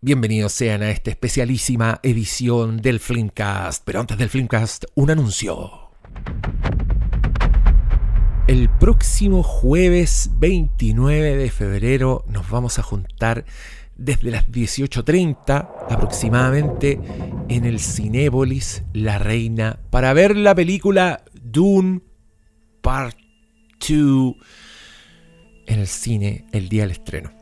Bienvenidos sean a esta especialísima edición del Filmcast. Pero antes del Filmcast, un anuncio. El próximo jueves 29 de febrero nos vamos a juntar desde las 18:30 aproximadamente en el Cinépolis La Reina para ver la película Dune Part 2 en el cine el día del estreno.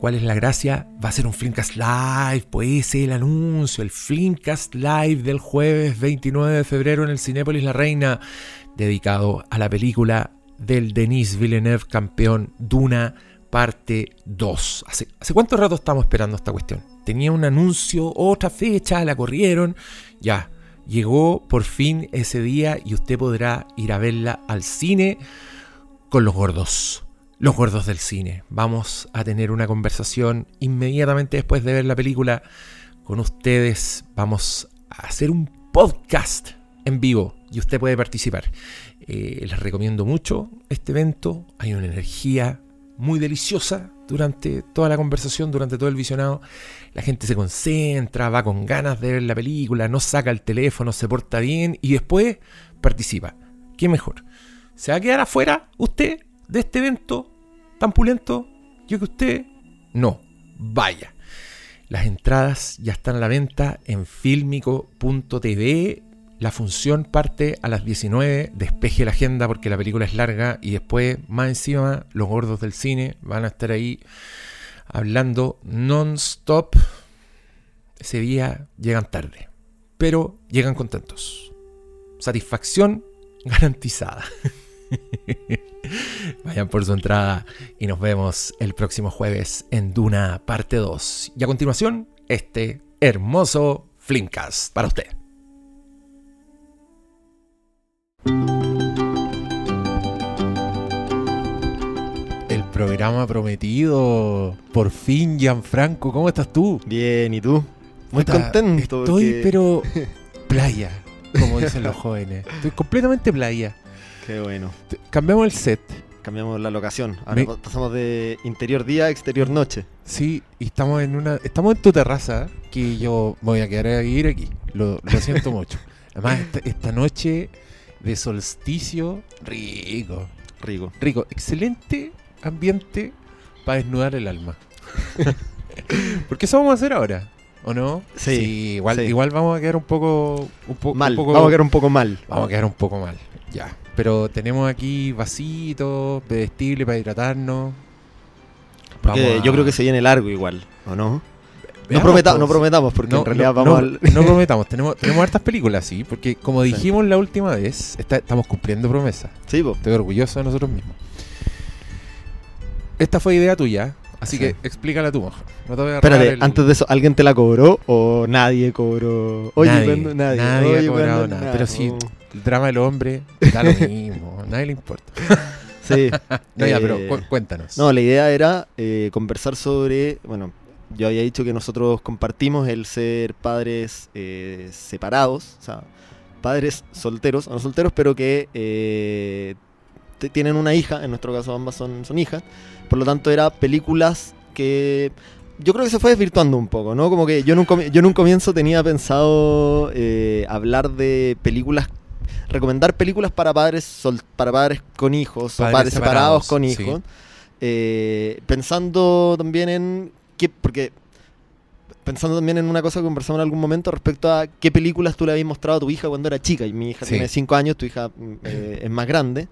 ¿Cuál es la gracia? Va a ser un Filmcast Live, pues ese es el anuncio, el Filmcast Live del jueves 29 de febrero en el Cinépolis La Reina, dedicado a la película del Denis Villeneuve campeón Duna parte 2. ¿Hace cuánto rato estamos esperando esta cuestión? Tenía un anuncio, otra fecha, la corrieron, ya, llegó por fin ese día y usted podrá ir a verla al cine con los gordos. Los gordos del cine. Vamos a tener una conversación inmediatamente después de ver la película con ustedes. Vamos a hacer un podcast en vivo y usted puede participar. Les recomiendo mucho este evento. Hay una energía muy deliciosa durante toda la conversación, durante todo el visionado. La gente se concentra, va con ganas de ver la película, no saca el teléfono, se porta bien y después participa. ¿Qué mejor? ¿Se va a quedar afuera usted de este evento tan pulento? Yo que usted no, vaya. Las entradas ya están a la venta en filmico.tv. La función parte a las 19. Despeje la agenda porque la película es larga y después, más encima, los gordos del cine van a estar ahí hablando non-stop. Ese día llegan tarde, pero llegan contentos. Satisfacción garantizada. Vayan por su entrada y nos vemos el próximo jueves en Duna parte 2. Y a continuación, este hermoso Filmcast para usted. El programa prometido. Por fin, Gianfranco, ¿cómo estás tú? Bien, ¿y tú? Muy contento. Estoy, pero playa, como dicen los jóvenes. Estoy completamente playa. Qué bueno. Cambiamos el set. Cambiamos la locación. Ahora pasamos de interior día a exterior noche. Sí, y estamos en tu terraza, que yo voy a quedar a vivir aquí. Lo siento mucho. Además, esta noche de solsticio, rico. Excelente ambiente para desnudar el alma. Porque eso vamos a hacer ahora. ¿O no? Sí. Igual vamos a quedar un poco mal. Vamos a quedar un poco mal. Ya. Pero tenemos aquí vasitos, pedestible para hidratarnos. Porque yo creo que se viene largo igual, ¿o no? No prometamos, porque en realidad No prometamos, tenemos hartas películas, sí, porque como dijimos la última vez, estamos cumpliendo promesas. Sí, po. Estoy orgulloso de nosotros mismos. Esta fue idea tuya, así que explícala tú, moja. No te voy a antes de eso, ¿alguien te la cobró o nadie cobró? Nadie ha cobrado nada. Pero sí, el drama del hombre da lo mismo, a nadie le importa. Sí. No, ya, pero cuéntanos. No, la idea era conversar sobre, bueno, yo había dicho que nosotros compartimos el ser padres separados, o sea, padres solteros, o no solteros, pero que tienen una hija, en nuestro caso ambas son hijas, por lo tanto era películas que... Yo creo que se fue desvirtuando un poco, ¿no? Como que yo en un comienzo tenía pensado hablar de películas, recomendar películas para padres con hijos, padres o padres separados con hijos, sí. Pensando también en qué, porque pensando también en una cosa que conversamos en algún momento respecto a qué películas tú le habías mostrado a tu hija cuando era chica, y mi hija tiene 5 años, tu hija es más grande.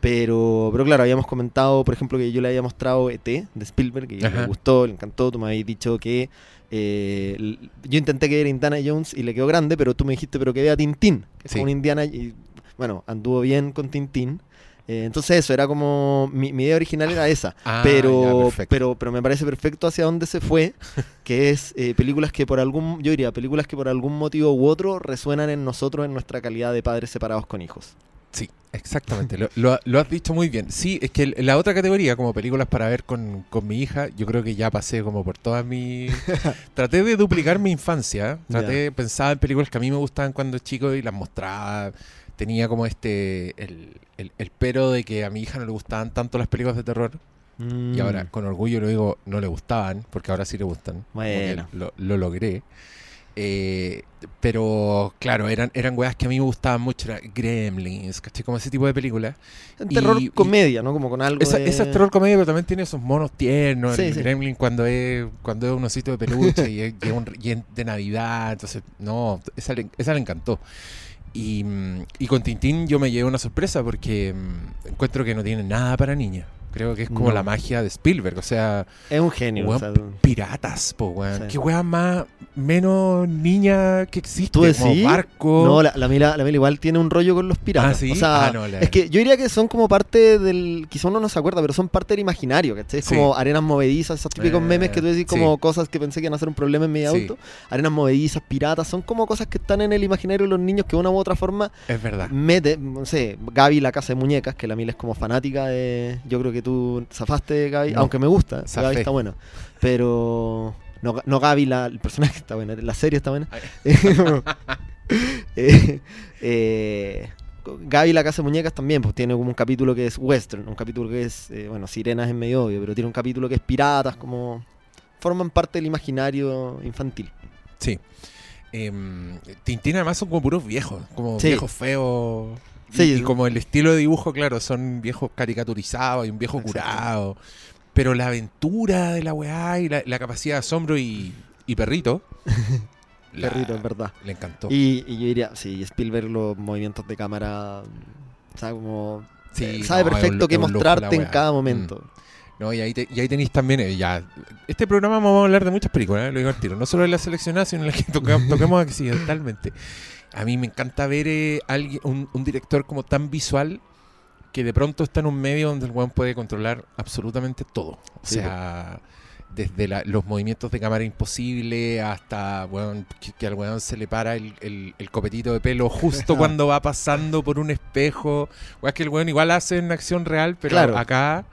Pero claro, habíamos comentado, por ejemplo, que yo le había mostrado E.T. de Spielberg, que le gustó, le encantó. Tú me habías dicho que yo intenté que viera Indiana Jones y le quedó grande, pero tú me dijiste, pero que vea Tintín, que es como un Indiana. Y, bueno, anduvo bien con Tintín. Entonces eso, era como, mi idea original era esa, pero me parece perfecto hacia dónde se fue, que es películas que por algún motivo u otro resuenan en nosotros, en nuestra calidad de padres separados con hijos. Sí, exactamente, lo has dicho muy bien. Sí, es que la otra categoría, como películas para ver con mi hija, yo creo que ya pasé como por toda mi... Traté de duplicar mi infancia, pensaba en películas que a mí me gustaban cuando chico y las mostraba. Tenía como el pero de que a mi hija no le gustaban tanto las películas de terror, Y ahora, con orgullo lo digo, no le gustaban, porque ahora sí le gustan. Bueno. Lo logré. Pero, claro, eran weas que a mí me gustaban mucho. Era Gremlins, ¿cachai? Como ese tipo de películas. Terror comedia, ¿no? Como con algo. Esa es terror comedia, pero también tiene esos monos tiernos. Sí, Gremlin cuando es un osito de peluche y es de Navidad. Entonces, no, esa le encantó. Y con Tintín yo me llevé una sorpresa porque encuentro que no tiene nada para niñas. Creo que es como la magia de Spielberg, o sea... Es un genio. Weón, o sea, piratas, po, weón. Sí. Qué weón más... Menos niña que existe. ¿Tú decís? Como barco... No, la Mila igual tiene un rollo con los piratas. ¿Ah, sí? O sea, es que yo diría que son como parte del... Quizá uno no se acuerda, pero son parte del imaginario, ¿cachai? Es como arenas movedizas, esos típicos memes que tú decís como cosas que pensé que iban a ser un problema en mi adulto. Arenas movedizas, piratas, son como cosas que están en el imaginario de los niños que de una u otra forma... Es verdad. Mete, no sé, Gaby la casa de muñecas, que la Mila es como fanática de... Yo creo que tú zafaste, Gaby, no, aunque me gusta, zafé. Gaby está bueno, pero no Gaby, el personaje está bueno, la serie está buena. Gaby la casa de muñecas también, pues tiene como un capítulo que es western, un capítulo que es, bueno, sirenas es medio obvio, pero tiene un capítulo que es piratas, como forman parte del imaginario infantil. Sí. Tintín además son como puros viejos, como viejos feos. Sí, y como el estilo de dibujo, claro, son viejos caricaturizados y un viejo curado. Pero la aventura de la weá y la capacidad de asombro y perrito. Perrito, es verdad. Le encantó. Y yo diría, sí, Spielberg, los movimientos de cámara, sabe como... Sí, sabe perfecto qué mostrarte en cada momento. No, y ahí tenéis también... Este programa vamos a hablar de muchas películas, lo digo al tiro. No solo de las seleccionadas, sino de las que toquemos accidentalmente. A mí me encanta ver un director como tan visual que de pronto está en un medio donde el weón puede controlar absolutamente todo. O sea, desde los movimientos de cámara imposible hasta weón, que al weón se le para el copetito de pelo justo cuando va pasando por un espejo. O es que el weón igual hace en acción real, pero acá...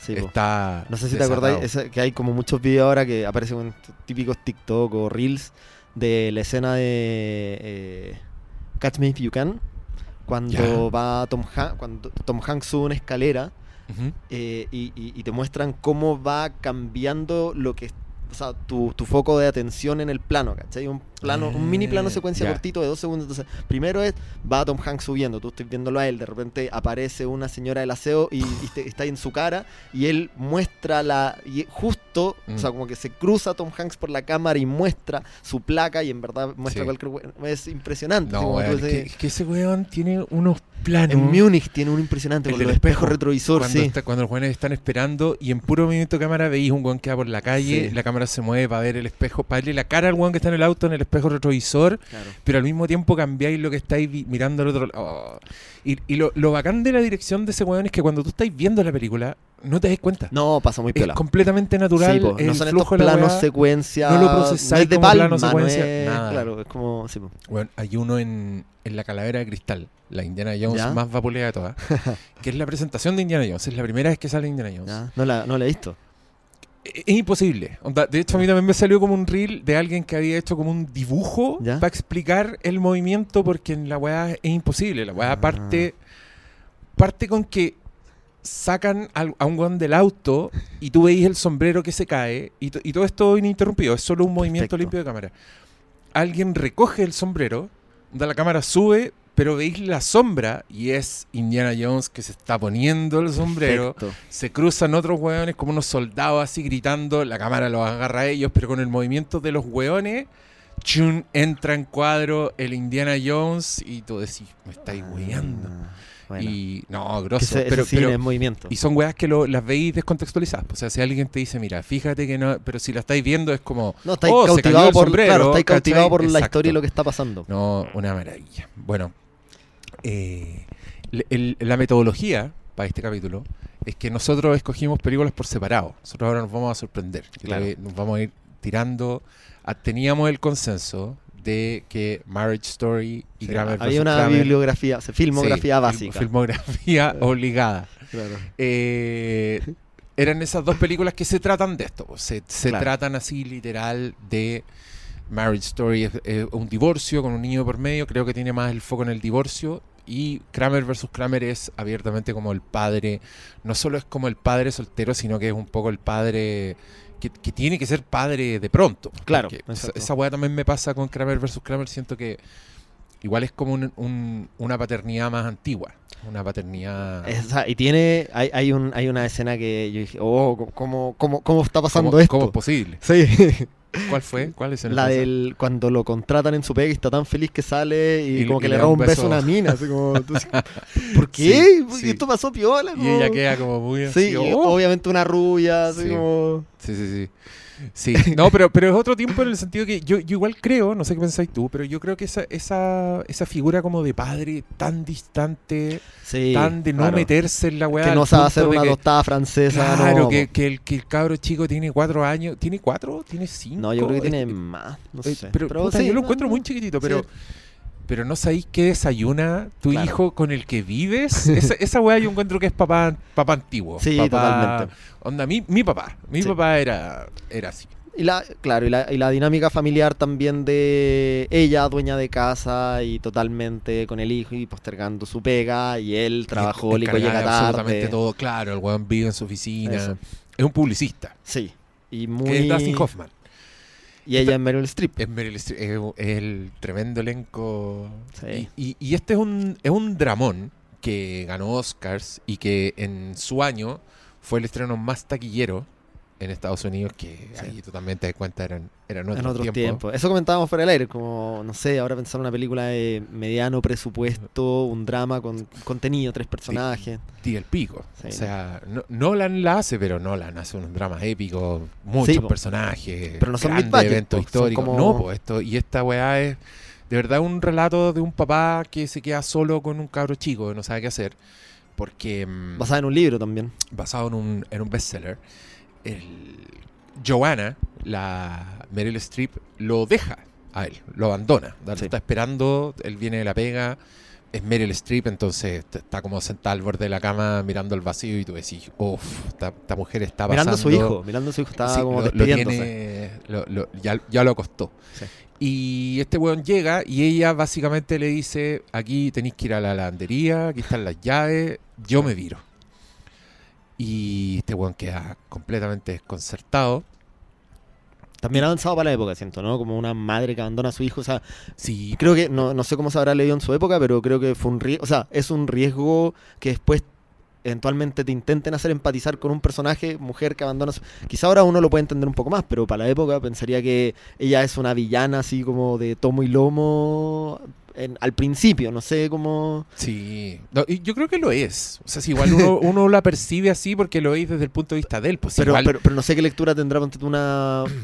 Sí, está, no sé si desatado. Te acordáis que hay como muchos videos ahora que aparecen con típicos TikTok o Reels de la escena de Catch Me If You Can, cuando va Tom Hanks sube una escalera y te muestran cómo va cambiando lo que, o sea, tu foco de atención en el plano, ¿cachai? Un mini plano secuencia cortito de 2 segundos. Entonces, primero va Tom Hanks subiendo, tú estás viéndolo a él, de repente aparece una señora del aseo y está ahí en su cara y él muestra o sea, como que se cruza Tom Hanks por la cámara y muestra su placa y en verdad muestra cualquier weón. Es impresionante. No, weón, es que ese weón tiene unos planos. En Múnich tiene un impresionante con los espejos retrovisor. Cuando los weones están esperando y en puro movimiento de cámara veis un weón que va por la calle, la cámara se mueve para ver el espejo, para verle la cara al weón que está en el auto en el espejo retrovisor, pero al mismo tiempo cambiáis lo que estáis mirando al otro lado. Y lo bacán de la dirección de ese weón es que cuando tú estáis viendo la película no te das cuenta. No, pasa muy piola. Es completamente natural. Sí, po, no son estos planos secuencia. No lo procesáis como plano secuencia. Claro, es como... Sí, bueno, hay uno en La Calavera de Cristal, la Indiana Jones más vapuleada de todas, que es la presentación de Indiana Jones. Es la primera vez que sale Indiana Jones. No la he visto. Es imposible. De hecho, a mí también me salió como un reel de alguien que había hecho como un dibujo para explicar el movimiento, porque en la weá es imposible. La weá parte con que sacan a un weón del auto y tú veis el sombrero que se cae y todo esto ininterrumpido. Es solo un movimiento limpio de cámara. Alguien recoge el sombrero, la cámara sube, pero veis la sombra y es Indiana Jones que se está poniendo el sombrero. Se cruzan otros hueones como unos soldados así gritando, la cámara los agarra a ellos, pero con el movimiento de los hueones entra en cuadro el Indiana Jones y tú decís, me estáis hueando. Bueno, y no, grosso, pero movimiento. Y son weas que las veis descontextualizadas. O sea, si alguien te dice, mira, fíjate que no, pero si la estáis viendo es como, no, estáis cautivado por el sombrero, estáis cautivado por la historia y lo que está pasando. No, una maravilla. Bueno, la metodología para este capítulo es que nosotros escogimos películas por separado. Nosotros ahora nos vamos a sorprender. Claro. Nos vamos a ir tirando. Teníamos el consenso de que Marriage Story y Kramer había una bibliografía, filmografía básica. Filmografía obligada. Claro. Eran esas dos películas que se tratan de esto. Se tratan así literal de... Marriage Story es un divorcio con un niño por medio. Creo que tiene más el foco en el divorcio. Y Kramer vs. Kramer es abiertamente como el padre, no solo es como el padre soltero, sino que es un poco el padre que tiene que ser padre de pronto. Claro. Esa weá también me pasa con Kramer vs. Kramer, siento que igual es como una paternidad más antigua, una paternidad... Esa, y tiene hay una escena que yo dije, oh, ¿cómo está pasando esto? ¿Cómo es posible? Sí. ¿Cuál fue? ¿Cuál escena? La del cuando lo contratan en su pega y está tan feliz que sale y como que le da un beso a una mina. Así como, entonces, ¿por qué? Sí, sí. Esto pasó piola. Como... Y ella queda como muy así. Sí, oh. Obviamente una rubia. Así sí. Como... sí. No, pero es otro tiempo en el sentido que yo igual creo, no sé qué pensáis tú, pero yo creo que esa figura como de padre tan distante, sí, tan de no meterse en la weá. Que no sabe hacer una tostada francesa. Claro, no, que el cabro chico tiene 4 años. ¿Tiene 4? ¿Tiene 5? No, yo creo que tiene más. No sé. Pero puta, sí, yo lo encuentro muy chiquitito, pero... Sí. Pero no sabéis qué desayuna tu hijo con el que vives. Esa weá yo encuentro que es papá antiguo. Sí, papá, totalmente. Onda, mi papá era así. Y la dinámica familiar también de ella, dueña de casa y totalmente con el hijo y postergando su pega. Y él, trabajólico, llega tarde. Absolutamente todo, claro. El weón vive en su oficina. Eso. Es un publicista. Sí. Y muy... Que es Dustin Hoffman. Y ella es Meryl Streep. Es el tremendo elenco. Sí. Y este es un dramón que ganó Oscars y que en su año fue el estreno más taquillero en Estados Unidos, que ahí totalmente de cuenta eran otros tiempos. Eso comentábamos fuera del aire, como, no sé, ahora pensar una película de mediano presupuesto, un drama con contenido, 3 personajes. Y el pico. Sí. O sea, Nolan la hace, pero Nolan hace unos dramas épicos, muchos personajes, pero no son grandes eventos históricos. Como... No, pues esto, y esta weá es de verdad un relato de un papá que se queda solo con un cabro chico que no sabe qué hacer. Porque... Basado en un libro también. Basado en un bestseller. Joanna, la Meryl Streep, lo deja a él, lo abandona. Está esperando, él viene de la pega, es Meryl Streep, entonces está como sentada al borde de la cama mirando el vacío y tú decís, uff, esta mujer está pasando. Mirando a su hijo, está como despidiéndose. Ya lo acostó. Sí. Y este weón llega y ella básicamente le dice, aquí tenéis que ir a la lavandería, aquí están las llaves, yo me viro. Y este weón queda completamente desconcertado. También avanzado para la época, siento, ¿no? Como una madre que abandona a su hijo. O sea, sí, creo que, no sé cómo se habrá leído en su época, pero creo que fue un riesgo. O sea, es un riesgo que después eventualmente te intenten hacer empatizar con un personaje, mujer que abandona su... Quizá ahora uno lo puede entender un poco más, pero para la época pensaría que ella es una villana así como de tomo y lomo... Al principio, no sé cómo... Sí, no, y yo creo que lo es. O sea, si igual uno la percibe así porque lo es desde el punto de vista de él. Pues pero no sé qué lectura tendrá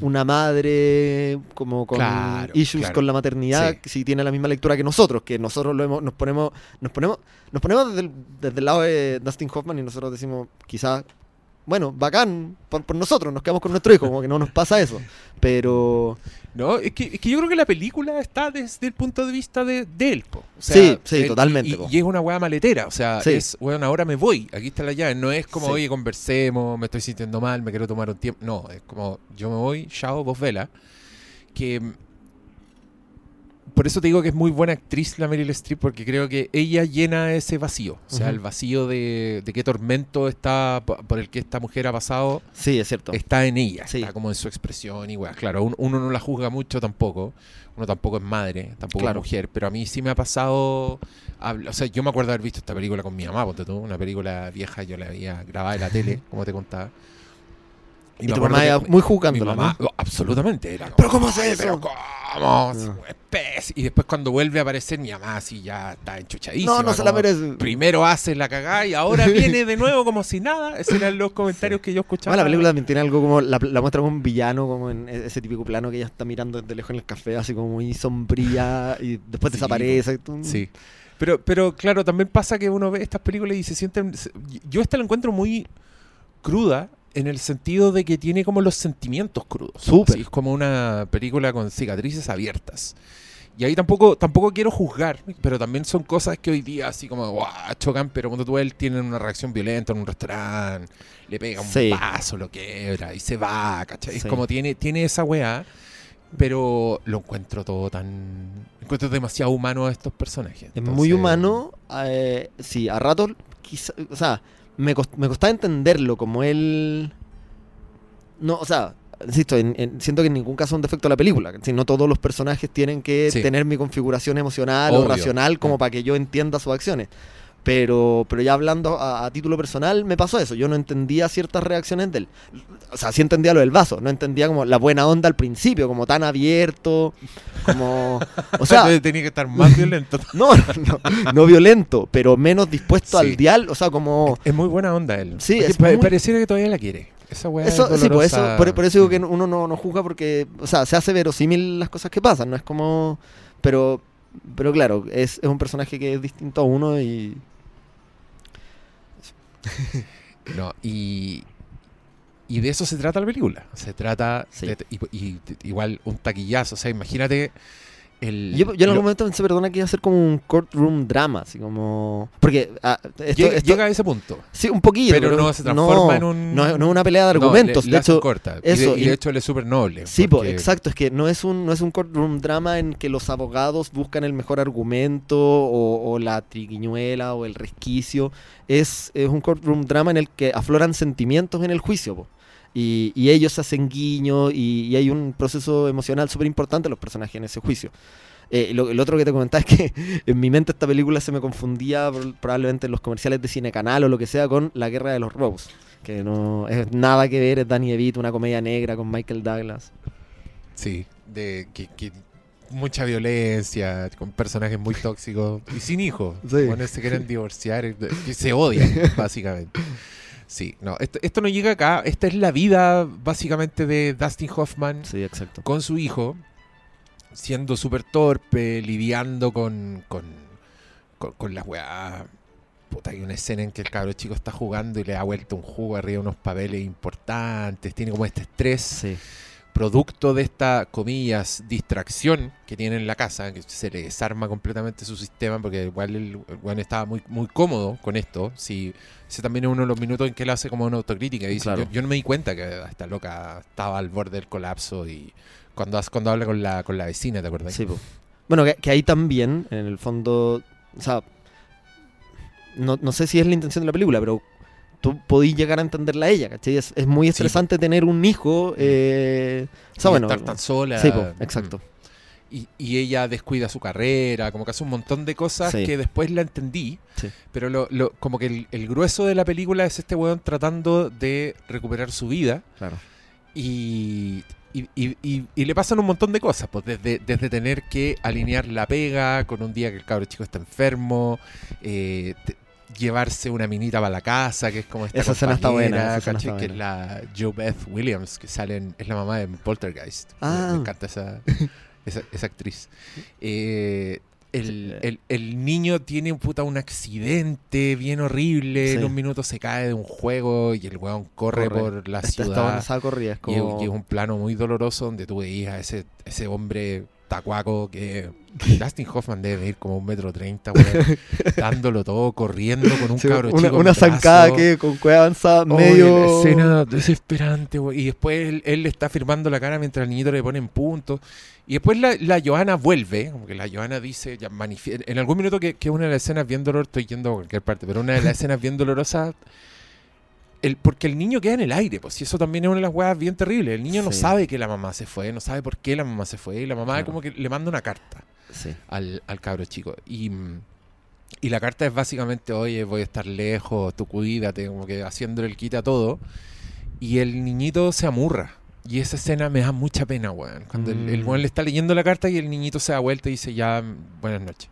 una madre como con issues con la maternidad, si tiene la misma lectura que nosotros, nos ponemos desde el lado de Dustin Hoffman y nosotros decimos, quizás, bueno, bacán, por nosotros, nos quedamos con nuestro hijo, como que no nos pasa eso, pero... No, es que yo creo que la película está desde el punto de vista de él, po. O sea, él, totalmente. Y es una weá maletera, o sea, es, bueno, ahora me voy, aquí está la llave, no es como, oye, conversemos, me estoy sintiendo mal, me quiero tomar un tiempo, no, es como, yo me voy, chao, vos vela, que... Por eso te digo que es muy buena actriz la Meryl Streep, porque creo que ella llena ese vacío. O sea, el vacío de qué tormento está por el que esta mujer ha pasado. Sí, es cierto. Está en ella, está como en su expresión y weá. Claro, uno no la juzga mucho tampoco. Uno tampoco es madre, tampoco es mujer. Pero a mí sí me ha pasado... O sea, yo me acuerdo de haber visto esta película con mi mamá, ponte tú. Una película vieja, yo la había grabada en la tele, como te contaba. Y tu mamá era muy jugándola, mi mamá, ¿no? Absolutamente. Era como, ¿pero cómo hace eso? ¿Pero cómo? No. Y después cuando vuelve a aparecer, mi mamá así ya está enchuchadísima. No, se la merece. Primero hace la cagada y ahora viene de nuevo como si nada. Esos eran los comentarios que yo escuchaba. Bueno, la película también tiene algo como... La muestra como un villano, como en ese típico plano que ella está mirando desde lejos en el café, así como muy sombría, y después desaparece. Y tú... Sí. Pero claro, también pasa que uno ve estas películas y se sienten... Yo esta la encuentro muy cruda, en el sentido de que tiene como los sentimientos crudos. Súper. Es como una película con cicatrices abiertas. Y ahí tampoco quiero juzgar, pero también son cosas que hoy día así como chocan, pero cuando tú ves, tienen una reacción violenta en un restaurante, le pega un vaso, lo quebra y se va, ¿cachai? Es como tiene esa weá Pero lo encuentro todo tan... Encuentro demasiado humano a estos personajes. Entonces... Es muy humano. Sí, a ratos quizá... O sea, me costaba entenderlo como él... No, o sea... Insisto, siento que en ningún caso es un defecto de la película. No todos los personajes tienen que tener mi configuración emocional o racional como para que yo entienda sus acciones. Pero ya hablando a título personal, me pasó eso. Yo no entendía ciertas reacciones de él. O sea, sí entendía lo del vaso. No entendía como la buena onda al principio, como tan abierto, como... O sea... Tenía que estar más violento. No violento, pero menos dispuesto al diálogo. O sea, como... Es muy buena onda él. Sí, es muy... Pareciera que todavía la quiere. Esa weá eso, es sí, por eso digo que uno no juzga porque, o sea, se hace verosímil las cosas que pasan, no es como... Pero claro, es un personaje que es distinto a uno y... No, y de eso se trata la película. Se trata... Sí. Igual un taquillazo, o sea, imagínate... Yo en algún momento pensé, perdona, que iba a ser como un courtroom drama, así como... Porque llega a ese punto. Sí, un poquillo. Pero no se transforma en un... No es una pelea de argumentos. No, de hecho, corta. Eso, y de hecho él es súper noble. Sí, porque... exacto. Es que no es un courtroom drama en que los abogados buscan el mejor argumento o la triquiñuela o el resquicio. Es un courtroom drama en el que afloran sentimientos en el juicio, po. Y ellos hacen guiño y hay un proceso emocional súper importante de los personajes en ese juicio. El otro que te comentaba es que en mi mente esta película se me confundía probablemente en los comerciales de Cinecanal o lo que sea con La Guerra de los Robos, que no es nada que ver, es Danny DeVito, una comedia negra con Michael Douglas. Sí, que mucha violencia, con personajes muy tóxicos y sin hijos. Sí. Bueno, se quieren divorciar, que se odian básicamente. Sí, no, esto no llega acá. Esta es la vida, básicamente, de Dustin Hoffman. Sí, exacto. Con su hijo, siendo súper torpe, lidiando con las weas. Puta, hay una escena en que el cabro chico está jugando y le da vuelta un jugo arriba de unos papeles importantes. Tiene como este estrés, producto de esta, comillas, distracción que tiene en la casa, que se le desarma completamente su sistema, porque igual el weón estaba muy, muy cómodo con esto. Sí, ese también es uno de los minutos en que él hace como una autocrítica y dice, claro, yo no me di cuenta que esta loca estaba al borde del colapso. Y cuando habla con la vecina, ¿te acuerdas? Sí, pues. Bueno, que ahí también, en el fondo, o sea, no sé si es la intención de la película, pero... tú podís llegar a entenderla a ella, ¿cachai? Es muy estresante tener un hijo, o sea, bueno, estar tan sola. Sí, pues, exacto. Y ella descuida su carrera, como que hace un montón de cosas que después la entendí, pero como que el grueso de la película es este weón tratando de recuperar su vida. Claro. Y le pasan un montón de cosas, pues desde tener que alinear la pega con un día que el cabro chico está enfermo, llevarse una minita para la casa, que es como esta compañera, está buena, que es la Jo Beth Williams, que sale es la mamá de Poltergeist. Ah. Me encanta esa actriz. El niño tiene un accidente bien horrible, en un minuto se cae de un juego y el weón corre por la ciudad. Es como... y es un plano muy doloroso donde tú veías a ese hombre... tacuaco, que Dustin Hoffman debe medir como 1,30 m, güey, dándolo todo, corriendo con un cabro chico. Una zancada que con cueva avanzada medio... escena desesperante, güey. Y después él le está firmando la cara mientras el niñito le ponen puntos. Y después la Johanna vuelve, como que la Johanna dice, ya en algún minuto que una de las escenas bien dolorosas, estoy yendo a cualquier parte, pero una de las escenas bien dolorosas... porque el niño queda en el aire, pues, y eso también es una de las huevas bien terribles. El niño no sabe que la mamá se fue, no sabe por qué la mamá se fue, y la mamá como que le manda una carta al cabro chico. Y la carta es básicamente, oye, voy a estar lejos, tú cuídate, como que haciéndole el quita todo. Y el niñito se amurra. Y esa escena me da mucha pena, weón. Cuando el weón le está leyendo la carta y el niñito se da vuelta y dice, ya, buenas noches.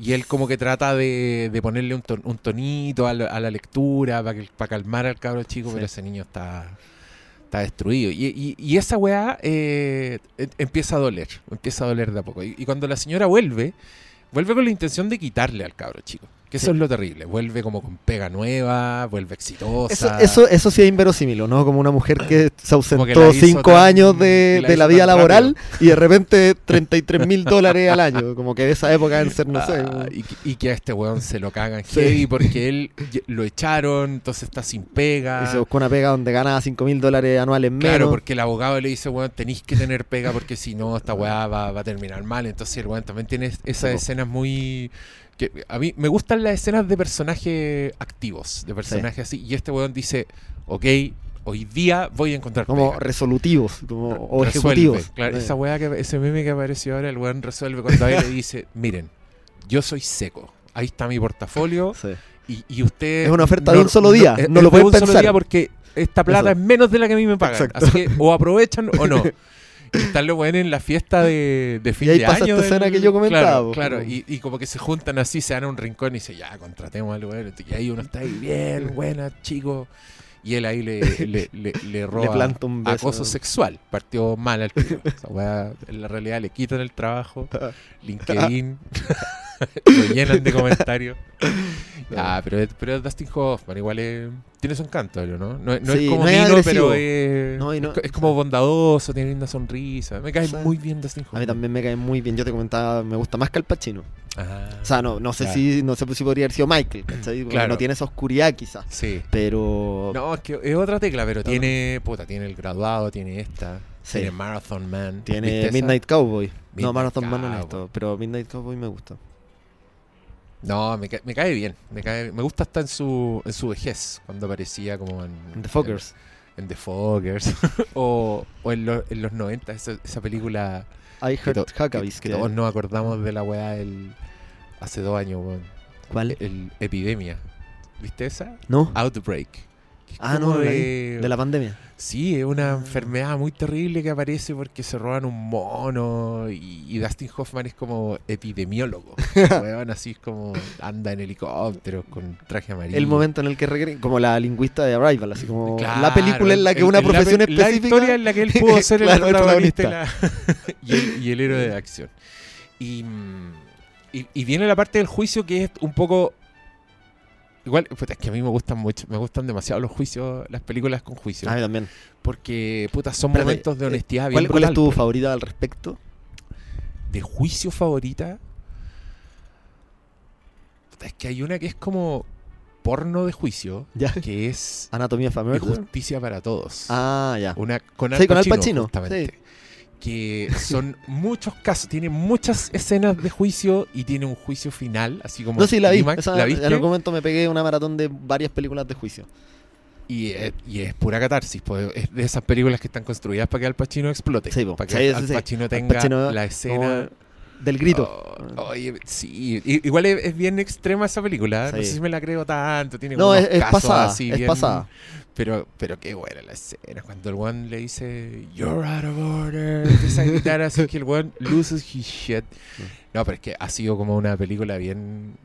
Y él como que trata de ponerle un tonito a la lectura para calmar al cabro chico, pero ese niño está destruido. Y esa weá empieza a doler de a poco. Y cuando la señora vuelve con la intención de quitarle al cabro chico. Que eso es lo terrible. Vuelve como con pega nueva, vuelve exitosa. Eso sí es inverosímil, ¿no? Como una mujer que se ausentó 5 años de la vida laboral y de repente $33,000 al año. Como que de esa época deben ser, no sé. Y que a este weón se lo cagan heavy porque él lo echaron, entonces está sin pega. Y se buscó una pega donde ganaba $5,000 anuales menos. Claro, porque el abogado le dice, weón, tenés que tener pega porque si no, esta weá va a terminar mal. Entonces el weón también tiene esas escenas muy... Que a mí me gustan las escenas de personajes activos, de personajes así. Y este weón dice, ok, hoy día voy a encontrar como pega. Resolutivos, como o resuelve, ejecutivos. Claro, esa weá, ese meme que apareció ahora, el weón resuelve cuando ahí le dice, miren, yo soy seco, ahí está mi portafolio y usted... Es una oferta de un solo día, no lo pueden pensar. Un solo día porque esta plata es menos de la que a mí me pagan. Exacto. Así que o aprovechan o no. Están los buenos en la fiesta de fin de año. Y ahí pasa esta escena que yo comentaba. Claro, claro. Y como que se juntan así, se dan a un rincón y dicen, ya, contratemos al bueno. Y ahí uno está ahí, bien, buena, chico. Y él ahí le roba acoso sexual. Partió mal al chico. O sea, en la realidad le quitan el trabajo. LinkedIn. Lo llenan de comentarios. Ah, pero Dustin Hoffman igual tiene su encanto, ¿no? No sí, es como no Nino, pero es como bondadoso, tiene una sonrisa. Me cae muy bien Dustin Hoffman. A mí también me cae muy bien. Yo te comentaba, me gusta más que Al Pacino. Ah, o sea, no sé si podría haber sido Michael, ¿cachai? Claro. No tiene esa oscuridad quizás. Sí. Pero... No, es que es otra tecla, pero tiene El Graduado, tiene esta... Sí. Tiene Marathon Man. Tiene Midnight Cowboy. No, Marathon Man no es esto, pero Midnight Cowboy me gusta. No, me cae bien. Me gusta hasta en su vejez, cuando aparecía como en The Fockers. En The Fockers. o en los 90, esa película... I Heart Huckabees. Que todos nos acordamos de la weá hace 2 años. Weón. ¿Cuál? El Epidemia. ¿Viste esa? No. Outbreak. Ah, no, de la pandemia. Sí, es una enfermedad muy terrible que aparece porque se roban un mono y Dustin Hoffman es como epidemiólogo. Weón, así es como anda en helicóptero con traje amarillo. El momento en el que como la lingüista de Arrival, así como la película en la que una profesión específica. La historia en la que él pudo ser el protagonista y el héroe de acción. Y viene la parte del juicio que es un poco... Igual, pues es que a mí me gustan demasiado los juicios, las películas con juicios. A mí también. Porque, puta, son momentos de honestidad bien brutal. ¿Cuál es tu favorita al respecto? ¿De juicio favorita? Es que hay una que es como porno de juicio, que es... Anatomía of a Murder. Justicia para todos. Ah, ya. Una con Al Pacino, justamente. Sí. Que son muchos casos, tiene muchas escenas de juicio y tiene un juicio final, así como... No, sí, la vi. ¿La viste? En algún momento me pegué una maratón de varias películas de juicio. Y es pura catarsis, pues, es de esas películas que están construidas para que Al Pacino explote, sí, para que Al Pacino tenga Al Pacino, la escena... Del grito. Oye, sí. Igual es bien extrema esa película. Sí. No sé si me la creo tanto. Tiene es casos pasada, así es bien... pasada. Pero qué buena la escena. Cuando el one le dice, "You're out of order", empieza a gritar así que el one loses his shit. No, pero es que ha sido como una película bien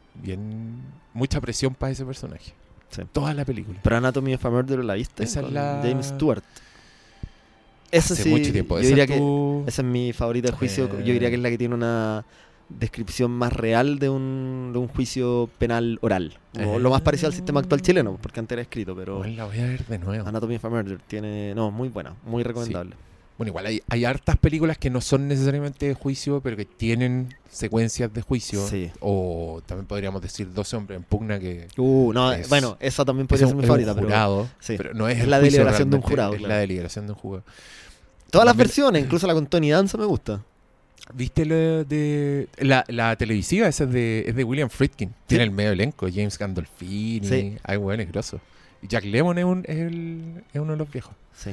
mucha presión para ese personaje. Sí. Toda la película. Pero Anatomy of a Murder, ¿la viste? Esa es la... James Stewart. Eso hace sí, mucho tiempo. Yo diría que esa es mi favorita de juicio. Yo diría que es la que tiene una descripción más real de un juicio penal oral. Lo más parecido al sistema actual chileno, porque antes era escrito, pero... Bueno, la voy a ver de nuevo. Anatomy of a Murder tiene... No, muy buena, muy recomendable. Sí. Bueno, igual hay hartas películas que no son necesariamente de juicio, pero que tienen secuencias de juicio. Sí. O también podríamos decir 12 hombres en pugna que... no, bueno, esa también podría ser mi favorita. Jurado, pero no es la deliberación de un jurado. Es la deliberación de un jurado. Todas las versiones, incluso la con Tony Danza me gusta. ¿Viste la televisiva? Esa es de William Friedkin. ¿Sí? Tiene el medio elenco, James Gandolfini. Sí. Ay, bueno, es grosso. Jack Lemmon es uno de los viejos. Sí.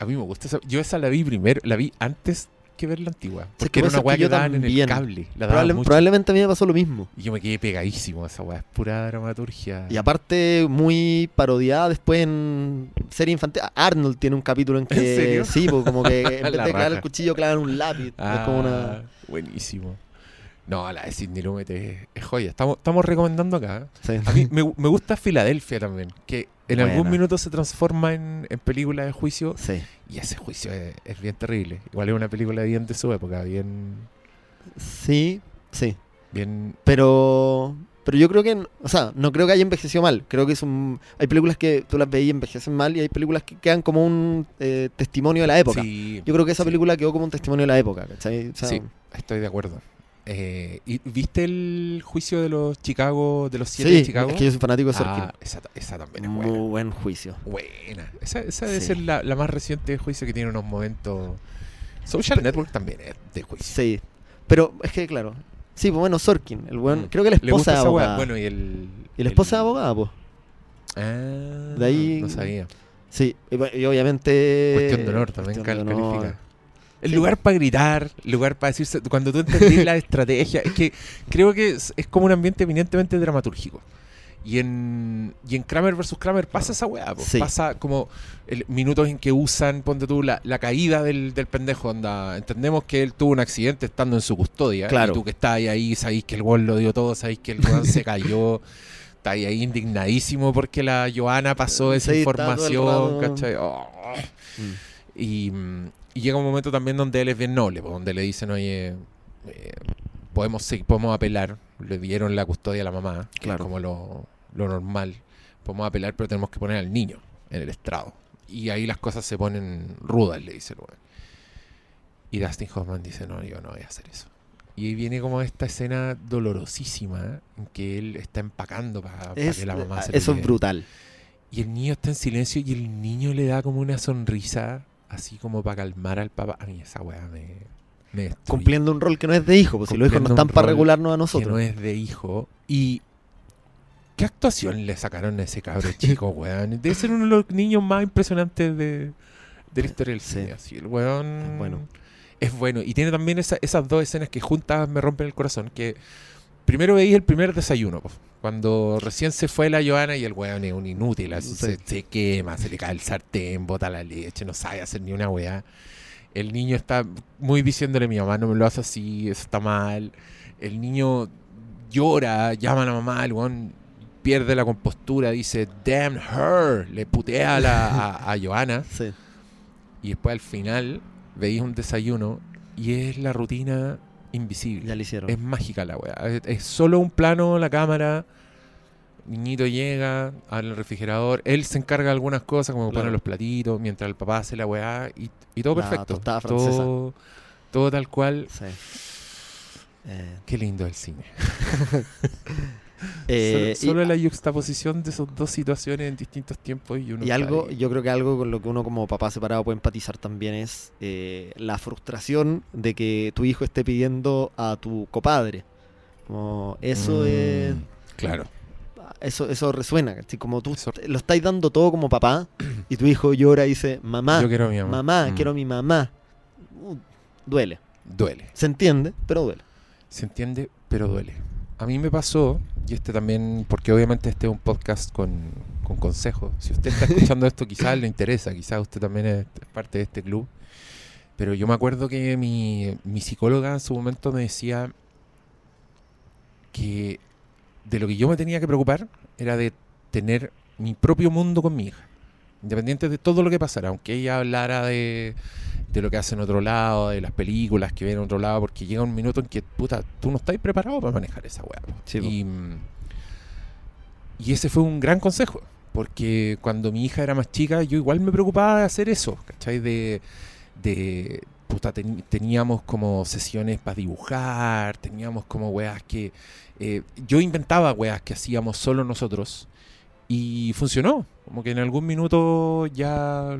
A mí me gusta esa. Yo esa la vi primero, la vi antes que ver la antigua. Porque era una weá que daban en el cable. Probablemente a mí me pasó lo mismo. Y yo me quedé pegadísimo a esa weá. Es pura dramaturgia. Y aparte, muy parodiada después en serie infantil. Arnold tiene un capítulo en que... ¿En serio? Sí, pues, como que en vez de clavar el cuchillo, clavan un lápiz. Es como una... Buenísimo. No, la de Sidney Lumet es joya. Estamos recomendando acá. Sí. A mí me gusta Filadelfia también, que en algún minuto se transforma en película de juicio. Sí. Y ese juicio es bien terrible. Igual es una película bien de su época, bien... Sí. bien. Pero yo creo que, o sea, no creo que haya envejecido mal. Creo que es hay películas que tú las veías y envejecen mal, y hay películas que quedan como un testimonio de la época. Sí, yo creo que esa película quedó como un testimonio de la época, ¿cachai? O sea, sí, estoy de acuerdo. ¿Y viste el juicio de los Chicago, de los 7 de Chicago? Es que yo soy fanático de Sorkin. Esa también es buena. Muy buen juicio. Buena. Esa debe ser la más reciente juicio que tiene unos momentos. Social Network también es de juicio. Sí. Pero es que, claro. Sí, pues bueno, Sorkin. El buen, creo que la esposa de abogada. Bueno, y la esposa de abogada, pues. Ah. De ahí. No sabía. Sí. Y obviamente. Cuestión de honor también califica. El lugar para gritar, el lugar para decirse. Cuando tú entendís la estrategia, es que creo que es como un ambiente eminentemente dramatúrgico. Y en Kramer vs. Kramer pasa esa weá, pasa como minutos en que usan, ponte tú, la caída del pendejo. Onda, entendemos que él tuvo un accidente estando en su custodia. Claro. Y tú que estás ahí, sabís que el weón lo dio todo, sabís que el weón se cayó. Estás ahí indignadísimo porque la Johanna pasó esa información, ¿cachai? Oh. Y llega un momento también donde él es bien noble, donde le dicen, oye, podemos apelar. Le dieron la custodia a la mamá, claro, como lo normal. Podemos apelar, pero tenemos que poner al niño en el estrado. Y ahí las cosas se ponen rudas, le dice el weón. Y Dustin Hoffman dice, no, yo no voy a hacer eso. Y ahí viene como esta escena dolorosísima en que él está empacando para que la mamá se... Eso es brutal. Y el niño está en silencio y el niño le da como una sonrisa... Así como para calmar al papá. A mí esa weá me destruye. Cumpliendo un rol que no es de hijo, porque si los hijos no están para regularnos a nosotros. Que no es de hijo. Y ¿qué actuación le sacaron a ese cabro chico, weón? Debe ser uno de los niños más impresionantes de la historia del cine. Así, el weón es bueno. Y tiene también esas dos escenas que juntas me rompen el corazón. Que primero veis el primer desayuno, po. Cuando recién se fue la Johanna y el weón es un inútil, así, se quema, se le cae el sartén, bota la leche, no sabe hacer ni una weá. El niño está muy diciéndole, mi mamá no me lo hace así, eso está mal. El niño llora, llama a la mamá, el weón pierde la compostura, dice, damn her, le putea a Johanna. Sí. Y después al final veis un desayuno y es la rutina... invisible. Ya lo hicieron. Es mágica la weá. Es solo un plano, la cámara. Niñito llega al refrigerador. Él se encarga de algunas cosas, como poner los platitos, mientras el papá hace la weá. Y todo perfecto. Tostada francesa. Todo tal cual. Sí. Qué lindo el cine. solo la yuxtaposición de esas dos situaciones en distintos tiempos. Y algo, yo creo que algo con lo que uno como papá separado puede empatizar también es la frustración de que tu hijo esté pidiendo a tu copadre. Como eso es... Claro. Eso resuena, ¿sí? Como tú lo estás dando todo como papá y tu hijo llora y dice, mamá, yo quiero a mi mamá. Quiero a mi mamá. Duele. Se entiende, pero duele. A mí me pasó, y este también, porque obviamente este es un podcast con consejos. Si usted está escuchando esto, quizás le interesa, quizás usted también es parte de este club. Pero yo me acuerdo que mi psicóloga en su momento me decía que de lo que yo me tenía que preocupar era de tener mi propio mundo con mi hija, independiente de todo lo que pasara, aunque ella hablara de lo que hace en otro lado, de las películas que ven en otro lado, porque llega un minuto en que, puta, tú no estás preparado para manejar esa weá. Sí, y ese fue un gran consejo, porque cuando mi hija era más chica, yo igual me preocupaba de hacer eso, ¿cachai? Teníamos como sesiones para dibujar, teníamos como weas que... yo inventaba weas que hacíamos solo nosotros, y funcionó. Como que en algún minuto ya...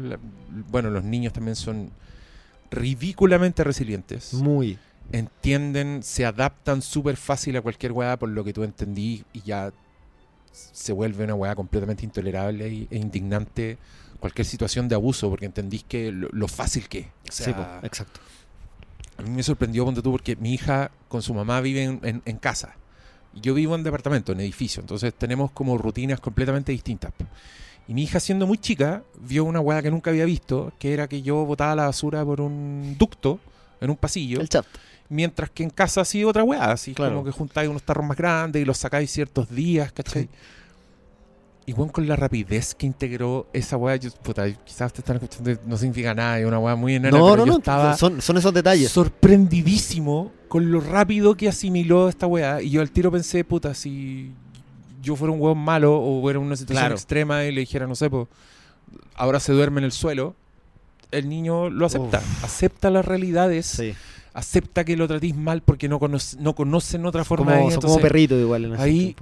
Bueno, los niños también son ridículamente resilientes. Muy. Entienden, se adaptan súper fácil a cualquier weá, por lo que tú entendí, y ya se vuelve una weá completamente intolerable e indignante cualquier situación de abuso, porque entendís que lo fácil que es. O sea, sí, pues, exacto. A mí me sorprendió, ponte tú, porque mi hija con su mamá vive en casa. Yo vivo en departamento, en edificio, entonces tenemos como rutinas completamente distintas. Y mi hija, siendo muy chica, vio una hueá que nunca había visto, que era que yo botaba la basura por un ducto en un pasillo. El chat. Mientras que en casa hacía otra hueá, así, claro, como que juntáis unos tarros más grandes y los sacáis ciertos días, ¿cachai? Sí. Igual con la rapidez que integró esa weá, yo, puta, quizás te están escuchando, no significa nada, es una weá muy enana, no, pero no, yo no, estaba son esos detalles. Sorprendidísimo con lo rápido que asimiló esta weá, y yo al tiro pensé, puta, si yo fuera un weón malo o era una situación extrema y le dijera, no sé, po, ahora se duerme en el suelo, el niño lo acepta, acepta las realidades, acepta que lo tratís mal porque no conocen otra forma de vida. Son como perritos igual. En ahí,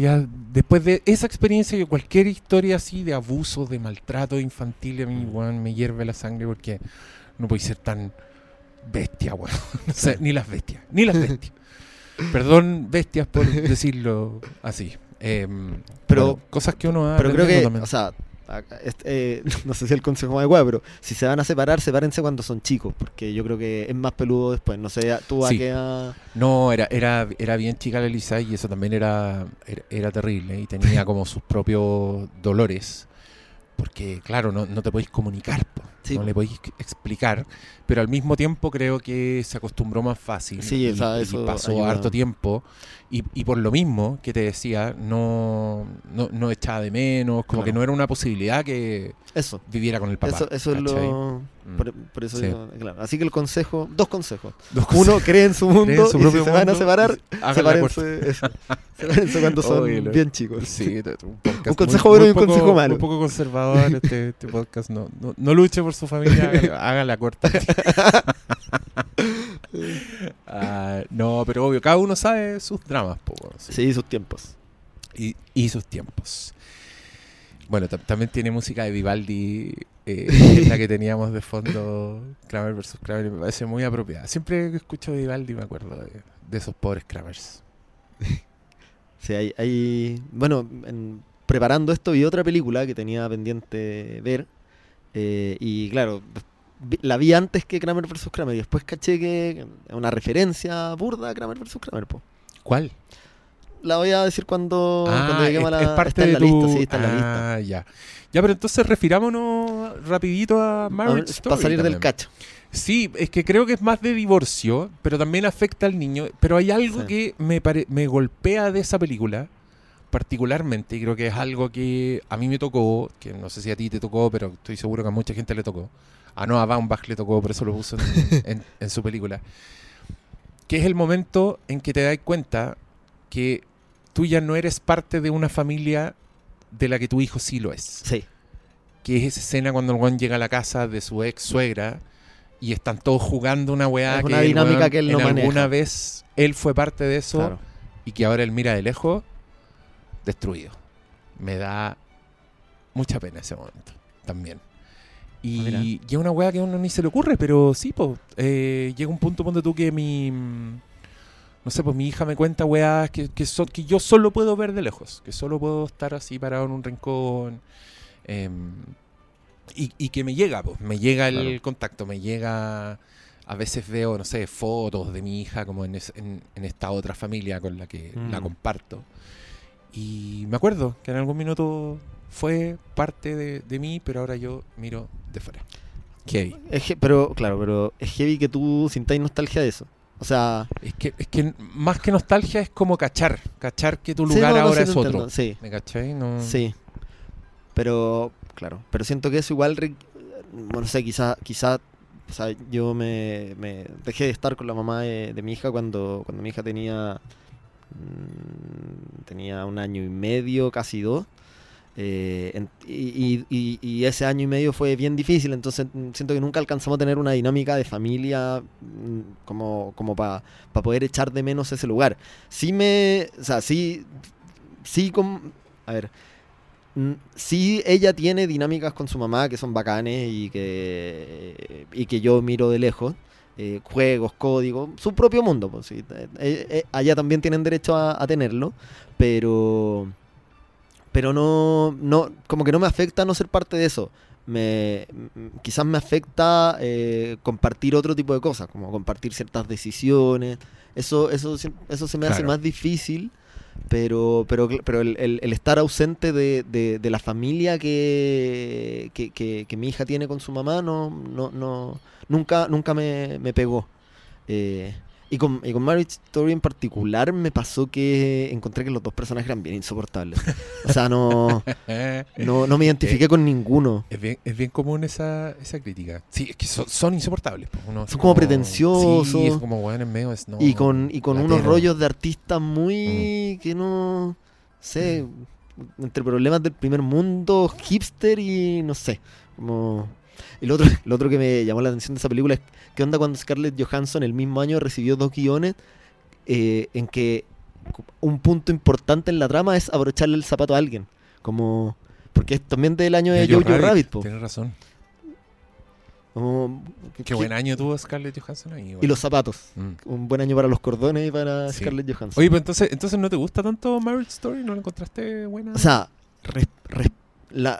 ya después de esa experiencia, yo cualquier historia así de abuso, de maltrato infantil, a mí igual me hierve la sangre porque no podéis ser tan bestia, weón. O sea, ni las bestias. Perdón, bestias, por decirlo así. Pero bueno, cosas que uno ha... Pero creo que, también. O sea... no sé si el consejo más adecuado, pero si se van a separar, sepárense cuando son chicos, porque yo creo que es más peludo después. No sé, tú a qué... No, era bien chica la Elisa, y eso también era terrible, y tenía como sus propios dolores, porque claro, no te podéis comunicar, no le podéis explicar, pero al mismo tiempo creo que se acostumbró más fácil, y pasó harto tiempo, y por lo mismo que te decía, no echaba de menos, como que no era una posibilidad que viviera con el papá. Eso es lo... Por eso digo, claro. Así que el consejo, dos consejos. Uno, creen su mundo, creen su propio mundo, van a separar, sepárense cuando son bien chicos. Sí, un consejo bueno y un consejo malo. Un poco conservador este podcast, no luche por su familia, hágala corta. No, pero obvio, cada uno sabe sus dramas, poco. Sí, sus tiempos. Y sus tiempos. Bueno, también tiene música de Vivaldi, la que teníamos de fondo, Kramer vs. Kramer, me parece muy apropiada. Siempre que escucho Vivaldi me acuerdo de esos pobres Kramers. Sí, hay bueno, preparando esto vi otra película que tenía pendiente ver, y claro, la vi antes que Kramer vs. Kramer, y después caché que una referencia burda a Kramer vs. Kramer, po. ¿Cuál? La voy a decir cuando lleguemos a la... Es parte de tu... lista, sí, está en la lista. Ya, pero entonces refirámonos rapidito a Marriage Story. Para salir también del cacho. Sí, es que creo que es más de divorcio, pero también afecta al niño. Pero hay algo que me golpea de esa película, particularmente, y creo que es algo que a mí me tocó, que no sé si a ti te tocó, pero estoy seguro que a mucha gente le tocó. A Noah Baumbach le tocó, por eso lo puso en su película. Que es el momento en que te das cuenta que tú ya no eres parte de una familia de la que tu hijo sí lo es. Sí. Que es esa escena cuando el weón llega a la casa de su ex suegra y están todos jugando una weá. Es una dinámica que él no maneja. Alguna vez él fue parte de eso, y que ahora él mira de lejos, destruido. Me da mucha pena ese momento también. Y es una weá que a uno ni se le ocurre, pero sí, po. Llega un punto donde tú que no sé, pues mi hija me cuenta weas que yo solo puedo ver de lejos, que solo puedo estar así parado en un rincón, y que me llega, pues, me llega el contacto, me llega, a veces veo, no sé, fotos de mi hija como en esta otra familia con la que la comparto, y me acuerdo que en algún minuto fue parte de mí, pero ahora yo miro de fuera. Heavy. Pero es heavy que tú sintáis nostalgia de eso. O sea, es que más que nostalgia es como cachar que tu lugar ahora es otro. Sí. ¿Me caché? No. Sí. Pero, claro, pero siento que eso igual, no sé, quizás, o sea, yo me dejé de estar con la mamá de mi hija cuando mi hija tenía 1 año y medio, casi 2. Y ese 1 año y medio fue bien difícil, entonces siento que nunca alcanzamos a tener una dinámica de familia como para poder echar de menos ese lugar. Sí, ella tiene dinámicas con su mamá que son bacanes y que yo miro de lejos, juegos, códigos, su propio mundo, pues, sí, allá también tienen derecho a tenerlo, pero no, como que no me afecta no ser parte de eso. Quizás me afecta compartir otro tipo de cosas, como compartir ciertas decisiones. Eso se me hace más difícil, pero el estar ausente de la familia que mi hija tiene con su mamá nunca me pegó. Y con Marriage Story en particular me pasó que encontré que los dos personajes eran bien insoportables. O sea, no me identifiqué con ninguno. Es bien común esa crítica. Sí, es que son insoportables. Son como pretenciosos. Sí, es como bueno en medio. No, y con unos rollos de artistas muy... que no sé... Entre problemas del primer mundo, hipster y no sé. Como... Lo otro que me llamó la atención de esa película es qué onda cuando Scarlett Johansson el mismo año recibió 2 guiones en que un punto importante en la trama es abrocharle el zapato a alguien, como porque es también del año de Jojo Rabbit po. Tienes razón. Qué buen año tuvo Scarlett Johansson ahí, bueno. Y los zapatos. Un buen año para los cordones y para Scarlett Johansson. Oye, pero entonces ¿no te gusta tanto Meryl Story? ¿No la encontraste buena? O sea,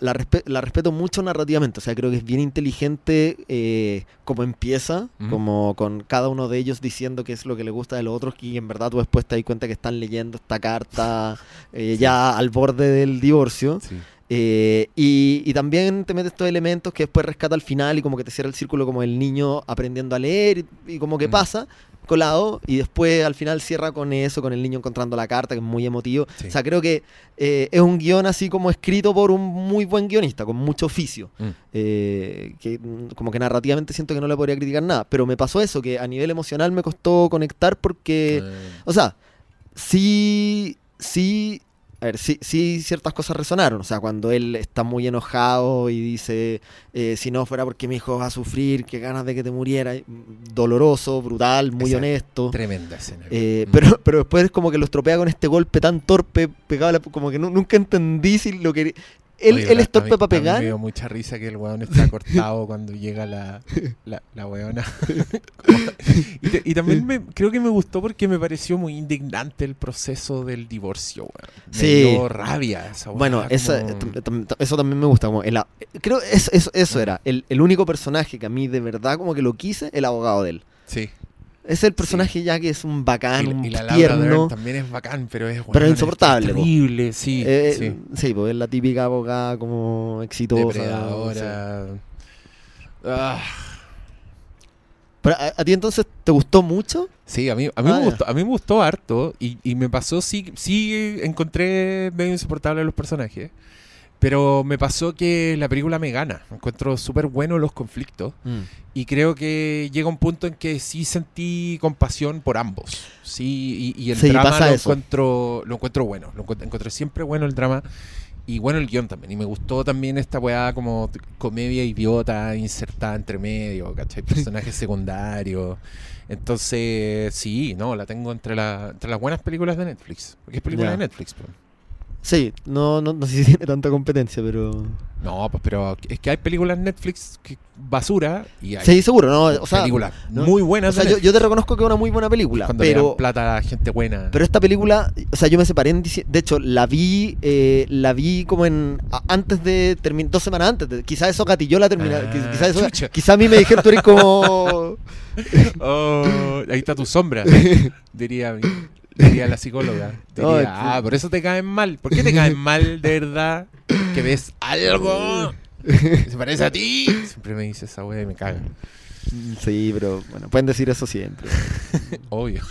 la respeto mucho narrativamente. O sea, creo que es bien inteligente como empieza, como con cada uno de ellos diciendo qué es lo que le gusta de los otros, y en verdad tú después te das cuenta que están leyendo esta carta ya al borde del divorcio. Sí. Y también te mete estos elementos que después rescata al final y como que te cierra el círculo, como el niño aprendiendo a leer y como que pasa colado, y después al final cierra con eso, con el niño encontrando la carta, que es muy emotivo. Sí. O sea, creo que es un guión así como escrito por un muy buen guionista, con mucho oficio, que como que narrativamente siento que no le podría criticar nada, pero me pasó eso, que a nivel emocional me costó conectar porque, o sea, sí... A ver, sí ciertas cosas resonaron. O sea, cuando él está muy enojado y dice, si no fuera porque mi hijo va a sufrir, qué ganas de que te muriera. Doloroso, brutal, muy exacto, honesto. Tremenda escena. Pero después es como que lo estropea con este golpe tan torpe, pegado, como que nunca entendí si lo que... Él es torpe para pegar. Me dio mucha risa que el weón está cortado cuando llega la weona. y también creo que me gustó porque me pareció muy indignante el proceso del divorcio, weón. Me dio rabia esa weona. Bueno, eso también me gusta. Como creo que eso era. El único personaje que a mí de verdad como que lo quise, el abogado de él. Sí. Es el personaje ya que es un bacán, un tierno. También es bacán, pero es bueno, pero insoportable. Es terrible, sí. Sí, pues es la típica abogada como exitosa. Depredadora. Sí. Pero, ¿a ti entonces te gustó mucho? Sí, a mí me gustó harto. Y me pasó, sí encontré medio insoportable a los personajes. Pero me pasó que la película me gana. Encuentro súper buenos los conflictos. Y creo que llega un punto en que sí sentí compasión por ambos. Sí, y el drama lo encuentro bueno. Encontré siempre bueno el drama. Y bueno el guión también. Y me gustó también esta weá como comedia idiota insertada entre medio, ¿cachai? Personajes secundarios. Entonces, sí, no, la tengo entre las buenas películas de Netflix. Porque es película de Netflix, pero... Sí, no sé si tiene tanta competencia, pero... No, pues pero es que hay películas Netflix que basura y hay... Sí, seguro, ¿no? O sea, películas muy buenas. O sea, yo te reconozco que es una muy buena película, cuando pero... Cuando plata a gente buena. Pero esta película, o sea, yo me separé en... De hecho, la vi como en... Antes de terminar... 2 semanas antes. Quizás eso gatilló la terminada. Quizás a mí me dijeron, tú eres como... Oh, ahí está tu sombra, diría la psicóloga. Por eso te caen mal. ¿Por qué te caen mal de verdad? ¿Que ves algo que se parece a ti? Siempre me dice esa wea y me caga. Sí, pero bueno, pueden decir eso siempre. Obvio.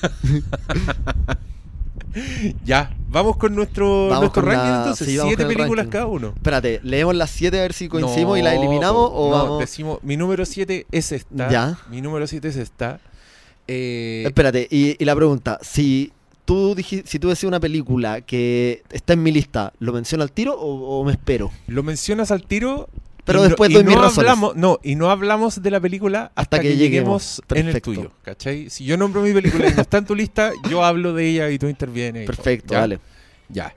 Ya, vamos con nuestro ranking entonces. 7 películas cada uno. Espérate, leemos las 7 a ver si coincidimos y las eliminamos o vamos... decimos, mi número 7 es esta. Ya. Mi número 7 es esta. Espérate, y la pregunta, si tú decís una película que está en mi lista, ¿lo menciono al tiro o me espero? Lo mencionas al tiro, pero después doy mis razones. Y no hablamos de la película hasta que lleguemos en el tuyo, ¿cachai? Si yo nombro mi película y no está en tu lista, yo hablo de ella y tú intervienes. Perfecto, dale. Ya.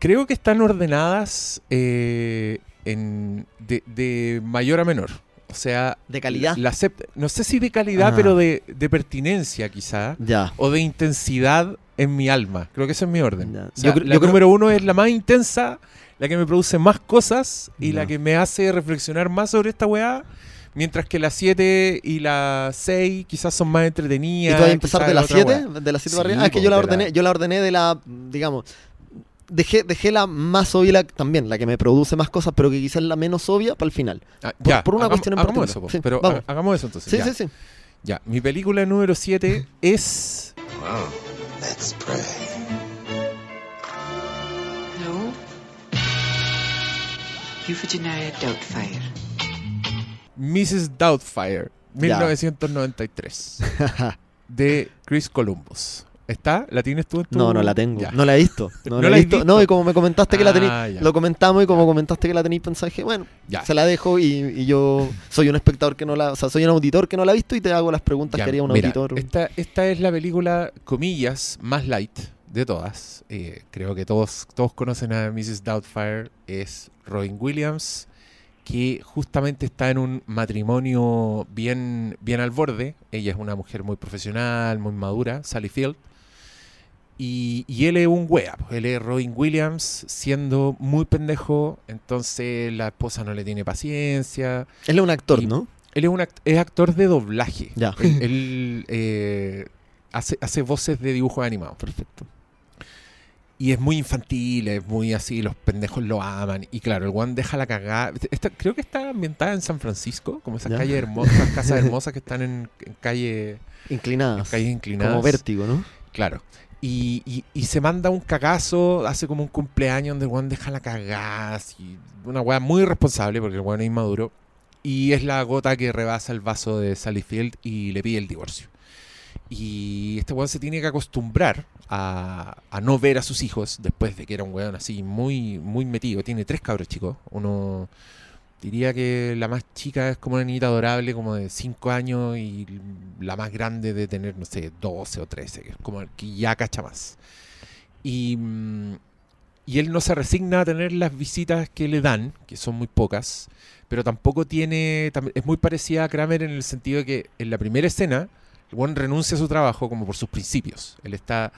Creo que están ordenadas de mayor a menor. O sea, ¿de calidad? No sé si de calidad, pero de pertinencia quizá. Ya. O de intensidad en mi alma. Creo que ese es mi orden. O sea, yo número 1 es la más intensa, la que me produce más cosas y la que me hace reflexionar más sobre esta weá. Mientras que la 7 y la 6 quizás son más entretenidas. ¿Y tú vas a empezar de la 7? ¿De la 7 para arriba? Ah, es que yo la ordené de la, digamos... Dejé la más obvia también, la que me produce más cosas, pero que quizás la menos obvia para el final. Por una cuestión en particular. Hagamos eso entonces. Sí, ya. Ya, mi película número 7 es... Wow. Let's pray. No. Euphigenia Doubtfire. Mrs. Doubtfire, 1993. De Chris Columbus. ¿Está? ¿La tienes tú en tu...? No, no la tengo. Ya. No la he visto. No la he visto. No, y como me comentaste que la tenéis... Lo comentamos y como comentaste que la tenéis, pensé que bueno, ya, se la dejo y yo soy un espectador que no la... O sea, soy un auditor que no la ha visto y te hago las preguntas que haría un auditor. Esta es la película, comillas, más light de todas. Creo que todos conocen a Mrs. Doubtfire. Es Robin Williams, que justamente está en un matrimonio bien al borde. Ella es una mujer muy profesional, muy madura, Sally Field. Y él es un wea, él es Robin Williams siendo muy pendejo, entonces la esposa no le tiene paciencia. Él es un actor, ¿no? Él es actor de doblaje. Ya. Él hace voces de dibujos animados. Perfecto. Y es muy infantil, es muy así, los pendejos lo aman. Y claro, el guan deja la cagada. Creo que está ambientada en San Francisco, como esas calles hermosas, casas hermosas que están en calles inclinadas. Como Vértigo, ¿no? Claro. Y se manda un cagazo, hace como un cumpleaños donde el guan deja la cagada. Así, una wea muy irresponsable porque el guan es inmaduro. Y es la gota que rebasa el vaso de Sally Field y le pide el divorcio. Y este weón se tiene que acostumbrar a no ver a sus hijos después de que era un weón así muy, muy metido. Tiene 3 cabros chicos. Uno, diría que la más chica es como una niñita adorable, como de 5 años, y la más grande de tener, no sé, 12 o 13, que es como el que ya cacha más. Y él no se resigna a tener las visitas que le dan, que son muy pocas, pero tampoco tiene... Es muy parecida a Kramer en el sentido de que en la primera escena... El buen renuncia a su trabajo como por sus principios. Él está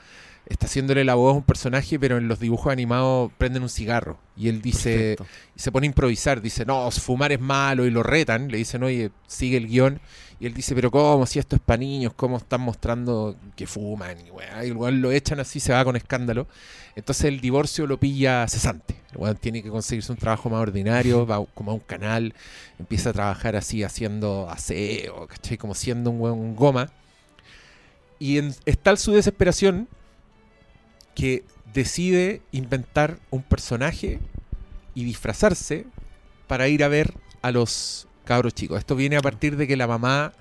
haciéndole la voz a un personaje, pero en los dibujos animados prenden un cigarro. Y él dice, se pone a improvisar, dice, no, fumar es malo, y lo retan. Le dicen, oye, sigue el guión. Y él dice, pero ¿cómo? Si esto es para niños, ¿cómo están mostrando que fuman? Y el weón lo echan así, se va con escándalo. Entonces el divorcio lo pilla cesante. El weón tiene que conseguirse un trabajo más ordinario, va como a un canal, empieza a trabajar así, haciendo aseo, ¿cachai? Como siendo un weón goma. Y está su desesperación que decide inventar un personaje y disfrazarse para ir a ver a los cabros chicos. Esto viene a partir de que la mamá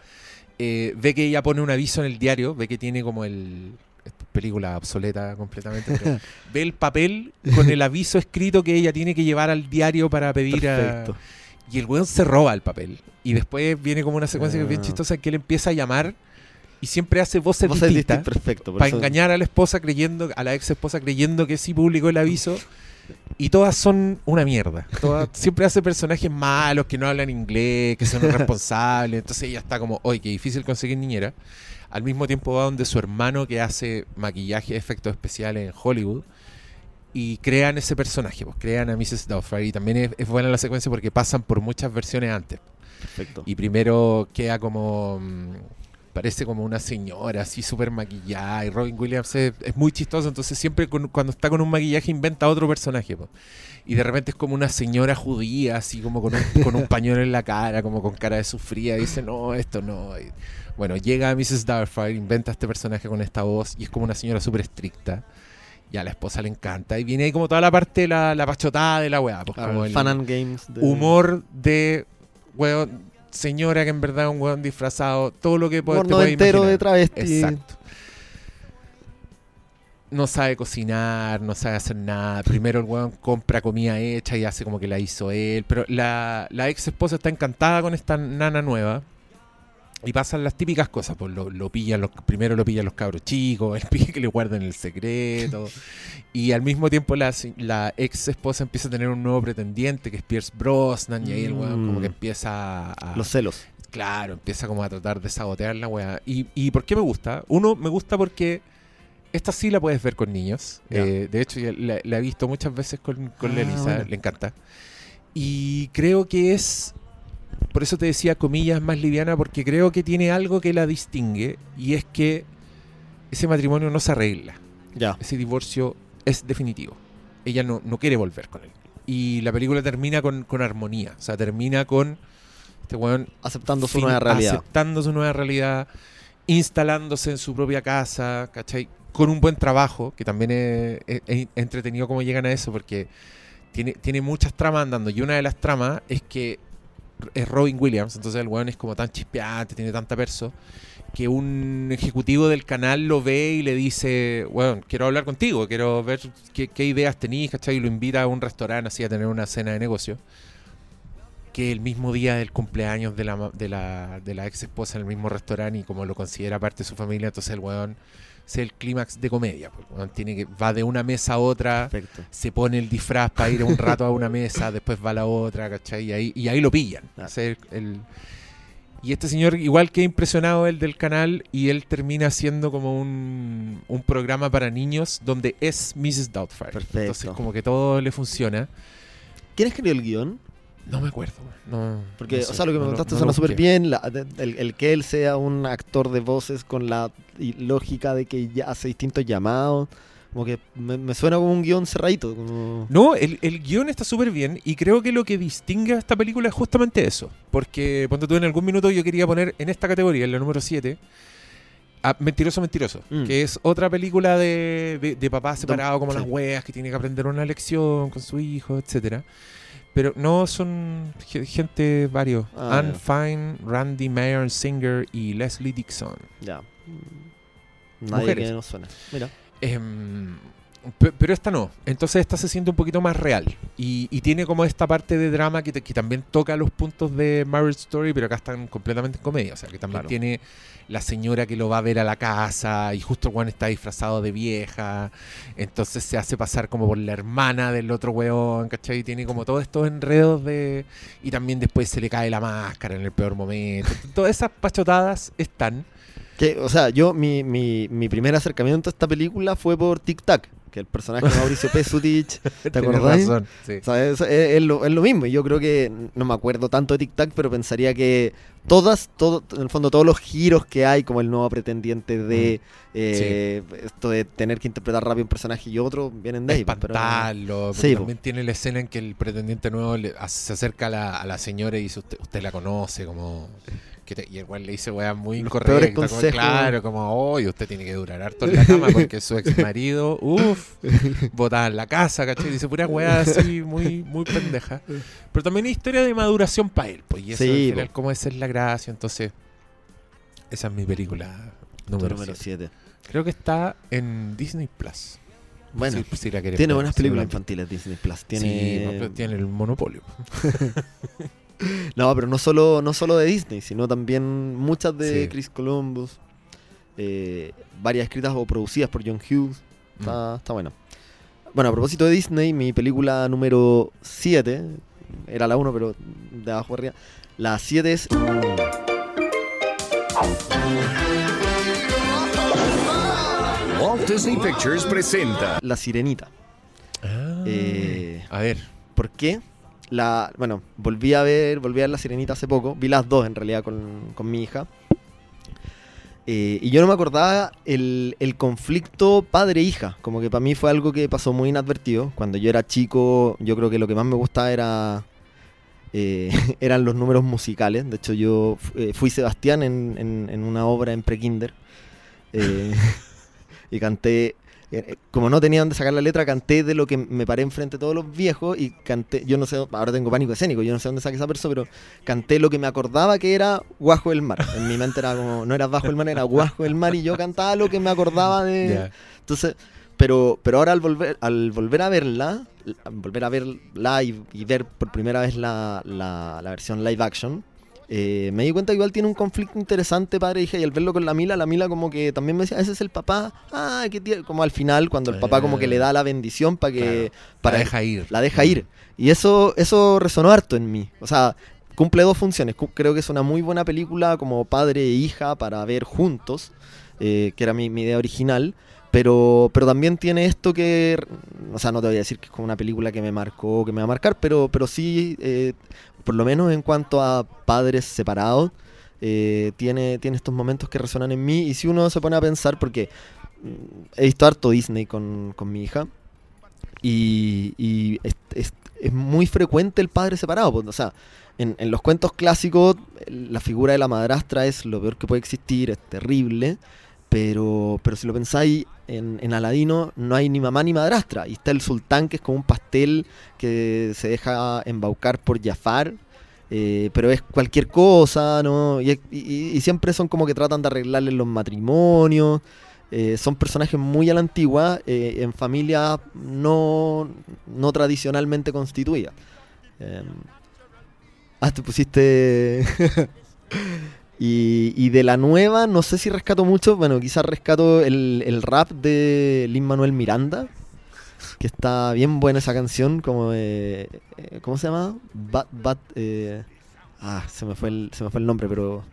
ve que ella pone un aviso en el diario, ve que tiene como el... película obsoleta completamente, pero ve el papel con el aviso escrito que ella tiene que llevar al diario para pedir a... Y el weón se roba el papel. Y después viene como una secuencia que es bien chistosa, que él empieza a llamar y siempre hace voces distintas, perfecto, para engañar a la esposa creyendo, a la ex esposa creyendo que sí publicó el aviso. Y todas son una mierda. Siempre hace personajes malos, que no hablan inglés, que son irresponsables. Entonces ella está como, oye, qué difícil conseguir niñera. Al mismo tiempo va donde su hermano, que hace maquillaje, efectos especiales en Hollywood. Y crean ese personaje, pues crean a Mrs. Doubtfire. Y también es buena la secuencia porque pasan por muchas versiones antes. Perfecto. Y primero queda como... Parece como una señora así súper maquillada, y Robin Williams es muy chistoso, entonces siempre cuando está con un maquillaje inventa otro personaje, po. Y de repente es como una señora judía, así como con un pañuelo en la cara, como con cara de sufrida, y dice, no, esto no. Y, bueno, llega Mrs. Doubtfire, inventa este personaje con esta voz, y es como una señora súper estricta, y a la esposa le encanta, y viene ahí como toda la parte de la pachotada de la weá, pues, como el fun and games de... humor de weón, señora que en verdad es un weón disfrazado, todo lo que puede imaginar. Entero de travesti. Exacto. No sabe cocinar, no sabe hacer nada. Primero el weón compra comida hecha y hace como que la hizo él. Pero la ex esposa está encantada con esta nana nueva. Y pasan las típicas cosas, pues primero lo pillan los cabros chicos, él pide que le guarden el secreto. Y al mismo tiempo la ex esposa empieza a tener un nuevo pretendiente que es Pierce Brosnan, y ahí el weón como que empieza a... Los celos. Claro, empieza como a tratar de sabotear la weá. ¿Y por qué me gusta? Uno, me gusta porque esta sí la puedes ver con niños. Yeah. De hecho, la he visto muchas veces con la Elisa, bueno, le encanta. Y creo que es... Por eso te decía, comillas, más liviana, porque creo que tiene algo que la distingue, y es que ese matrimonio no se arregla. Ya. Ese divorcio es definitivo. Ella no quiere volver con él. Y la película termina con armonía. O sea, termina con este weón aceptando su nueva realidad. Aceptando su nueva realidad, instalándose en su propia casa, ¿cachai? Con un buen trabajo, que también es entretenido cómo llegan a eso, porque tiene muchas tramas andando. Y una de las tramas es que es Robin Williams, entonces el weón es como tan chispeante, tiene tanta perso, que un ejecutivo del canal lo ve y le dice, bueno, quiero hablar contigo, quiero ver qué ideas tenís, ¿cachai? Y lo invita a un restaurante así a tener una cena de negocio, que el mismo día del cumpleaños de la ex esposa en el mismo restaurante, y como lo considera parte de su familia, entonces el weón es el clímax de comedia, porque el weón va de una mesa a otra. Perfecto. Se pone el disfraz para ir un rato a una mesa, después va a la otra, ¿cachai? Y ahí lo pillan. Ah. Es el Y este señor, igual que impresionado él del canal, y él termina haciendo como un programa para niños donde es Mrs. Doubtfire. Perfecto. Entonces como que todo le funciona. ¿Quién escribió el guión? No me acuerdo. No, porque, no sé, o sea, lo que me contaste suena súper bien. El que él sea un actor de voces con la lógica de que ya hace distintos llamados. Como que me suena como un guión cerradito. Como... No, el guión está súper bien, y creo que lo que distingue a esta película es justamente eso. Porque, ponte tú, en algún minuto yo quería poner en esta categoría, en la número 7, a Mentiroso, Mentiroso, que es otra película de papá separado, como sí, las weas, que tiene que aprender una lección con su hijo, etcétera. Pero no, son gente varios. Anne Fine, Randy Mayer Singer y Leslie Dixon. Ya. Nadie mujeres. Que no suena. Mira. Pero esta no. Entonces esta se siente un poquito más real, y tiene como esta parte de drama que también toca los puntos de Marriage Story, pero acá están completamente en comedia. O sea, que también, claro, tiene la señora que lo va a ver a la casa, y justo Juan está disfrazado de vieja, entonces se hace pasar como por la hermana del otro weón, ¿cachai? Y tiene como todos estos enredos de... Y también después se le cae la máscara en el peor momento. Todas esas pachotadas están... Que, o sea, yo mi primer acercamiento a esta película fue por Tic Tac, que el personaje de Mauricio Pesutich, ¿te acordás? Razón, sí. O sea, es lo mismo, y yo creo que no me acuerdo tanto de Tic Tac, pero pensaría que en el fondo todos los giros que hay, como el nuevo pretendiente de sí, esto de tener que interpretar rápido un personaje y otro, vienen de ahí. Espantarlo, sí, también tiene la escena en que el pretendiente nuevo se acerca a la señora y dice, usted la conoce, como... Y el weón le dice weá muy incorrecta, como, claro, como hoy usted tiene que durar harto en la cama porque su ex marido, botada en la casa, ¿cachai? Dice pura weá así muy, muy pendeja. Pero también hay historia de maduración para él, pues, y eso sí, pues, como esa es la gracia. Entonces, esa es mi película número 7. Creo que está en Disney Plus. Bueno, si la tiene buenas películas infantiles Disney Plus. Tiene... Sí, tiene el monopolio. No, pero no solo de Disney, sino también muchas de Chris Columbus, varias escritas o producidas por John Hughes. Está bueno. Bueno, a propósito de Disney, mi película número 7, era la 1, pero de abajo arriba. La 7 es... Walt Disney Pictures presenta La Sirenita. A ver, ¿por qué? Bueno, volví a ver La Sirenita hace poco. Vi las dos en realidad con mi hija, y yo no me acordaba el conflicto padre-hija. Como que para mí fue algo que pasó muy inadvertido. Cuando yo era chico, yo creo que lo que más me gustaba eran los números musicales. De hecho, yo fui Sebastián en una obra en pre-kinder, y canté. Como no tenía dónde sacar la letra, canté de lo que me paré enfrente de todos los viejos, y canté, yo no sé, ahora tengo pánico escénico, yo no sé dónde saqué esa persona, pero canté lo que me acordaba que era Guajo del Mar. En mi mente era como, no era Bajo el Mar, era Guajo del Mar, y yo cantaba lo que me acordaba de... Yeah. Entonces, pero ahora al volver a verla y ver por primera vez la versión live action, me di cuenta que igual tiene un conflicto interesante padre e hija, y al verlo con la Mila como que también me decía, ese es el papá, qué tío, como al final cuando el papá como que le da la bendición para que... Claro, para la deja ir. Y eso resonó harto en mí. O sea, cumple dos funciones. Creo que es una muy buena película como padre e hija para ver juntos, que era mi idea original. Pero también tiene esto que... O sea, no te voy a decir que es como una película que me marcó, que me va a marcar, pero sí, por lo menos en cuanto a padres separados, tiene estos momentos que resonan en mí. Y si uno se pone a pensar, porque he visto harto Disney con mi hija, Y es muy frecuente el padre separado. O sea, en los cuentos clásicos la figura de la madrastra es lo peor que puede existir, es terrible, pero si lo pensáis, en Aladino no hay ni mamá ni madrastra, y está el sultán, que es como un pastel que se deja embaucar por Jafar, pero es cualquier cosa, ¿no? Y siempre son como que tratan de arreglarles los matrimonios. Son personajes muy a la antigua, en familias no tradicionalmente constituidas. Te pusiste... y de la nueva, no sé si rescato mucho. Bueno, quizás rescato el rap de Lin-Manuel Miranda, que está bien buena esa canción, como... ¿cómo se llama? Se me fue el nombre, pero...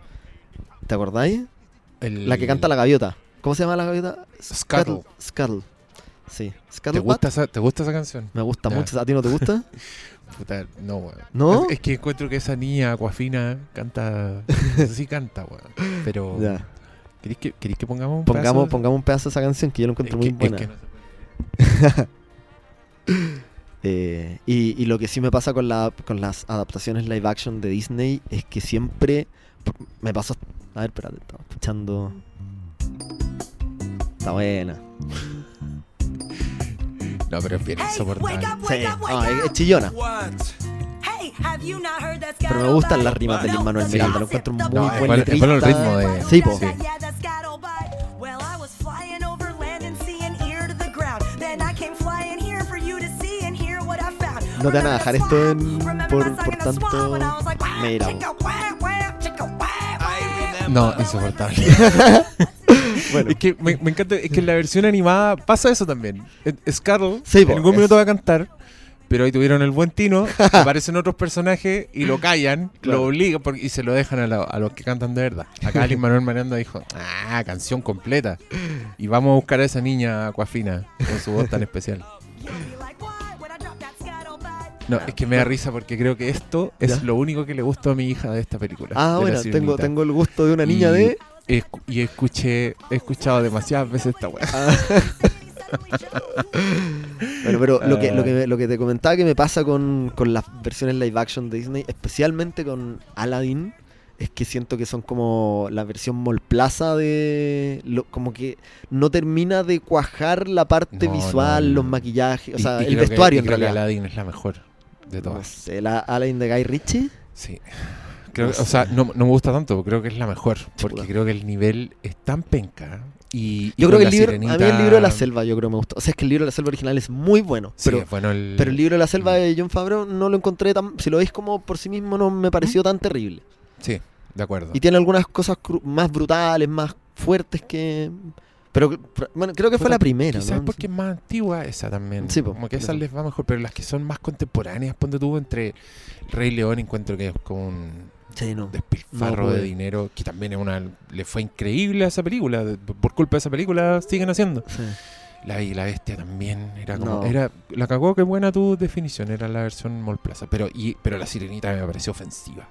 ¿Te acordáis? La que canta la gaviota. ¿Cómo se llama la gaviota? Scuttle. Scuttle. Sí. Scuttle. ¿Te gusta esa canción? Me gusta mucho. ¿A ti no te gusta? Puta, no, weón. ¿No? Es que encuentro que esa niña Aquafina canta. No sé si canta, weón. Pero. Ya. ¿Querís que pongamos un pedazo? Pongamos un pedazo de esa canción, que yo lo encuentro muy buena. Es que no se puede. Y lo que sí me pasa con las adaptaciones live action de Disney es que siempre me paso. A ver, espérate, estaba escuchando. Está buena. No, pero es bien insoportable. Sí, es chillona. Pero me gustan las rimas de Lin-Manuel Miranda. Sí. Lo encuentro muy buen el ritmo de... Sí, po. Sí. No te van a dejar esto por tanto... Mira, no, insoportable. Bueno. Es que me encanta, es que en la versión animada pasa eso también. Scarlett, sí, en algún minuto va a cantar, pero ahí tuvieron el buen tino, aparecen otros personajes y lo callan, claro. Lo obligan y se lo dejan a los que cantan de verdad. Acá Lin-Manuel Miranda dijo, canción completa. Y vamos a buscar a esa niña Aquafina con su voz tan especial. No, es que me da risa porque creo que esto es lo único que le gustó a mi hija de esta película. Ah, bueno, tengo el gusto de una niña de... Y he escuchado demasiadas veces esta weá. Bueno, pero lo que te comentaba que me pasa con las versiones live action de Disney, especialmente con Aladdin, es que siento que son como la versión molplaza de... como que no termina de cuajar la parte visual, los maquillajes, o sea, el vestuario en realidad. Creo que Aladdin es la mejor de todas. No sé, ¿la Aladdin de Guy Ritchie? Sí. Creo, o sea, no me gusta tanto, creo que es la mejor, porque creo que el nivel es tan penca. Y yo creo que a mí el libro de la selva yo creo me gustó. O sea, es que el libro de la selva original es muy bueno, sí, pero el libro de la selva de Jon Favreau no lo encontré tan... Si lo veis como por sí mismo no me pareció tan terrible. Sí, de acuerdo. Y tiene algunas cosas más brutales, más fuertes que... Pero bueno, creo que fue la primera. Quizás, ¿no? Porque es más antigua esa también. Sí, como que esas les va mejor, pero las que son más contemporáneas, ponte tú, entre Rey León encuentro que es como un... Sí, no. Despilfarro de dinero, que también es una... Le fue increíble a esa película. Por culpa de esa película siguen haciendo. Sí. La Bella y la Bestia también era como... la cagó, qué buena tu definición. Era la versión molplaza. Pero la Sirenita me pareció ofensiva.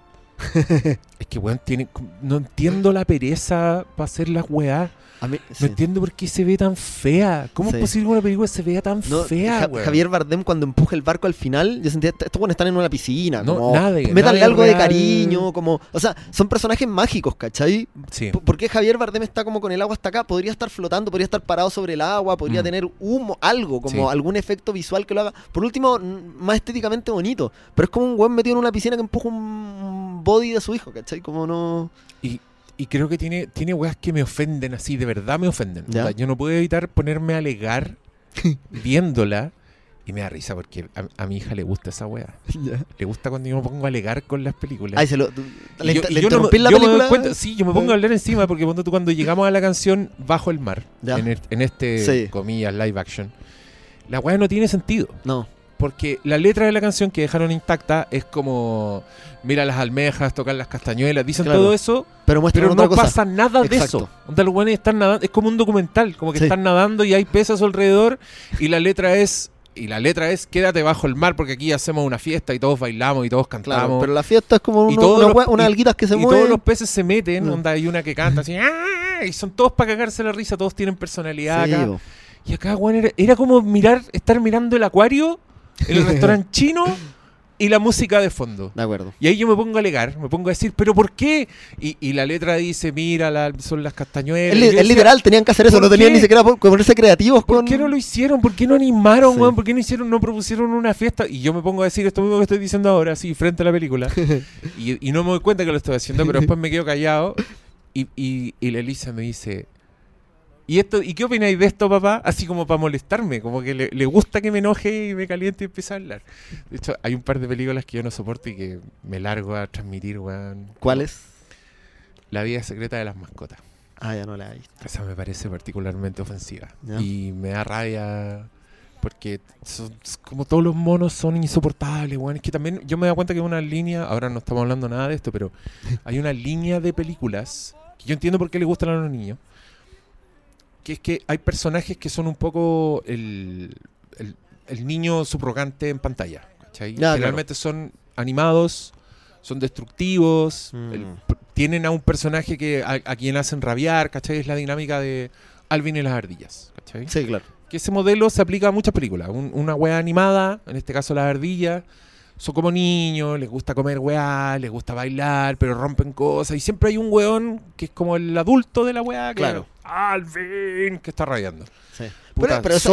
Es que weón tiene... No entiendo la pereza para hacer las weas. No entiendo por qué se ve tan fea. ¿Cómo es posible que una película se vea tan fea? Javier Bardem cuando empuja el barco al final, yo sentía, estos bueno, están en una piscina, como, métanle algo real de cariño, como, o sea, son personajes mágicos, ¿cachai? Sí. ¿Por qué Javier Bardem está como con el agua hasta acá? Podría estar flotando, podría estar parado sobre el agua, podría tener humo, algo, como algún efecto visual que lo haga, por último, más estéticamente bonito, pero es como un weón metido en una piscina que empuja un body de su hijo, ¿cachai? Como no... Y creo que tiene weas que me ofenden así, de verdad me ofenden. O sea, yo no puedo evitar ponerme a alegar viéndola y me da risa porque a mi hija le gusta esa wea. Le gusta cuando yo me pongo a alegar con las películas. Ay, ¿le interrumpí la película? Me doy cuenta, sí, yo me pongo a hablar encima porque cuando llegamos a la canción Bajo el Mar, en este, comillas, live action, la wea no tiene sentido. No. Porque la letra de la canción que dejaron intacta es como, mira las almejas, tocan las castañuelas, dicen todo eso, pero no pasa nada de eso. Onda, los guanes están nadando, es como un documental, como que están nadando y hay peces alrededor y la letra es quédate bajo el mar porque aquí hacemos una fiesta y todos bailamos y todos cantamos. Claro, pero la fiesta es como unas alguitas que se mueven. Y todos los peces se meten, onda, hay una que canta así, ¡ah! Y son todos para cagarse la risa, todos tienen personalidad acá. Y acá, bueno, era como estar mirando el acuario en el restaurante chino y la música de fondo. De acuerdo. Y ahí yo me pongo a alegar, me pongo a decir, ¿pero por qué? Y la letra dice, mira, son las castañuelas. Es liberal, tenían que hacer eso, no tenían ni siquiera ponerse creativos. ¿Por qué no lo hicieron? ¿Por qué no animaron, weón? Sí. ¿Por qué no propusieron una fiesta? Y yo me pongo a decir esto mismo que estoy diciendo ahora, así, frente a la película. y no me doy cuenta que lo estoy haciendo, pero después me quedo callado. Y la Elisa me dice... ¿Y qué opináis de esto, papá? Así como para molestarme, como que le gusta que me enoje y me caliente y empiece a hablar. De hecho, hay un par de películas que yo no soporto y que me largo a transmitir, weón. ¿Cuáles? La vida secreta de las mascotas. Ah, ya no la he visto. Esa me parece particularmente ofensiva. ¿Ya? Y me da rabia porque como todos los monos son insoportables, weón. Es que también yo me doy cuenta que hay una línea, ahora no estamos hablando nada de esto, pero hay una línea de películas que yo entiendo por qué le gustan a los niños. Que es que hay personajes que son un poco el niño subrogante en pantalla, ¿cachai? Ya, generalmente claro. Son animados, son destructivos, tienen a un personaje a quien hacen rabiar, ¿cachai? Es la dinámica de Alvin y las ardillas, ¿cachai? Sí, claro. Que ese modelo se aplica a muchas películas. Una weá animada, en este caso las ardillas, son como niños, les gusta comer weá, les gusta bailar, pero rompen cosas. Y siempre hay un weón que es como el adulto de la weá, claro. Alvin, que está rayando. Sí. Puta, pero esa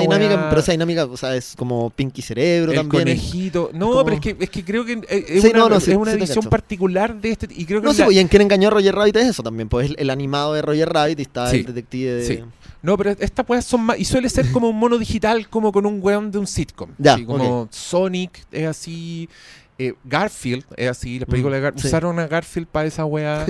dinámica, weá. Pero esa dinámica, o sea, es como Pinky Cerebro el también. El conejito. No, como... pero es que creo que es una edición particular de este. Y creo que sí, pues, y en quien engañó a Roger Rabbit es eso también, pues el animado de Roger Rabbit y está sí. El detective de... Sí. No, pero estas pues son más... Y suele ser como un mono digital, como con un weón de un sitcom. Ya, así, como okay. Sonic es así... Garfield, es así, las películas de Garfield, usaron a Garfield para esa weá.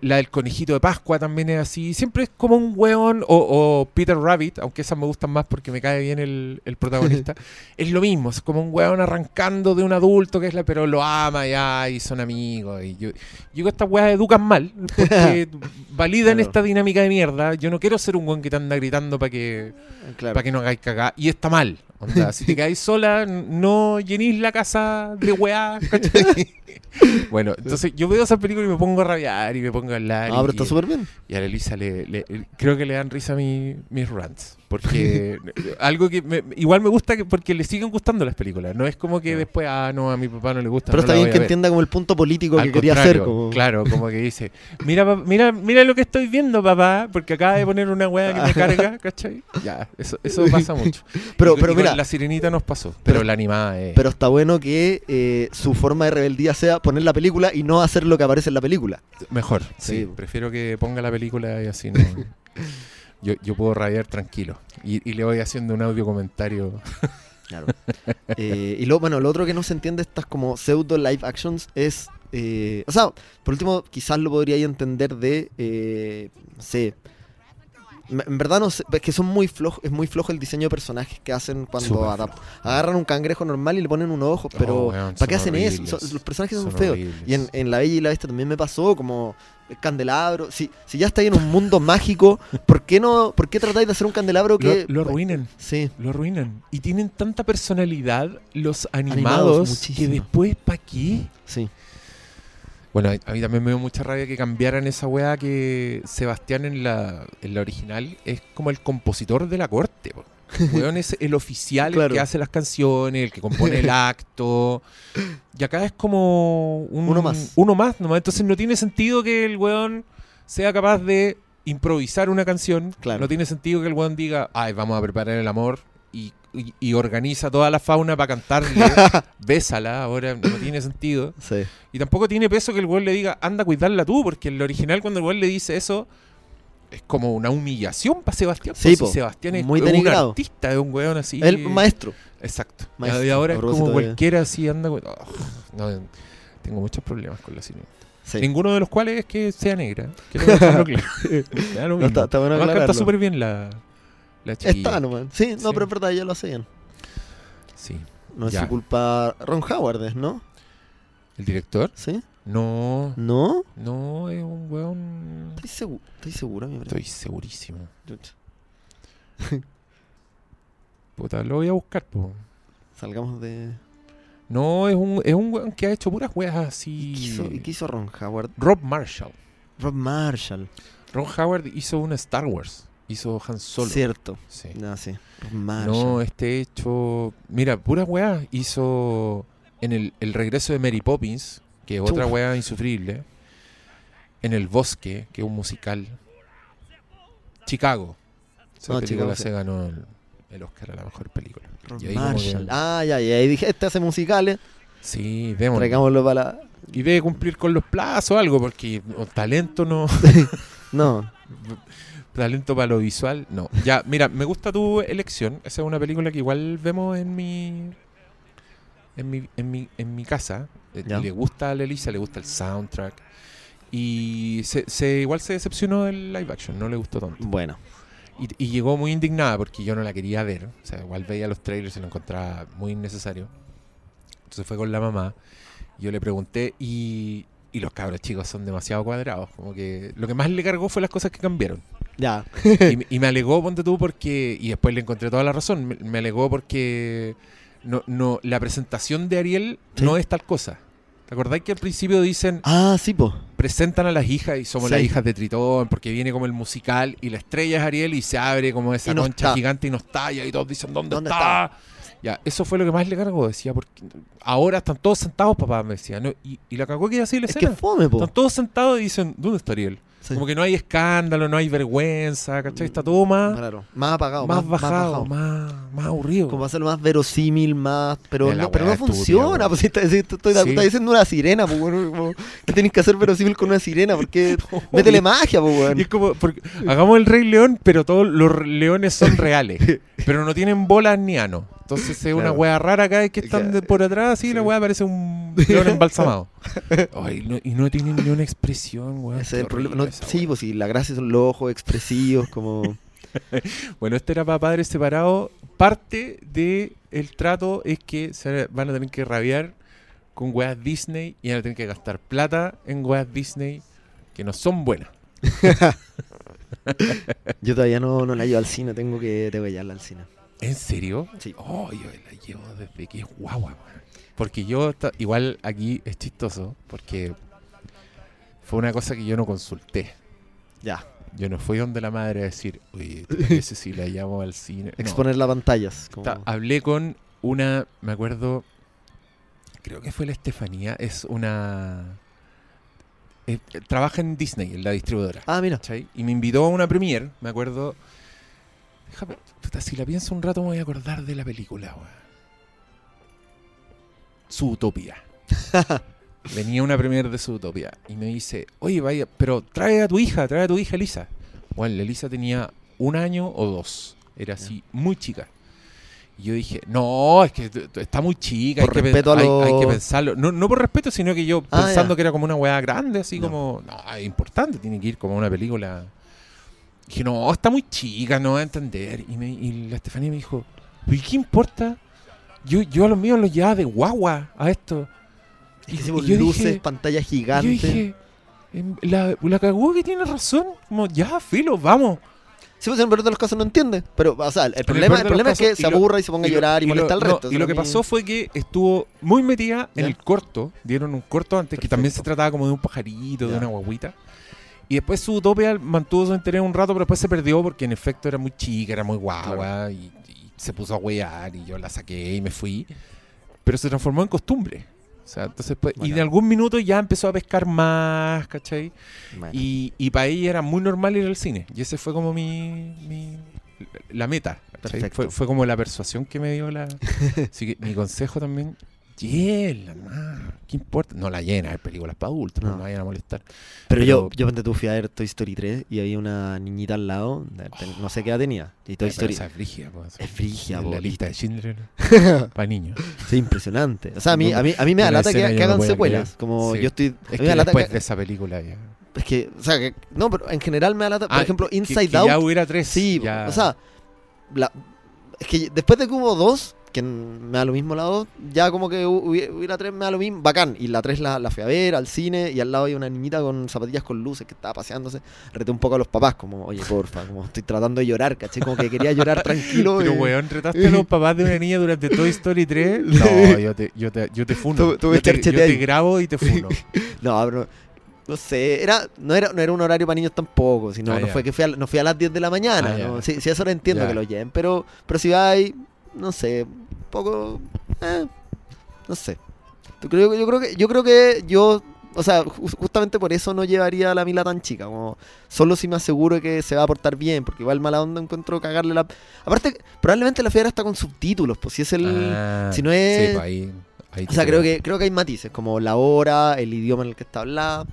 La del conejito de Pascua también es así, siempre es como un weón o Peter Rabbit, aunque esas me gustan más porque me cae bien el protagonista. Es lo mismo, es como un weón arrancando de un adulto que es pero lo ama ya y son amigos. Y yo que estas weas educan mal porque validan esta dinámica de mierda. Yo no quiero ser un weón que te anda gritando para que, claro. Pa que no hagáis cagada, y está mal. Onda, si te quedáis sola, no llenís la casa de weá. Bueno, entonces yo veo esa película y me pongo a rabiar y me pongo a hablar. Ah, pero está súper bien. Y a la Elisa creo que le dan risa mis rants. Porque algo que igual me gusta porque le siguen gustando las películas. No es como que después, no, a mi papá no le gusta. Pero no está bien que entienda como el punto político al que quería hacer. Como... Claro, como que dice, mira lo que estoy viendo, papá, porque acaba de poner una weá que me carga, ¿cachai? Ya, eso pasa mucho. Pero mira, la sirenita nos pasó, pero la animada es... Pero está bueno que su forma de rebeldía sea poner la película y no hacer lo que aparece en la película. Mejor, sí. Prefiero que ponga la película y así no... Yo puedo radiar tranquilo y le voy haciendo un audio comentario. Claro. Y luego, bueno, lo otro que no se entiende estas como pseudo live actions es, o sea, por último quizás lo podría entender de, no sé, en verdad no sé, es que es muy flojo el diseño de personajes que hacen cuando agarran un cangrejo normal y le ponen un ojo, pero ¿para qué hacen eso? Los personajes son feos. Horribles. Y en La Bella y la Bestia también me pasó como el candelabro, si ya estáis en un mundo mágico, ¿por qué tratáis de hacer un candelabro que lo arruinen? Sí. Lo arruinan. Y tienen tanta personalidad los animados que después ¿para qué? Sí. Bueno, a mí también me dio mucha rabia que cambiaran esa weá, que Sebastián en la original es como el compositor de la corte. Weón es el oficial, claro. El que hace las canciones, el que compone el acto. Y acá es como uno más nomás. Entonces no tiene sentido que el weón sea capaz de improvisar una canción. Claro. No tiene sentido que el weón diga, ay, vamos a preparar el amor. Y organiza toda la fauna para cantarle bésala, ahora no tiene sentido. Sí. Y tampoco tiene peso que el güey le diga anda a cuidarla tú, porque en el original cuando el güey le dice eso es como una humillación para Sebastián. Sí, pues, Sebastián es muy denigrado. Un artista, es un weón así. El maestro. Exacto. Maestro. Y ahora es como cualquiera así anda. No, tengo muchos problemas con la sirenita. Sí. Ninguno de los cuales es que sea negra. Quiero dejarlo claro. No, está bueno. Además, canta súper bien la chiquilla. Está, no, man. Sí, no, sí. Pero es verdad, ya lo hacían. Sí. No es su culpa. Ron Howard, ¿no? ¿El director? Sí. No. ¿No? No, es un weón. ¿Estoy seguro? Estoy segurísimo. Puta, lo voy a buscar, po. Salgamos de... No, es un weón que ha hecho puras weas así. ¿Y qué hizo Ron Howard? Rob Marshall. Ron Howard hizo una Star Wars. hizo Han Solo. Cierto. Sí. No, sí. No, este hecho... Mira, pura weá. Hizo en el regreso de Mary Poppins, que es otra weá insufrible. En el bosque, que es un musical. Chicago. Esa película se ganó el Oscar a la mejor película. Y ahí Marshall. Y ahí dije, este hace musicales. Sí, vemos. Traigámoslo para la... Y debe cumplir con los plazos o algo, porque talento no... No. Talento para lo visual, no. Ya, mira, me gusta tu elección. Esa es una película que igual vemos en mi casa. ¿Ya? Le gusta a la Elisa, le gusta el soundtrack. Y igual se decepcionó del live action, no le gustó tanto. Bueno. Y llegó muy indignada porque yo no la quería ver. O sea, igual veía los trailers y lo encontraba muy innecesario. Entonces fue con la mamá. Yo le pregunté y los cabros chicos son demasiado cuadrados. Como que lo que más le cargó fue las cosas que cambiaron. Ya. Y me alegó, ponte tú, porque... Y después le encontré toda la razón. Me alegó porque no la presentación de Ariel no es tal cosa. ¿Te acordás que al principio dicen... Ah, sí, po. Presentan a las hijas y somos las hijas de Tritón porque viene como el musical y la estrella es Ariel y se abre como esa concha gigante y nos talla y todos dicen, ¿dónde está? Ya, eso fue lo que más le cargó. Decía, porque ahora están todos sentados, papá, me decía. ¿No? Y la cagó que así la escena. Es que fome, po. Están todos sentados y dicen, ¿dónde está Ariel? Sí. Como que no hay escándalo, no hay vergüenza, ¿cachai? Está todo más... Claro. Más apagado. Más bajado, más aburrido. Como hacerlo más verosímil, más... Pero no funciona. Pues, estás diciendo una sirena, pues, bueno, ¿qué tenés que hacer verosímil con una sirena? Porque métele magia, pues, bueno. Y es como, hagamos el Rey León, pero todos los leones son reales. Pero no tienen bolas ni ano. Entonces es una wea rara cada vez que están por atrás, así la wea parece un león embalsamado. Y no tienen ni una expresión, wea. Ese es el problema. Sí, pues sí, la gracia son los ojos expresivos, como... Bueno, este era para padres separados. Parte del trato es que se van a tener que rabiar con weas Disney y van a tener que gastar plata en weas Disney que no son buenas. Yo todavía no la llevo al cine, tengo que llevarla al cine. ¿En serio? Sí. Oh, yo la llevo desde que es guagua, man. Porque igual aquí es chistoso, porque fue una cosa que yo no consulté. Ya. Yo no fui donde la madre a decir, oye, ¿te parece si la llamo al cine? Exponerla a pantallas. Como... Hablé con una, me acuerdo, creo que fue la Estefanía, es una... trabaja en Disney, en la distribuidora. Ah, mira. ¿Sí? Y me invitó a una premiere, me acuerdo... Déjame, si la pienso un rato me voy a acordar de la película, weón. Zootopia. Venía una premier de Zootopia y me dice, oye, vaya, pero trae a tu hija Elisa. Bueno, Elisa tenía 1 año o 2. Era así, muy chica. Y yo dije, no, es que está muy chica, por respeto hay que pensarlo. No por respeto, sino que yo pensando que era como una weá grande, así como, no, es importante, tiene que ir como una película... Dije, no, está muy chica, no va a entender. Y la Estefanía me dijo, ¿y qué importa? Yo a los míos los llevaba de guagua a esto. Y yo luces, dije, pantalla gigante. Yo dije, la cagó que tiene razón. Como, ya, filo, vamos. Sí, pues en el peor de los casos no entiende. Pero, o sea, el problema es que se aburra y se ponga a llorar y molesta al resto. Y lo que pasó fue que estuvo muy metida en el corto. Dieron un corto antes, que también se trataba como de un pajarito, de una guaguita. Y después Zootopia mantuvo su interés un rato, pero después se perdió porque en efecto era muy chica, era muy guagua, claro. y se puso a huear y yo la saqué y me fui. Pero se transformó en costumbre. O sea, entonces pues, bueno. Y en algún minuto ya empezó a pescar más, ¿cachai? Bueno. Y para ella era muy normal ir al cine. Y ese fue como la meta. Fue como la persuasión que me dio la... Así que mi consejo también... Llena, ¿qué importa? No la llena, es películas para adultos, no la vayan a molestar. Pero yo cuando fui a ver Toy Story 3 y había una niñita al lado, no sé qué edad tenía. Y Toy Story... Esa es frigia, pues. Es frigia, pues. La lista de Schindler para niños. Sí, impresionante. O sea, a mí me da lata que hagan secuelas. Como yo estoy... Es que después de esa película ya... Es que, o sea, no, pero en general me da lata. Por ejemplo, Inside Out... ya hubiera 3. Sí, o sea... Es que después de que hubo 2... que me da lo mismo la 2, ya como que hubiera 3, me da lo mismo, bacán. Y la 3 la fui a ver al cine y al lado había una niñita con zapatillas con luces que estaba paseándose. Reté un poco a los papás, como, oye, porfa, como estoy tratando de llorar, ¿cachai? Como que quería llorar tranquilo. Pero, weón, ¿retaste a los papás de una niña durante Toy Story 3? No, yo te funo. Yo te grabo y te funo. No, pero No sé, no era un horario para niños tampoco, sino fue que fui a las 10 de la mañana, ¿no? Si eso lo entiendo que lo lleven, pero si va ahí, no sé, un poco, no sé. Yo creo que yo, o sea, justamente por eso no llevaría la mila tan chica, como solo si me aseguro que se va a portar bien, porque igual mala onda encuentro cagarle la... Aparte, probablemente la fiera está con subtítulos, pues si es el... si no es... Sí, ahí o sea, creo que hay matices, como la hora, el idioma en el que está hablada,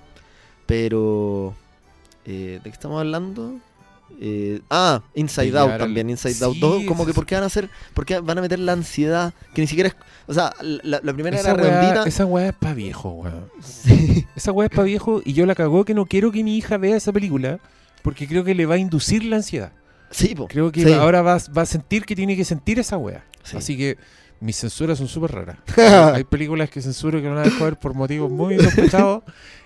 pero... ¿de qué estamos hablando? Inside Out también, Inside Out 2, como que ¿por qué van a meter la ansiedad que ni siquiera es, o sea, la primera era redondita. Esa weá es pa' viejo, weón. Sí. Esa weá es pa' viejo y yo la cagó que no quiero que mi hija vea esa película porque creo que le va a inducir la ansiedad. Sí, po. Creo que ahora va a sentir que tiene que sentir esa weá. Sí. Así que mis censuras son súper raras. Hay películas que censuro que no van a dejar por motivos muy sospechados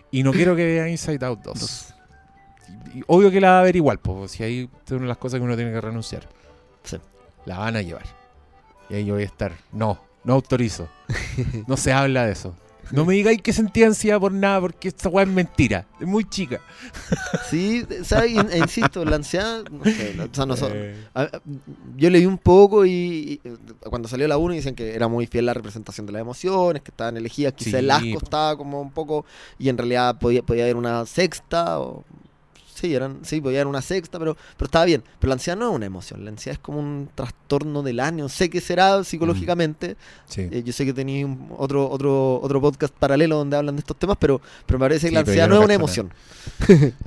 y no quiero que vea Inside Out 2. Obvio que la va a ver igual, pues si ahí es una de las cosas que uno tiene que renunciar. Sí. La van a llevar. Y ahí yo voy a estar. No autorizo. No se habla de eso. No me digáis que sentí ansiedad por nada, porque esta weá es mentira. Es muy chica. Sí, ¿sabes? Insisto, la ansiedad. No sé, o sea, yo leí un poco y cuando salió la 1 dicen que era muy fiel la representación de las emociones, que estaban elegidas. Quizás el asco estaba como un poco. Y en realidad podía haber una sexta o. Sí, podía haber una sexta, pero estaba bien. Pero la ansiedad no es una emoción, la ansiedad es como un trastorno del ánimo. Sé que será psicológicamente. Sí. Yo sé que tenéis otro podcast paralelo donde hablan de estos temas, pero me parece que la ansiedad no es una emoción.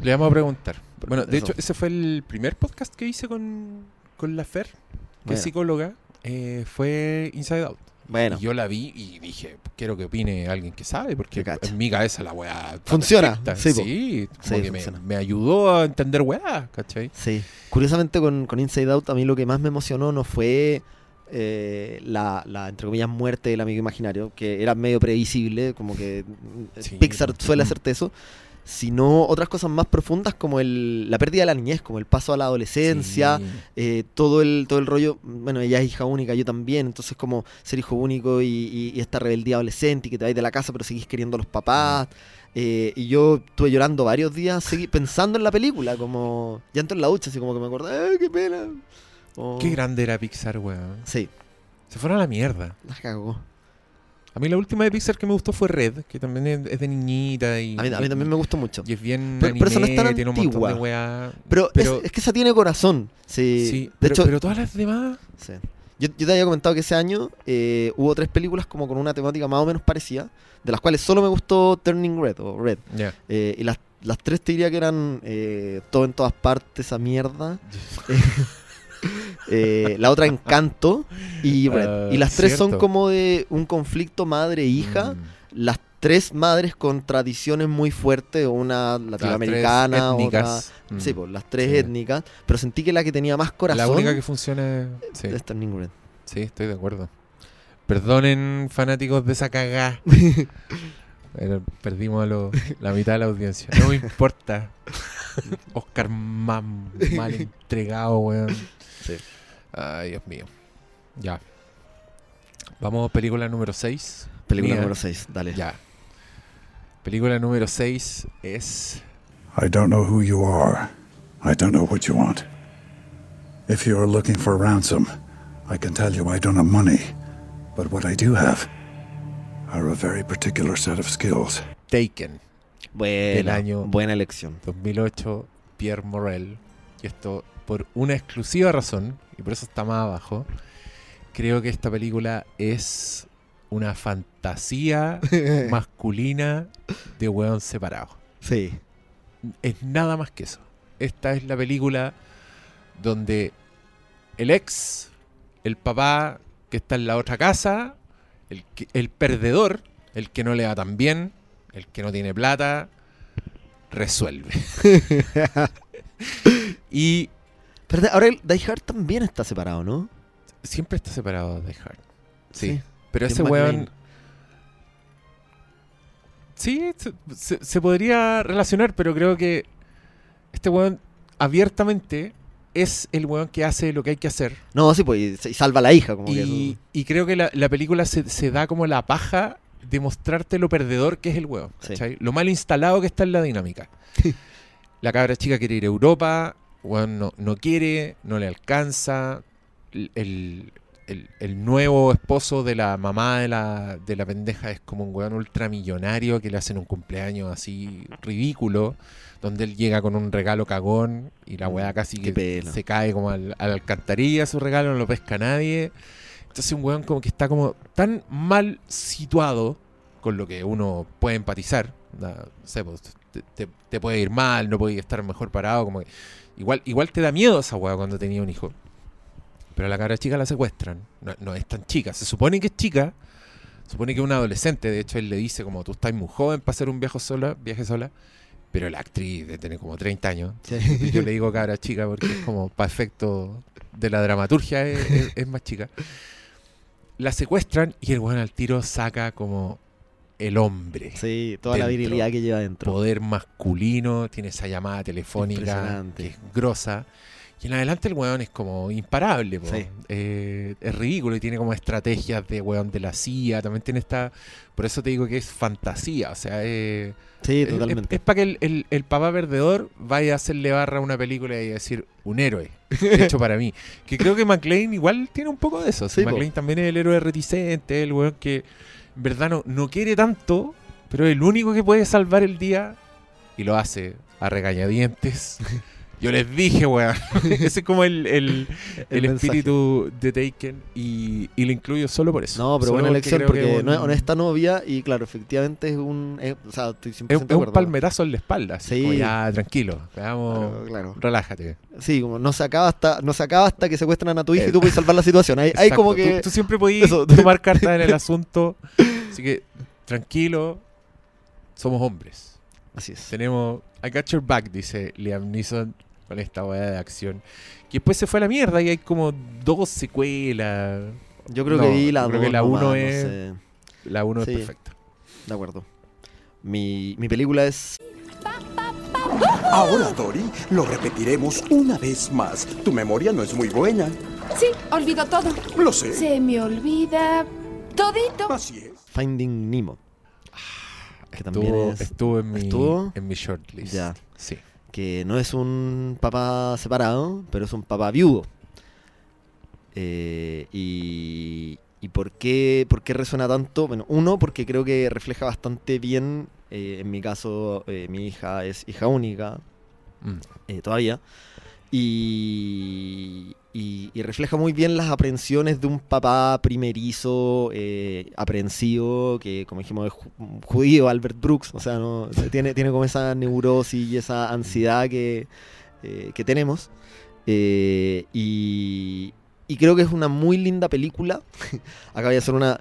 Le vamos a preguntar. Bueno, de hecho, ese fue el primer podcast que hice con la Fer, que es psicóloga. Fue Inside Out. Bueno. Y yo la vi y dije, quiero que opine alguien que sabe, porque en mi cabeza la weá funciona. Sí, como que me ayudó a entender weá, ¿cachai? Sí. Curiosamente con Inside Out a mí lo que más me emocionó no fue la entre comillas muerte del amigo imaginario, que era medio previsible, como que Pixar suele hacerte eso, sino otras cosas más profundas como la pérdida de la niñez, como el paso a la adolescencia, todo el rollo. Bueno, ella es hija única, yo también, entonces como ser hijo único y esta rebeldía adolescente y que te vais de la casa pero seguís queriendo a los papás. Y yo estuve llorando varios días, seguí pensando en la película, como llanto en la ducha, así como que me acordé, ¡ay, qué pena! Qué grande era Pixar, weón. Sí. Se fueron a la mierda. La cagó. A mí la última de Pixar que me gustó fue Red, que también es de niñita. Y a mí también me gustó mucho. Y es bien pero eso no es tan tiene antigua. Un montón de weá. Pero es que esa tiene corazón. Sí, pero todas las demás... Sí. Yo te había comentado que ese año hubo 3 películas como con una temática más o menos parecida, de las cuales solo me gustó Turning Red o Red. Yeah. Y las 3 te diría que eran todo en todas partes, esa mierda. La otra Encanto y Red. Y las 3 son como de un conflicto madre-hija. Las 3 madres con tradiciones muy fuertes, una latinoamericana, otra... Sí, pues las 3 étnicas. Pero sentí que la que tenía más corazón... La única que funciona es Turning Red. Sí, estoy de acuerdo. Perdonen, fanáticos de esa cagá. Perdimos la mitad de la audiencia. No me importa. Oscar mal entregado, weón. Sí. Ay, Dios mío. Ya. Vamos, película número 6. Película número 6, dale. Ya. Película número 6 es... I don't know who you are. I don't know what you want. If you are looking for ransom, I can tell you I don't have money. But what I do have are a very particular set of skills. Taken. Buena elección. 2008, Pierre Morel. Y esto por una exclusiva razón, y por eso está más abajo. Creo que esta película es una fantasía masculina de hueón separado. Sí. Es nada más que eso. Esta es la película donde el ex, el papá que está en la otra casa, el perdedor, el que no le va tan bien, el que no tiene plata, resuelve. Y... Pero ahora el Die Hard también está separado, ¿no? Siempre está separado Die Hard. Sí. Pero ese weón... Sí, se podría relacionar, pero creo que este weón abiertamente es el weón que hace lo que hay que hacer. No, sí, pues, y salva a la hija. Como y creo que la película se da como la paja demostrarte lo perdedor que es el huevo, ¿cachai? Sí. Lo mal instalado que está en la dinámica. La cabra chica quiere ir a Europa, bueno, no quiere, no le alcanza. El nuevo esposo de la mamá de la pendeja es como un weón ultramillonario que le hacen un cumpleaños así ridículo, donde él llega con un regalo cagón y la weá casi que se cae como a la alcantarilla su regalo, no lo pesca nadie. Entonces un weón como que está como tan mal situado, con lo que uno puede empatizar, no sé, pues, te puede ir mal, no puede estar mejor parado, como que igual te da miedo esa weá cuando tenía un hijo. Pero a la cabra chica la secuestran. No es tan chica. Se supone que es chica. Se supone que es una adolescente. De hecho, él le dice como, tú estás muy joven para hacer un viaje sola. Pero la actriz debe tener como 30 años. Sí. Y yo le digo cabra chica porque es como, para efecto de la dramaturgia, es más chica. La secuestran y el weón al tiro saca como el hombre. Sí, toda dentro, la virilidad que lleva dentro. Poder masculino. Tiene esa llamada telefónica que es grosa. Y en adelante el weón es como imparable, po. Sí. Es ridículo y tiene como estrategias de weón de la CIA, también tiene esta... Por eso te digo que es fantasía, o sea... sí, totalmente. Es para que el papá perdedor vaya a hacerle barra a una película y decir, un héroe, hecho para mí. Que creo que McLean igual tiene un poco de eso. Sí, McLean también es el héroe reticente, el weón que en verdad no quiere tanto, pero es el único que puede salvar el día y lo hace a regañadientes. Yo les dije, weón. Ese es como el espíritu de Taken y lo incluyo solo por eso. No, pero buena elección porque no es tan obvia y claro, efectivamente es un... o sea, estoy 100% de acuerdo. Es un palmetazo en la espalda. Así, sí. Como ya, tranquilo. Claro. Relájate. Sí, como no se acaba hasta que secuestran a tu hija y tú puedes salvar la situación. Hay como que... Tú siempre podías tomar cartas en el asunto. Así que, tranquilo, somos hombres. Así es. Tenemos... I got your back, dice Liam Neeson con esta weá de acción. Que después se fue a la mierda y hay como dos secuelas. Yo creo que vi la 1. Creo que la 1 es... No sé. La 1 sí. Es perfecta. De acuerdo. Mi película es... Ahora, Dory, lo repetiremos una vez más. Tu memoria no es muy buena. Sí, olvido todo. Lo sé. Se me olvida todito. Así es. Finding Nemo. Que estuvo en mi shortlist. Ya. Sí. Que no es un papá separado, pero es un papá viudo. ¿Y por qué resuena tanto? Bueno, uno, porque creo que refleja bastante bien, en mi caso, mi hija es hija única, todavía, y refleja muy bien las aprensiones de un papá primerizo, aprensivo, que como dijimos es judío, Albert Brooks, o sea, no tiene como esa neurosis y esa ansiedad que tenemos, y creo que es una muy linda película. Acá voy a hacer una...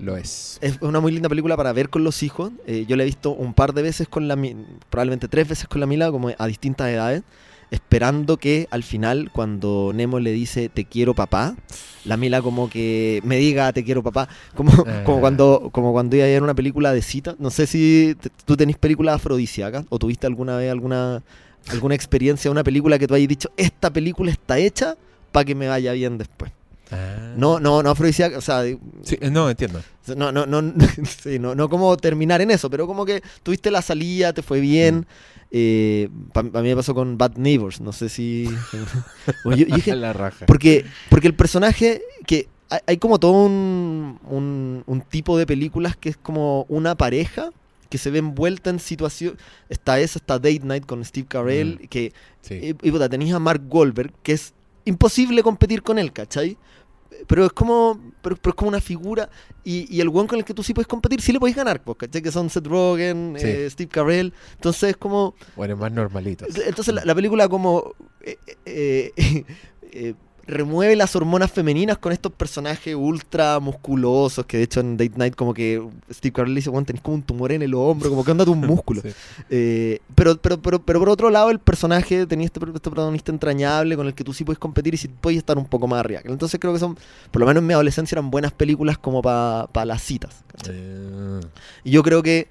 Lo es. Es una muy linda película para ver con los hijos. Yo la he visto un par de veces probablemente 3 veces con la Mila, como a distintas edades, esperando que al final, cuando Nemo le dice te quiero papá, la Mila como que me diga te quiero papá, como cuando iba a ver una película de cita. No sé si tú tenés películas afrodisíacas o tuviste alguna vez alguna experiencia, una película que tú hayas dicho, esta película está hecha para que me vaya bien después. No afrodisíaca, o sea, sí, no entiendo. Sí, no como terminar en eso, pero como que tuviste la salida, te fue bien. A mí me pasó con Bad Neighbors, no sé si... yo dije, la raja. Porque el personaje, que hay como todo un tipo de películas que es como una pareja que se ve envuelta en situación... Está Date Night con Steve Carell, que... Sí. Y puta, tenés a Mark Wahlberg, que es imposible competir con él, ¿cachai? Pero es como una figura, y el weón con el que tú sí puedes competir, sí le podés ganar, ¿cachai? Que son Seth Rogen, sí. Steve Carell, entonces es como... Bueno, más normalitos. Entonces la película como remueve las hormonas femeninas con estos personajes ultra musculosos, que de hecho en Date Night como que Steve Carell dice, bueno, tenés como un tumor en el hombro, como que onda tus músculos. Sí. Pero por otro lado el personaje tenía este protagonista entrañable con el que tú sí puedes competir y sí puedes estar un poco más arriba. Entonces creo que son, por lo menos en mi adolescencia, eran buenas películas como para las citas. Y yo creo que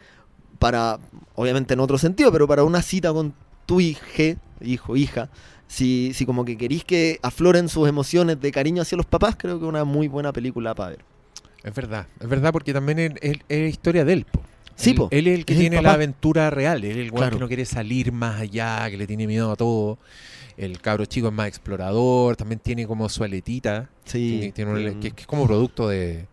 para, obviamente en otro sentido, pero para una cita con tu hija, si como que querís que afloren sus emociones de cariño hacia los papás, creo que es una muy buena película para ver. Es verdad, porque también es historia de él, po. Sí, po. Él es el que tiene la aventura real, él es el guay que no quiere salir más allá, que le tiene miedo a todo. El cabro chico es más explorador, también tiene como su aletita, que es como producto del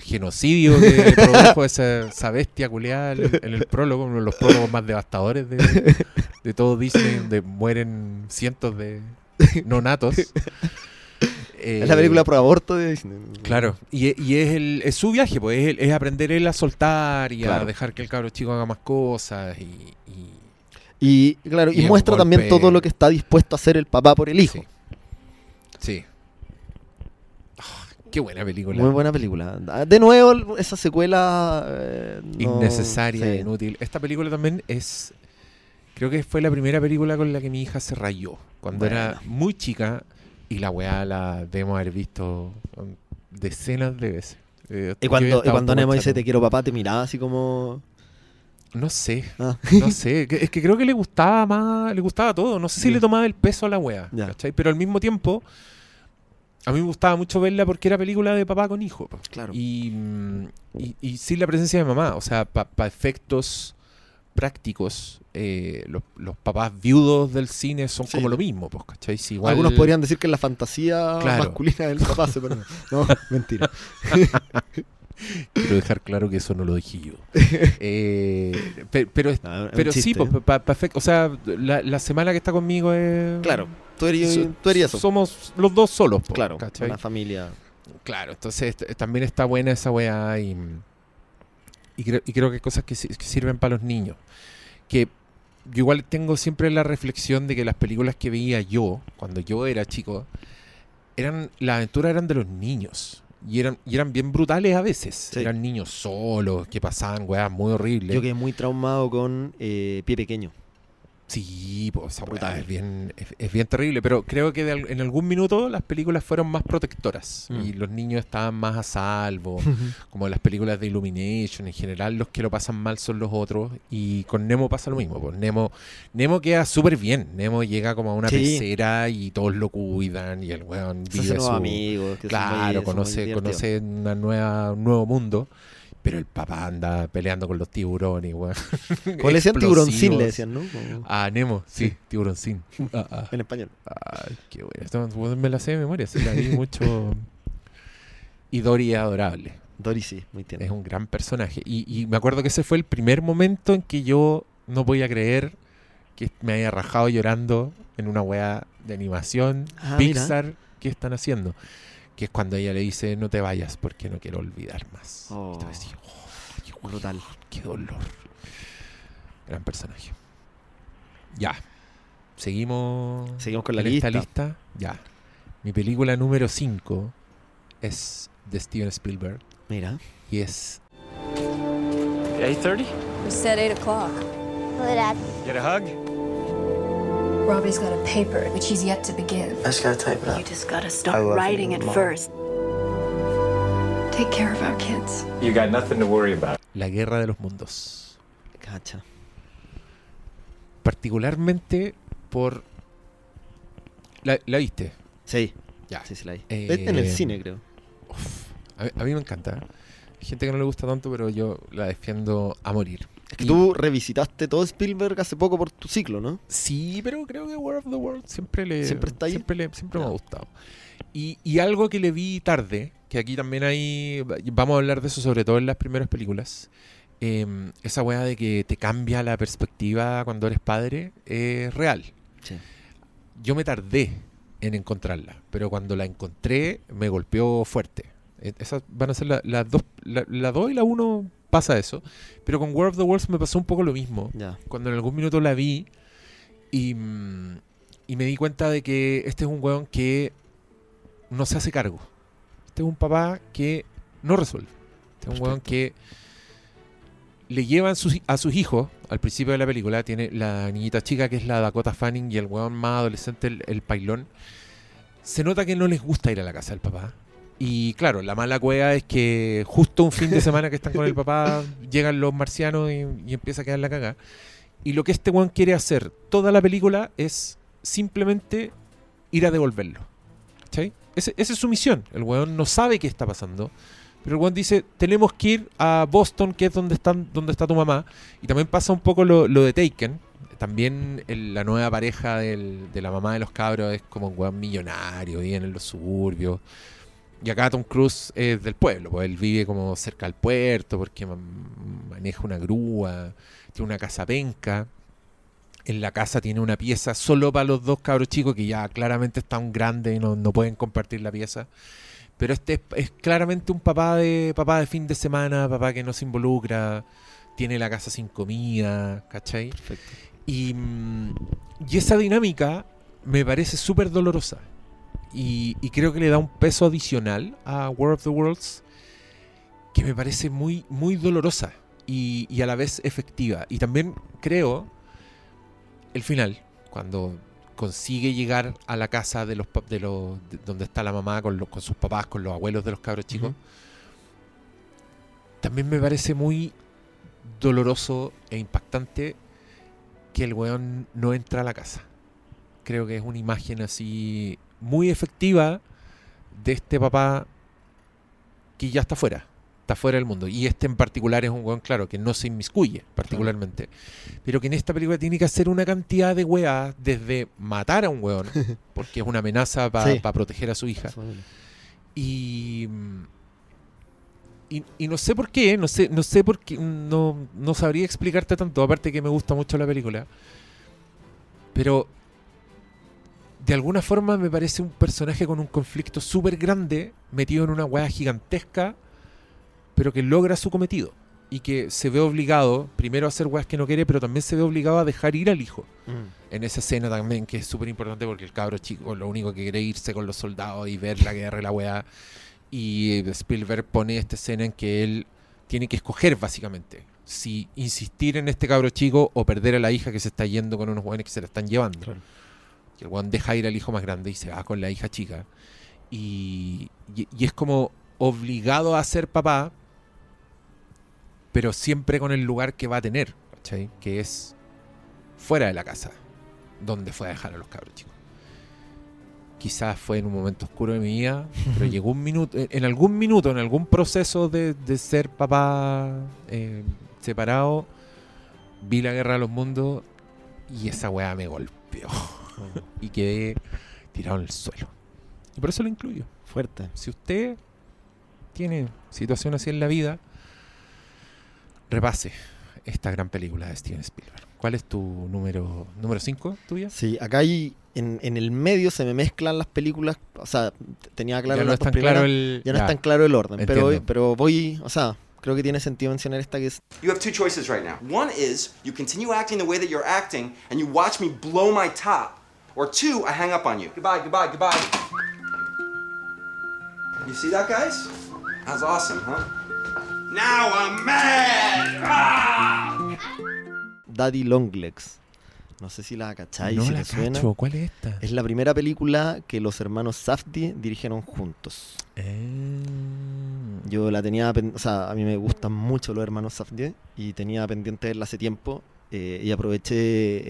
genocidio que produjo esa bestia culiada en el prólogo, uno de los prólogos más devastadores de todo Disney, donde mueren cientos de nonatos. Es la película pro aborto de Disney. Claro, y es su viaje, pues es aprender él a soltar y a dejar que el cabro chico haga más cosas y muestra también todo lo que está dispuesto a hacer el papá por el hijo. Sí. Oh, qué buena película. Muy buena película. De nuevo, esa secuela... innecesaria, inútil. Esta película también es... Creo que fue la primera película con la que mi hija se rayó. Cuando era muy chica y la weá la debemos haber visto decenas de veces. Y cuando Nemo dice te quiero papá, te miraba así como... No sé. Es que creo que le gustaba todo. No sé si le tomaba el peso a la wea, ¿cachai? Pero al mismo tiempo, a mí me gustaba mucho verla porque era película de papá con hijo. Claro. Y sin la presencia de mamá. O sea, para efectos prácticos, los papás viudos del cine son como lo mismo, ¿cachai? Si igual... Algunos podrían decir que es la fantasía masculina del papá. No, mentira. Quiero dejar claro que eso no lo dije yo. Pero sí, pues, perfecto. O sea, la semana que está conmigo es... Claro, tú eres eso. Somos los dos solos, po, claro, ¿cachai? Una familia. Claro, entonces también está buena esa weá y creo que hay cosas que sirven para los niños. Que yo igual tengo siempre la reflexión de que las películas que veía yo, cuando yo era chico, las aventuras eran de los niños. Y eran bien brutales a veces. Sí. Eran niños solos que pasaban weas muy horribles. Yo quedé muy traumado con Pie Pequeño. Sí, pues es bien terrible. Pero creo que en algún minuto las películas fueron más protectoras. Y los niños estaban más a salvo. Como las películas de Illumination en general, los que lo pasan mal son los otros. Y con Nemo pasa lo mismo. Pues Nemo queda súper bien. Nemo llega como a una pecera y todos lo cuidan. Y el weón vive su... amigos, claro, conoce un nuevo mundo. Pero el papá anda peleando con los tiburones, weón. ¿Cómo le decían? Tiburoncín le decían, ¿no? A Nemo, sí, tiburoncín. En español. Ay, qué bueno. Me la sé de memoria, sí, la vi mucho. Y Dory es adorable. Dory sí, muy tierna. Es un gran personaje. Y me acuerdo que ese fue el primer momento en que yo no podía creer que me había rajado llorando en una weá de animación. Pixar, mira. ¿Qué están haciendo? Que es cuando ella le dice, no te vayas porque no quiero olvidar más. Oh. Y decía, qué brutal, qué dolor. Gran personaje. Ya. Seguimos con la lista. Ya. Mi película número 5 es de Steven Spielberg. Mira. Y es... 8:30? We said 8 o'clock. Hello, Dad. Get a hug? Robbie's got a paper, which he's yet to begin. I just gotta type it up. You just gotta start writing it first. Take care of our kids. You got nothing to worry about. La guerra de los mundos. Cacha. Particularmente por... ¿La viste? Sí. Ya. Sí, la vi. En el cine, creo. A mí me encanta. Hay gente que no le gusta tanto, pero yo la defiendo a morir. Es que tú revisitaste todo Spielberg hace poco por tu ciclo, ¿no? Sí, pero creo que War of the Worlds siempre está ahí. Siempre me ha gustado. Y algo que le vi tarde, que aquí también hay... Vamos a hablar de eso sobre todo en las primeras películas. Esa weá de que te cambia la perspectiva cuando eres padre es real. Sí. Yo me tardé en encontrarla, pero cuando la encontré me golpeó fuerte. Esas van a ser las dos. La 2 y la 1... pasa eso, pero con War of the Worlds me pasó un poco lo mismo, cuando en algún minuto la vi y me di cuenta de que este es un weón que no se hace cargo, este es un papá que no resuelve, este es un weón que le lleva a sus hijos. Al principio de la película tiene la niñita chica que es la Dakota Fanning y el weón más adolescente, el pailón. Se nota que no les gusta ir a la casa del papá. Y claro, la mala cueva es que justo un fin de semana que están con el papá llegan los marcianos y empieza a quedar la cagada. Y lo que este weón quiere hacer toda la película es simplemente ir a devolverlo. ¿Cachai? Esa es su misión. El weón no sabe qué está pasando, Pero el weón dice, tenemos que ir a Boston, que es donde está tu mamá. Y también pasa un poco lo de Taken. También la nueva pareja de la mamá de los cabros es como un weón millonario, vive en los suburbios. Y acá Tom Cruise es del pueblo, pues él vive como cerca del puerto, porque maneja una grúa, tiene una casa penca. En la casa tiene una pieza solo para los dos cabros chicos, que ya claramente están grandes y no pueden compartir la pieza. Pero este es claramente un papá de fin de semana, papá que no se involucra, tiene la casa sin comida, ¿cachai? Perfecto. Y esa dinámica me parece súper dolorosa. Y creo que le da un peso adicional a War of the Worlds que me parece muy, muy dolorosa y a la vez efectiva. Y también creo el final, cuando consigue llegar a la casa de donde está la mamá con sus papás, con los abuelos de los cabros chicos, también me parece muy doloroso e impactante que el weón no entra a la casa. Creo que es una imagen así muy efectiva de este papá que ya está fuera del mundo. Y este en particular es un weón, claro, que no se inmiscuye particularmente, pero que en esta película tiene que hacer una cantidad de weas, desde matar a un weón, porque es una amenaza para proteger a su hija. Y no sé por qué, no sabría explicarte tanto, aparte que me gusta mucho la película, pero de alguna forma me parece un personaje con un conflicto súper grande, metido en una hueá gigantesca, pero que logra su cometido. Y que se ve obligado, primero a hacer hueás que no quiere, pero también se ve obligado a dejar ir al hijo. En esa escena también, que es súper importante, porque el cabro chico lo único que quiere es irse con los soldados y ver la guerra y la hueá. Y Spielberg pone esta escena en que él tiene que escoger, básicamente, si insistir en este cabro chico o perder a la hija que se está yendo con unos hueones que se la están llevando. Claro. El weón deja ir al hijo más grande y se va con la hija chica. Y es como obligado a ser papá, pero siempre con el lugar que va a tener, ¿cachai? Que es fuera de la casa, donde fue a dejar a los cabros chicos. Quizás fue en un momento oscuro de mi vida, pero llegó un minuto, en algún proceso de ser papá separado, vi la guerra de los mundos y esa weá me golpeó. Y quedé tirado en el suelo. Y por eso lo incluyo. Fuerte. Si usted tiene situación así en la vida, repase esta gran película de Steven Spielberg. ¿Cuál es tu número 5 tuya? Sí, acá hay en el medio se me mezclan las películas. O sea, tenía claro las dos primeras. Ya no es tan claro el orden. Pero voy, o sea, creo que tiene sentido mencionar esta que es. You have two choices right now. One is you continue acting the way that you're acting and you watch me blow my top. Or two, I hang up on you. Goodbye. You see that, guys? That was awesome, huh? Now I'm mad! Ah! Daddy Longlegs. No sé si la cacháis, no si la suena. Cacho. ¿Cuál es esta? Es la primera película que los hermanos Safdie dirigieron juntos. Yo la tenía, o sea, a mí me gustan mucho los hermanos Safdie y tenía pendiente verla hace tiempo y aproveché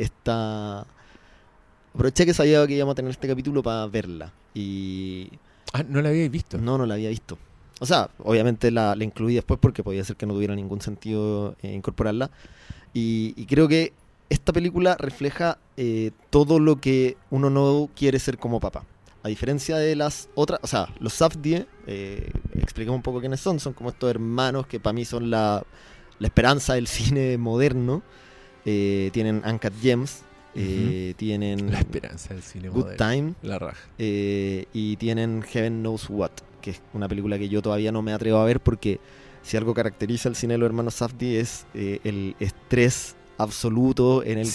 que sabía que íbamos a tener este capítulo para verla. ¿No la habíais visto? No la había visto. O sea, obviamente la incluí después porque podía ser que no tuviera ningún sentido incorporarla. Y creo que esta película refleja todo lo que uno no quiere ser como papá. A diferencia de las otras, o sea, los Safdie, expliquemos un poco quiénes son. Son como estos hermanos que para mí son la esperanza del cine moderno. Tienen Uncut Gems, tienen la esperanza del cine Good moderno. Time, la raja. Y tienen Heaven Knows What, que es una película que yo todavía no me atrevo a ver porque si algo caracteriza el cine de los hermanos Safdie es el estrés absoluto en el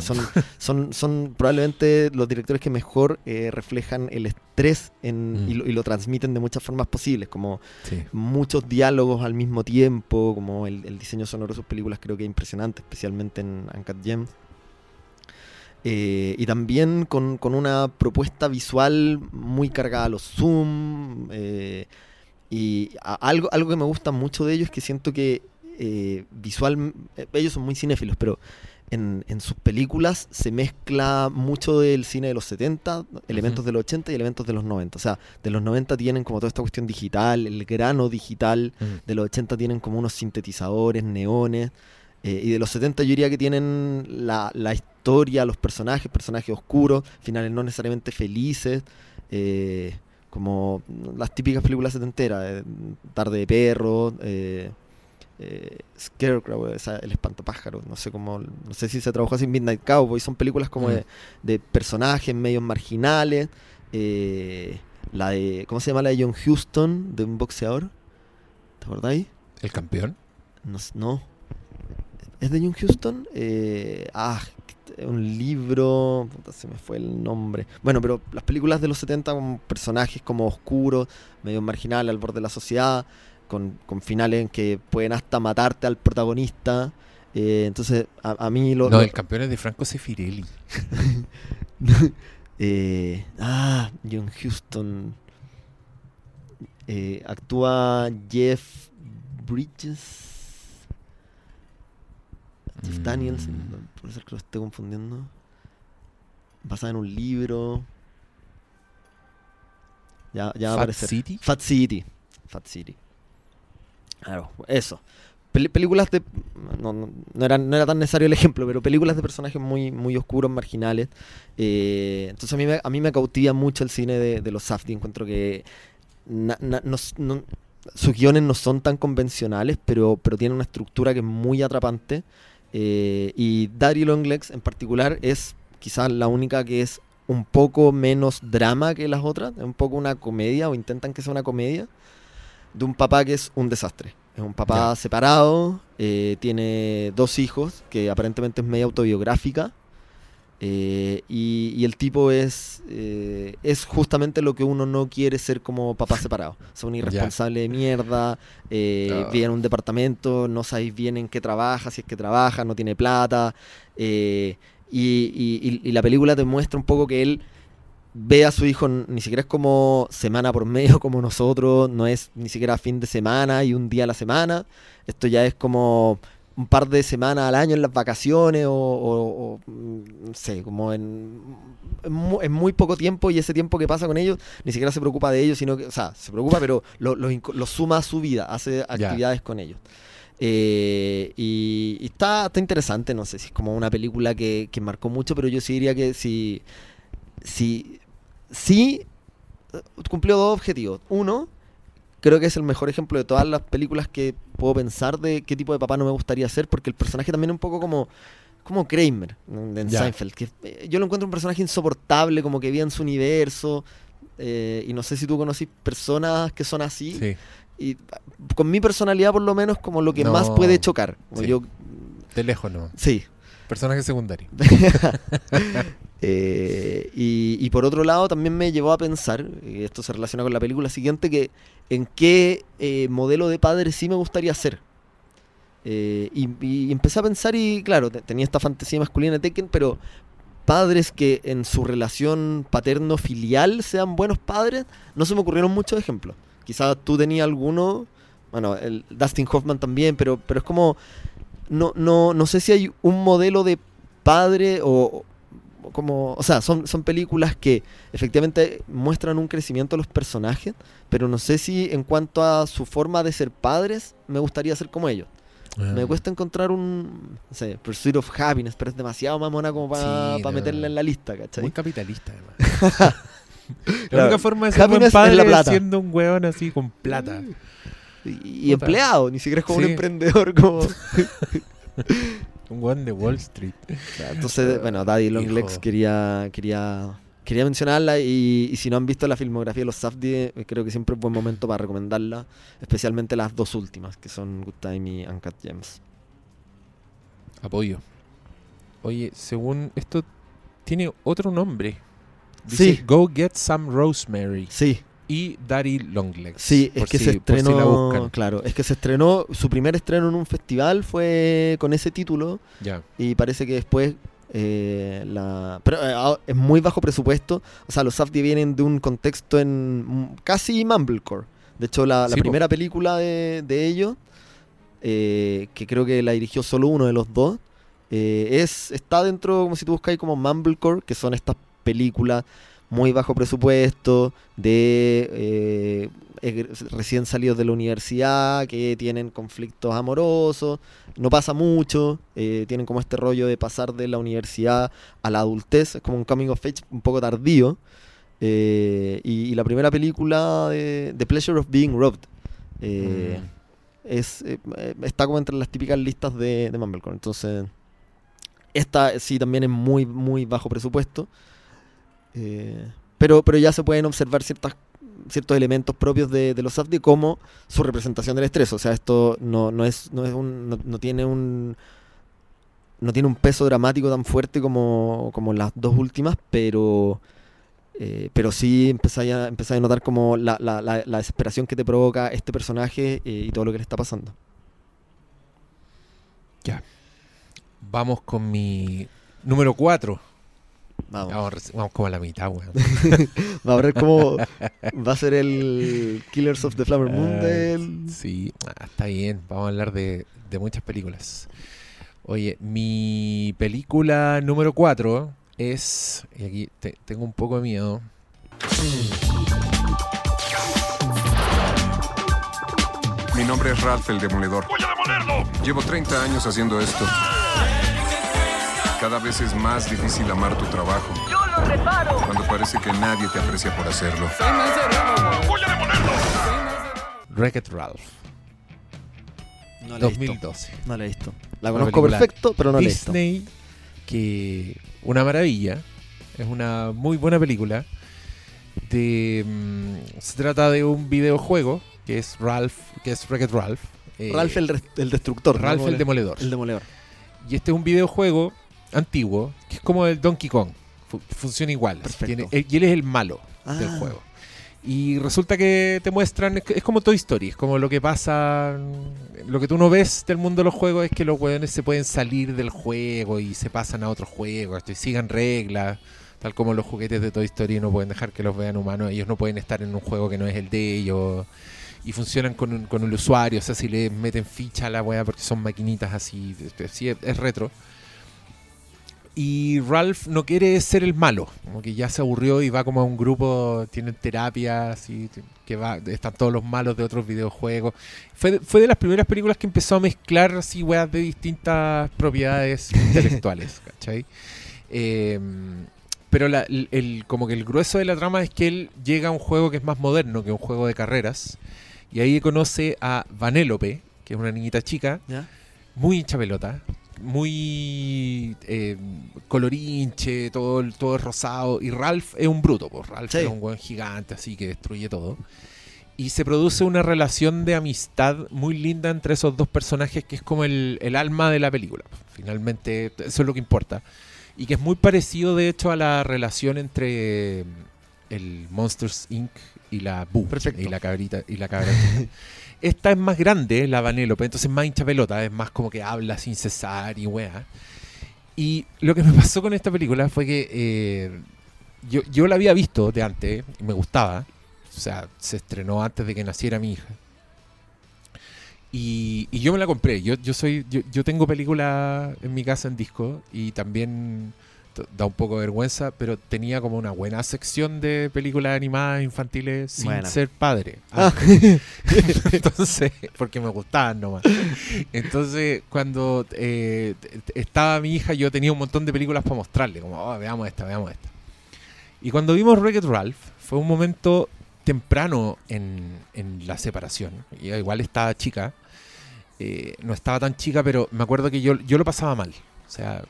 son probablemente los directores que mejor reflejan el estrés y lo transmiten de muchas formas posibles, como muchos diálogos al mismo tiempo, como el diseño sonoro de sus películas creo que es impresionante, especialmente en Uncut Gems. Y también con una propuesta visual muy cargada a los zoom, algo que me gusta mucho de ellos es que siento que ellos son muy cinéfilos, pero en sus películas se mezcla mucho del cine de los 70, elementos de los 80 y elementos de los 90. O sea, de los 90 tienen como toda esta cuestión digital, el grano digital. De los 80 tienen como unos sintetizadores, neones. Y de los 70 yo diría que tienen la historia, los personajes oscuros, finales no necesariamente felices, como las típicas películas setenteras, Tarde de Perro, Scarecrow, el espantapájaros, no sé si se trabajó así, Midnight Cowboy, son películas como de personajes medios marginales, la de, ¿cómo se llama la de John Huston, de un boxeador? ¿Te acordáis? ¿El campeón? No. ¿Es de John Huston? Un libro, se me fue el nombre. Bueno, pero las películas de los 70 con personajes como oscuros, medio marginales, al borde de la sociedad, con finales en que pueden hasta matarte al protagonista. Entonces, a mí... el campeón es de Franco Seffirelli. John Huston. Actúa Jeff Bridges. Jeff Daniels, puede ser que lo esté confundiendo. Basada en un libro. Ya va a aparecer. Fat City. Claro, eso. Películas de... No era tan necesario el ejemplo, pero películas de personajes muy, muy oscuros, marginales. Entonces a mí me cautiva mucho el cine de los Safdie. Encuentro que... sus guiones no son tan convencionales, pero tienen una estructura que es muy atrapante. Y Daddy Longlegs en particular es quizás la única que es un poco menos drama que las otras, es un poco una comedia, o intentan que sea una comedia, de un papá que es un desastre. Es un papá separado, tiene dos hijos, que aparentemente es medio autobiográfica, y el tipo es justamente lo que uno no quiere ser como papá separado. Es un irresponsable de mierda, vive en un departamento, no sabéis bien en qué trabaja, si es que trabaja, no tiene plata, y la película te muestra un poco que él ve a su hijo, ni siquiera es como semana por medio como nosotros, no es ni siquiera fin de semana y un día a la semana, esto ya es como un par de semanas al año en las vacaciones o no sé, como en muy poco tiempo, y ese tiempo que pasa con ellos ni siquiera se preocupa de ellos, sino que, o sea, se preocupa, pero lo suma a su vida, hace actividades con ellos. Y está interesante, no sé si es como una película que marcó mucho, pero yo sí diría que sí cumplió dos objetivos. Uno, creo que es el mejor ejemplo de todas las películas que puedo pensar de qué tipo de papá no me gustaría ser, porque el personaje también es un poco como Kramer en Seinfeld, que yo lo encuentro un personaje insoportable, como que vive en su universo, y no sé si tú conocís personas que son así, y con mi personalidad por lo menos como lo que más puede chocar. Yo, de lejos no. Sí. Personaje secundario. Y por otro lado también me llevó a pensar, y esto se relaciona con la película siguiente, que en qué modelo de padre sí me gustaría ser. Y empecé a pensar, y claro, tenía esta fantasía masculina de Tekken, pero padres que en su relación paterno-filial sean buenos padres, no se me ocurrieron muchos ejemplos. Quizás tú tenías alguno, bueno, el Dustin Hoffman también, pero es como... No sé si hay un modelo de padre o sea, son películas que efectivamente muestran un crecimiento a los personajes, pero no sé si en cuanto a su forma de ser padres me gustaría ser como ellos. Me cuesta encontrar un, no sé, Pursuit of Happiness, pero es demasiado mamona como para meterla en la lista, ¿cachai? Muy capitalista, además. La única forma de ser un padre es siendo un hueón así con plata. Y empleado, ni siquiera es como un emprendedor, como un guan de Wall Street. Entonces, bueno, Daddy Longlegs quería mencionarla, y si no han visto la filmografía de los Safdie, creo que siempre es buen momento para recomendarla, especialmente las dos últimas, que son Good Time y Uncut Gems. Apoyo. Oye, según esto tiene otro nombre. Dice Go Get Some Rosemary. Sí. Y Daddy Longlegs. Sí, es que se estrenó. Claro, es que se estrenó. Su primer estreno en un festival fue con ese título. Ya. Y parece que después. Pero es muy bajo presupuesto. O sea, los Safdie vienen de un contexto en casi mumblecore. De hecho, la primera película de ellos, que creo que la dirigió solo uno de los dos, Está dentro, como si tú buscáis como Mumblecore, que son estas películas muy bajo presupuesto, de recién salidos de la universidad, que tienen conflictos amorosos, no pasa mucho, tienen como este rollo de pasar de la universidad a la adultez, es como un coming of age un poco tardío, y la primera película, The Pleasure of Being Robbed, está como entre las típicas listas de Mumblecore. Entonces esta sí también es muy, muy bajo presupuesto, pero ya se pueden observar ciertos elementos propios de los Safdie, como su representación del estrés. O sea, esto no tiene un peso dramático tan fuerte como las dos últimas, pero sí empezáis a notar como la desesperación que te provoca este personaje, y todo lo que le está pasando. Ya. Vamos con mi número 4. Vamos como a la mitad, weón. Va a haber como... Va a ser el Killers of the Flower Moon del... Sí, está bien. Vamos a hablar de muchas películas. Oye, mi película número 4 es... Y aquí tengo un poco de miedo. Mi nombre es Ralph el Demoledor. ¡Voy a demolerlo! Llevo 30 años haciendo esto. Cada vez es más difícil amar tu trabajo. ¡Yo lo reparo! Cuando parece que nadie te aprecia por hacerlo. ¡Voy a demolerlo! Wreck-It Ralph. No la he visto. 2012. No la he visto. La conozco perfecto, pero no la he visto. Disney, que una maravilla. Es una muy buena película. Se trata de un videojuego que es Ralph, que es Wreck-It Ralph. Ralph el destructor. Ralph el demoledor. El demoledor. Y este es un videojuego antiguo, que es como el Donkey Kong, funciona igual. Y él es el malo del juego. Y resulta que te muestran, es como Toy Story, es como lo que pasa, lo que tú no ves del mundo de los juegos es que los hueones se pueden salir del juego y se pasan a otros juegos, y sigan reglas, tal como los juguetes de Toy Story no pueden dejar que los vean humanos, ellos no pueden estar en un juego que no es el de ellos, y funcionan con el usuario, o sea, si le meten ficha a la hueá porque son maquinitas así, es retro. Y Ralph no quiere ser el malo, como que ya se aburrió y va como a un grupo, tienen terapias y están todos los malos de otros videojuegos. Fue de las primeras películas que empezó a mezclar así weas de distintas propiedades intelectuales, ¿cachai? Pero como que el grueso de la trama es que él llega a un juego que es más moderno, que un juego de carreras, y ahí conoce a Vanellope, que es una niñita chica, ¿ya? Muy hincha pelota, muy colorinche, todo es rosado, y Ralph es un bruto, pues. Ralph sí. Es un buen gigante así que destruye todo, y se produce una relación de amistad muy linda entre esos dos personajes, que es como el alma de la película, finalmente eso es lo que importa, y que es muy parecido de hecho a la relación entre el Monsters Inc. y la Boo. Perfecto. y la cabrita Esta es más grande, la Vanellope, entonces más hincha pelota, es más como que habla sin cesar y weá. Y lo que me pasó con esta película fue que yo la había visto de antes, y me gustaba. O sea, se estrenó antes de que naciera mi hija. Y yo me la compré. Yo tengo películas en mi casa en disco, y también da un poco de vergüenza, pero tenía como una buena sección de películas animadas infantiles sin ser padre. Entonces, porque me gustaban nomás. Entonces, cuando estaba mi hija, yo tenía un montón de películas para mostrarle, como, veamos esta. Y cuando vimos Wreck-It Ralph, fue un momento temprano en la separación. Yo igual estaba chica, no estaba tan chica, pero me acuerdo que yo lo pasaba mal. O sea,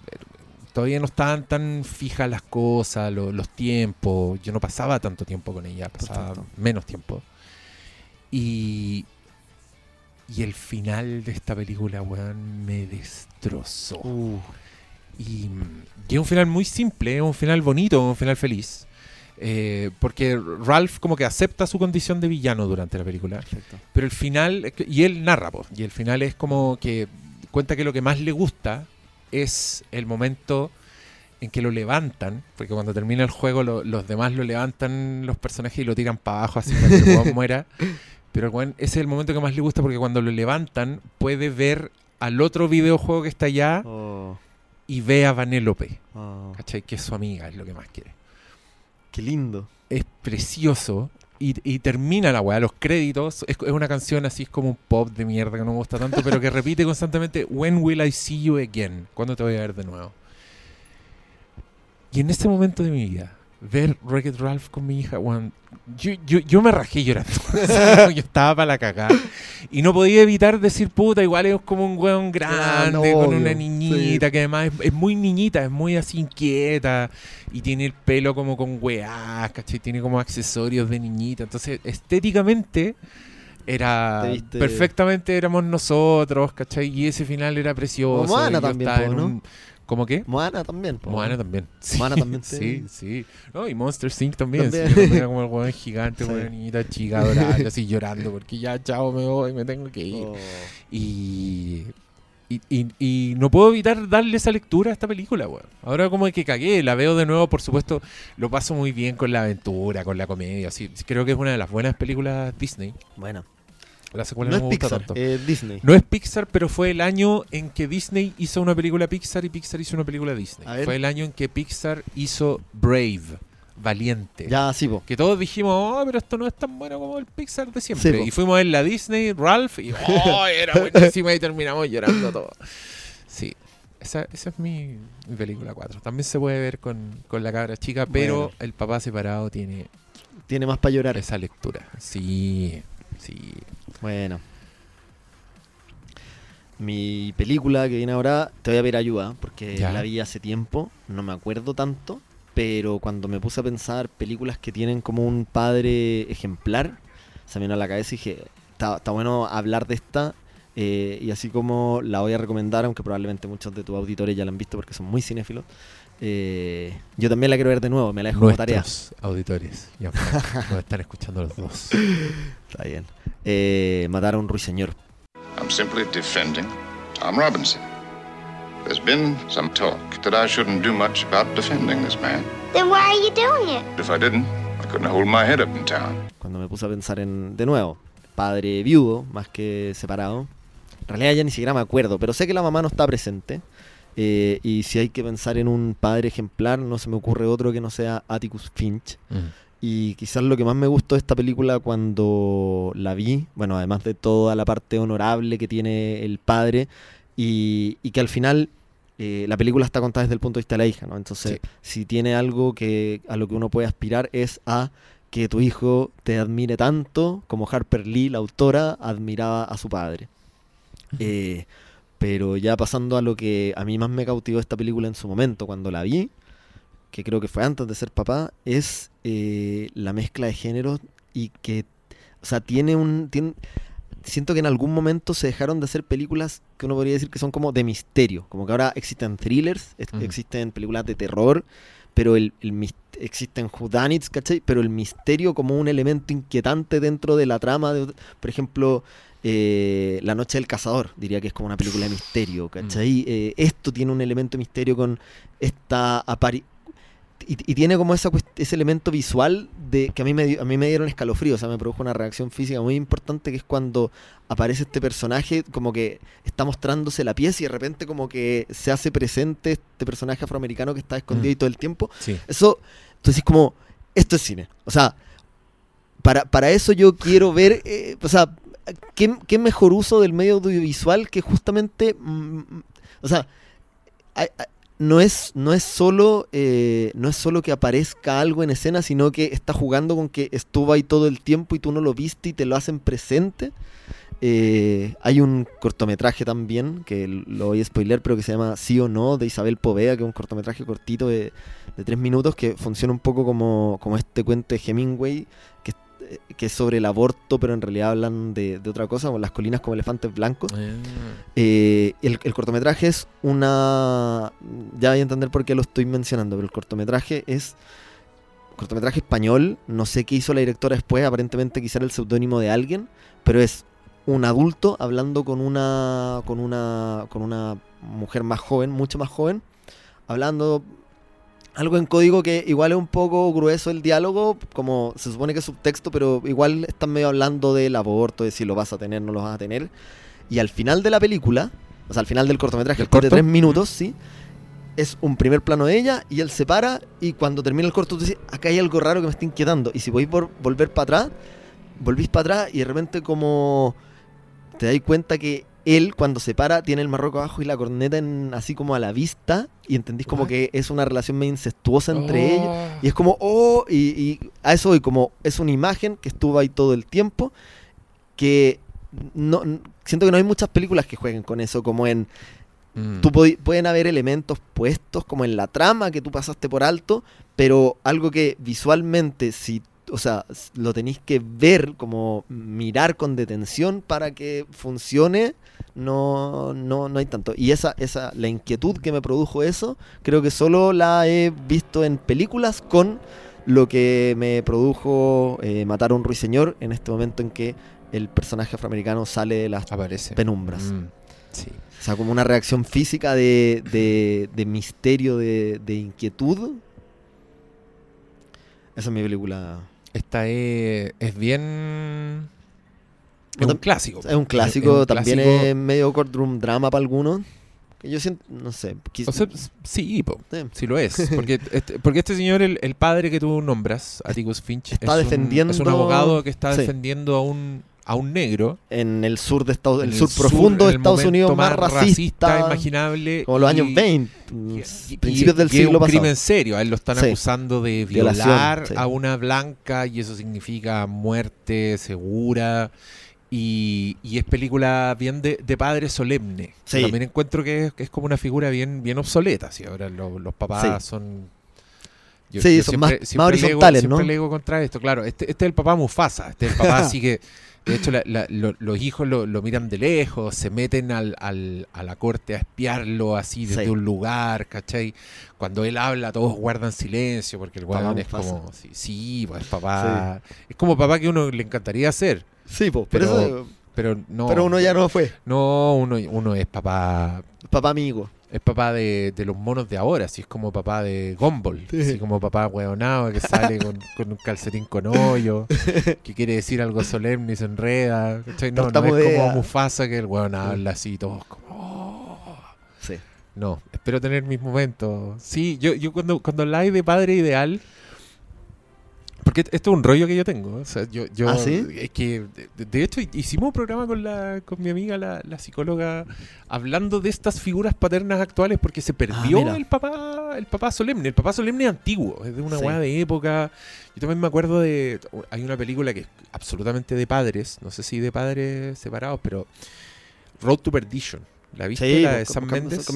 todavía no estaban tan fijas las cosas, los tiempos. Yo no pasaba tanto tiempo con ella, pasaba menos tiempo. Y el final de esta película, weón, me destrozó. Y es un final muy simple, es un final bonito, un final feliz. Porque Ralph como que acepta su condición de villano durante la película. Perfecto. Pero el final, y él narra, y el final es como que cuenta que lo que más le gusta es el momento en que lo levantan, porque cuando termina el juego los demás lo levantan los personajes y lo tiran para abajo así para que el weón muera, pero el weón, ese es el momento que más le gusta, porque cuando lo levantan puede ver al otro videojuego que está allá y ve a Vanellope. Oh. ¿Cachai? Que es su amiga, es lo que más quiere. Qué lindo. Es precioso. Y termina la weá, los créditos. Es una canción así, es como un pop de mierda que no me gusta tanto, pero que repite constantemente: When will I see you again? ¿Cuándo te voy a ver de nuevo? Y en este momento de mi vida, ver Wreck-It Ralph con mi hija, bueno, yo me rajé llorando. Yo estaba para la cagada. Y no podía evitar decir, puta, igual es como un weón grande, con una niñita, sí, que además es muy niñita, es muy así inquieta. Y tiene el pelo como con weás, ¿cachai? Tiene como accesorios de niñita. Entonces, estéticamente, era perfectamente éramos nosotros, ¿cachai? Y ese final era precioso. Moana también, ¿no? ¿Cómo qué? Moana también. Moana también. Sí, Moana también. Sí, sí. No, y Monsters Inc. también. Sí, era como el huevón gigante, con una niñita chica dorada, así llorando, porque ya, chao, me voy, me tengo que ir. Oh. Y no puedo evitar darle esa lectura a esta película, weón. Ahora como que cagué, la veo de nuevo, por supuesto, lo paso muy bien con la aventura, con la comedia. Sí, creo que es una de las buenas películas Disney. Bueno. La secuela no es me gusta Pixar, tanto. Disney. No es Pixar, pero fue el año en que Disney hizo una película Pixar y Pixar hizo una película Disney. Fue el año en que Pixar hizo Brave, Valiente. Ya, sí, po. Que todos dijimos, oh, pero esto no es tan bueno como el Pixar de siempre. Sí, y fuimos a ver la Disney, Ralph, y oh, era buenísima y terminamos llorando todo. Sí, esa es mi película 4. También se puede ver con la cabra chica, pero bueno, el papá separado tiene más para llorar. Esa lectura, sí, sí. Bueno, mi película que viene ahora, te voy a pedir ayuda, porque ya la vi hace tiempo, no me acuerdo tanto, pero cuando me puse a pensar películas que tienen como un padre ejemplar, se me vino a la cabeza y dije, está bueno hablar de esta, y así como la voy a recomendar, aunque probablemente muchos de tus auditores ya la han visto porque son muy cinéfilos, yo también la quiero ver de nuevo, me la dejo como tarea. Nuestros auditores, ya nos están escuchando los dos. Está bien. Matar a un ruiseñor. I'm simply defending Tom Robinson. There's been some talk that I shouldn't do much about defending this man. Then why are you doing it? If I didn't, I couldn't hold my head up in town. Cuando me puse a pensar en, de nuevo, padre viudo, más que separado. En realidad ya ni siquiera me acuerdo, pero sé que la mamá no está presente. Y si hay que pensar en un padre ejemplar, no se me ocurre otro que no sea Atticus Finch. Mm. Y quizás lo que más me gustó de esta película cuando la vi, bueno, además de toda la parte honorable que tiene el padre, y que al final la película está contada desde el punto de vista de la hija, ¿no? Entonces, si tiene algo a lo que uno puede aspirar es a que tu hijo te admire tanto como Harper Lee, la autora, admiraba a su padre. Pero ya pasando a lo que a mí más me cautivó esta película en su momento, cuando la vi, que creo que fue antes de ser papá, es la mezcla de géneros y que, o sea, siento que en algún momento se dejaron de hacer películas que uno podría decir que son como de misterio, como que ahora existen thrillers, existen películas de terror, pero existen whodunits, ¿cachai? Pero el misterio como un elemento inquietante dentro de la trama, por ejemplo, La noche del cazador, diría que es como una película de misterio, ¿cachai? Esto tiene un elemento de misterio con esta y tiene como ese elemento visual que a mí me dieron escalofrío, o sea, me produjo una reacción física muy importante, que es cuando aparece este personaje como que está mostrándose la pieza y de repente como que se hace presente este personaje afroamericano que está escondido y todo el tiempo. Sí. Eso, entonces como, esto es cine. O sea, para eso yo quiero ver, o sea, ¿qué mejor uso del medio audiovisual que justamente, o sea, no es solo que aparezca algo en escena, sino que está jugando con que estuvo ahí todo el tiempo y tú no lo viste y te lo hacen presente. Hay un cortometraje también, que lo voy a spoiler, pero que se llama Sí o No, de Isabel Poveda, que es un cortometraje cortito de 3 minutos, que funciona un poco como este cuento de Hemingway, que es sobre el aborto, pero en realidad hablan de otra cosa, como las colinas como elefantes blancos. El cortometraje es una... Ya voy a entender por qué lo estoy mencionando, pero el cortometraje es... Cortometraje español, no sé qué hizo la directora después, aparentemente quizá era el seudónimo de alguien, pero es un adulto hablando con una mujer más joven, mucho más joven, hablando... Algo en código que igual es un poco grueso el diálogo, como se supone que es subtexto, pero igual están medio hablando del aborto, de si lo vas a tener, no lo vas a tener. Y al final de la película, o sea, al final del cortometraje, de 3 minutos, sí, es un primer plano de ella y él se para, y cuando termina el corto tú dices, acá hay algo raro que me está inquietando, y si podéis volver para atrás, volvís para atrás y de repente como te dais cuenta que él cuando se para tiene el marroco abajo y la corneta así como a la vista, y entendís como que es una relación medio incestuosa entre ellos, y es como y a eso voy, como es una imagen que estuvo ahí todo el tiempo, que no siento que no hay muchas películas que jueguen con eso, como en pueden haber elementos puestos como en la trama que tú pasaste por alto, pero algo que visualmente lo tenés que ver, como mirar con detención para que funcione, no hay tanto. Y la inquietud que me produjo eso, creo que solo la he visto en películas con lo que me produjo Matar a un ruiseñor, en este momento en que el personaje afroamericano sale de las penumbras. Sí. O sea, como una reacción física de misterio, de inquietud. Esa es mi película. Esta es bien... Es un clásico. También clásico... es medio courtroom drama para algunos. Yo siento... No sé. Sí lo es. Porque este señor, el padre que tú nombras, Atticus Finch, es un abogado que está defendiendo a un negro en el sur de Estados Unidos, profundo de Estados Unidos, más racista imaginable, como los años 20, principios del siglo pasado. Es un crimen serio, a él lo están acusando de violar a una blanca, y eso significa muerte segura, y es película bien de padre solemne. Sí. También encuentro que es como una figura bien obsoleta, si ahora los papás son... Yo son más horizontales, ¿no? Siempre le digo contra esto, claro. Este es el papá Mufasa. Este es el papá así que... De hecho, los hijos lo miran de lejos, se meten a la corte a espiarlo así desde un lugar, ¿cachai? Cuando él habla, todos guardan silencio, porque el guardián es Mufasa. Como... Sí, pues papá... Sí. Es como papá que uno le encantaría hacer. Sí, pues, pero no... Pero uno ya no fue. No, uno es papá... Papá amigo. Es papá de los monos de ahora, así es como papá de Gumball, así como papá hueonado que sale con un calcetín con hoyo, que quiere decir algo solemne y se enreda. No es como Mufasa, que el hueonado habla así, todos como... No, espero tener mis momentos. Sí, yo cuando hablais de padre ideal... Porque esto es un rollo que yo tengo. O sea, yo es que de hecho hicimos un programa con mi amiga la psicóloga hablando de estas figuras paternas actuales, porque se perdió el papá solemne antiguo, es de una hueá de época. Yo también me acuerdo de hay una película que es absolutamente de padres, no sé si de padres separados, pero Road to Perdition. ¿La viste? Sí, la de Sam Mendes.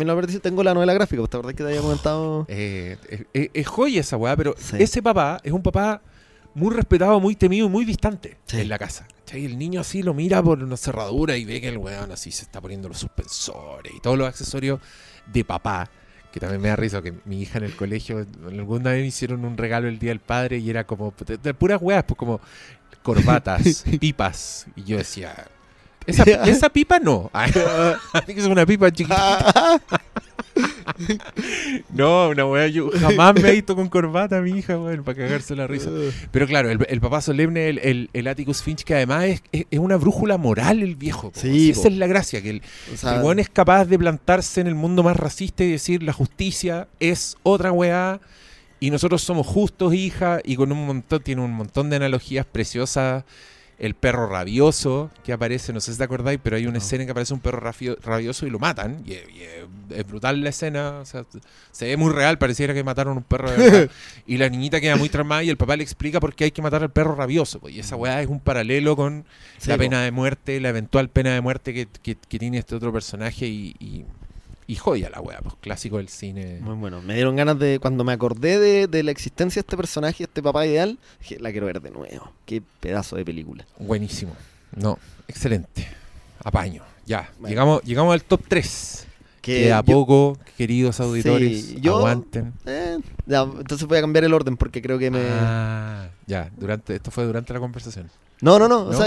Tengo la novela gráfica, ¿te acordás que te había comentado? Es joya esa hueá, pero ese papá es un papá muy respetado, muy temido y muy distante en la casa. ¿Sí? El niño así lo mira por una cerradura y ve que el weón así se está poniendo los suspensores y todos los accesorios de papá. Que también me da risa que mi hija en el colegio alguna vez me hicieron un regalo el Día del Padre y era como de puras weas, pues como corbatas, pipas. Y yo decía... Esa pipa no. Así que es una pipa chiquita. No, una weá. Yo jamás me he visto con corbata, mi hija, bueno, para cagarse la risa. Pero claro, el papá solemne, el Atticus Finch, que además es una brújula moral el viejo. Sí, esa es la gracia, que el weón es capaz de plantarse en el mundo más racista y decir la justicia es otra weá y nosotros somos justos, hija, y tiene un montón de analogías preciosas. El perro rabioso que aparece, no sé si te acordáis, pero hay una escena en que aparece un perro rabioso y lo matan. Y es brutal la escena, o sea, se ve muy real, pareciera que mataron un perro de verdad. Y la niñita queda muy tramada y el papá le explica por qué hay que matar al perro rabioso. Y esa weá es un paralelo con la pena de muerte, la eventual pena de muerte que tiene este otro personaje y joya la wea, pues clásico del cine. Muy bueno, me dieron ganas de, cuando me acordé de la existencia de este personaje, este papá ideal, dije, la quiero ver de nuevo. Qué pedazo de película. Buenísimo. No, excelente. Apaño. Ya, bueno. Llegamos al top 3. Queda poco, queridos auditores, aguanten. Ya, entonces voy a cambiar el orden porque creo que me... ya, esto fue durante la conversación. No. O sea,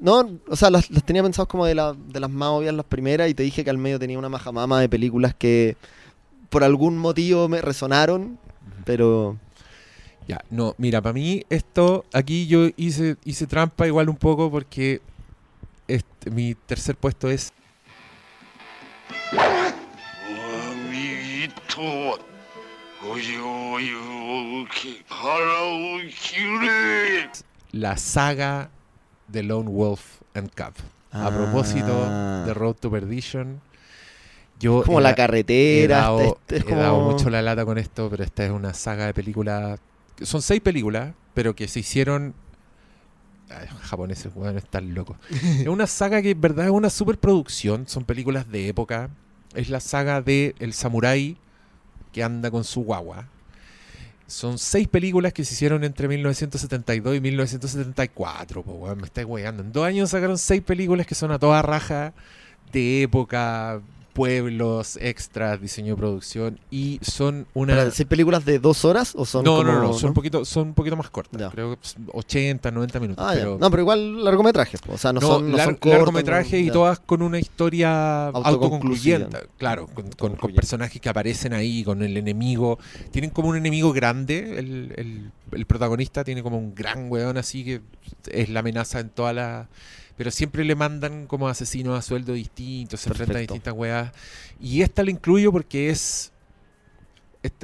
No, o sea, las tenía pensados como de las más obvias, las primeras, y te dije que al medio tenía una majamama de películas que por algún motivo me resonaron, pero... Ya, no, mira, para mí esto, aquí yo hice trampa igual un poco porque mi tercer puesto es... La saga de Lone Wolf and Cub. A propósito de Road to Perdition. Yo como la carretera. He dado mucho la lata con esto, pero esta es una saga de películas. Son 6 películas, pero que se hicieron... Ay, japoneses, bueno, están locos. Es una saga que en verdad es una superproducción. Son películas de época. Es la saga de el samurái que anda con su guagua. Son 6 películas que se hicieron entre 1972 y 1974. Po, weón, me estáis hueveando. En 2 años sacaron 6 películas que son a toda raja de época, pueblos, extras, diseño de producción. Y son una... ¿6 películas de 2 horas? ¿O son no, son, ¿no? Son un poquito más cortas. Ya. Creo que 80, 90 minutos. Ah, pero... No, pero igual largometrajes. O sea, no son cortos. Largometrajes y todas con una historia autoconcluyente. Claro, con personajes que aparecen ahí, con el enemigo. Tienen como un enemigo grande. El protagonista tiene como un gran weón así que es la amenaza en toda la... Pero siempre le mandan como asesinos a sueldo distintos, se enfrentan a distintas weas. Y esta la incluyo porque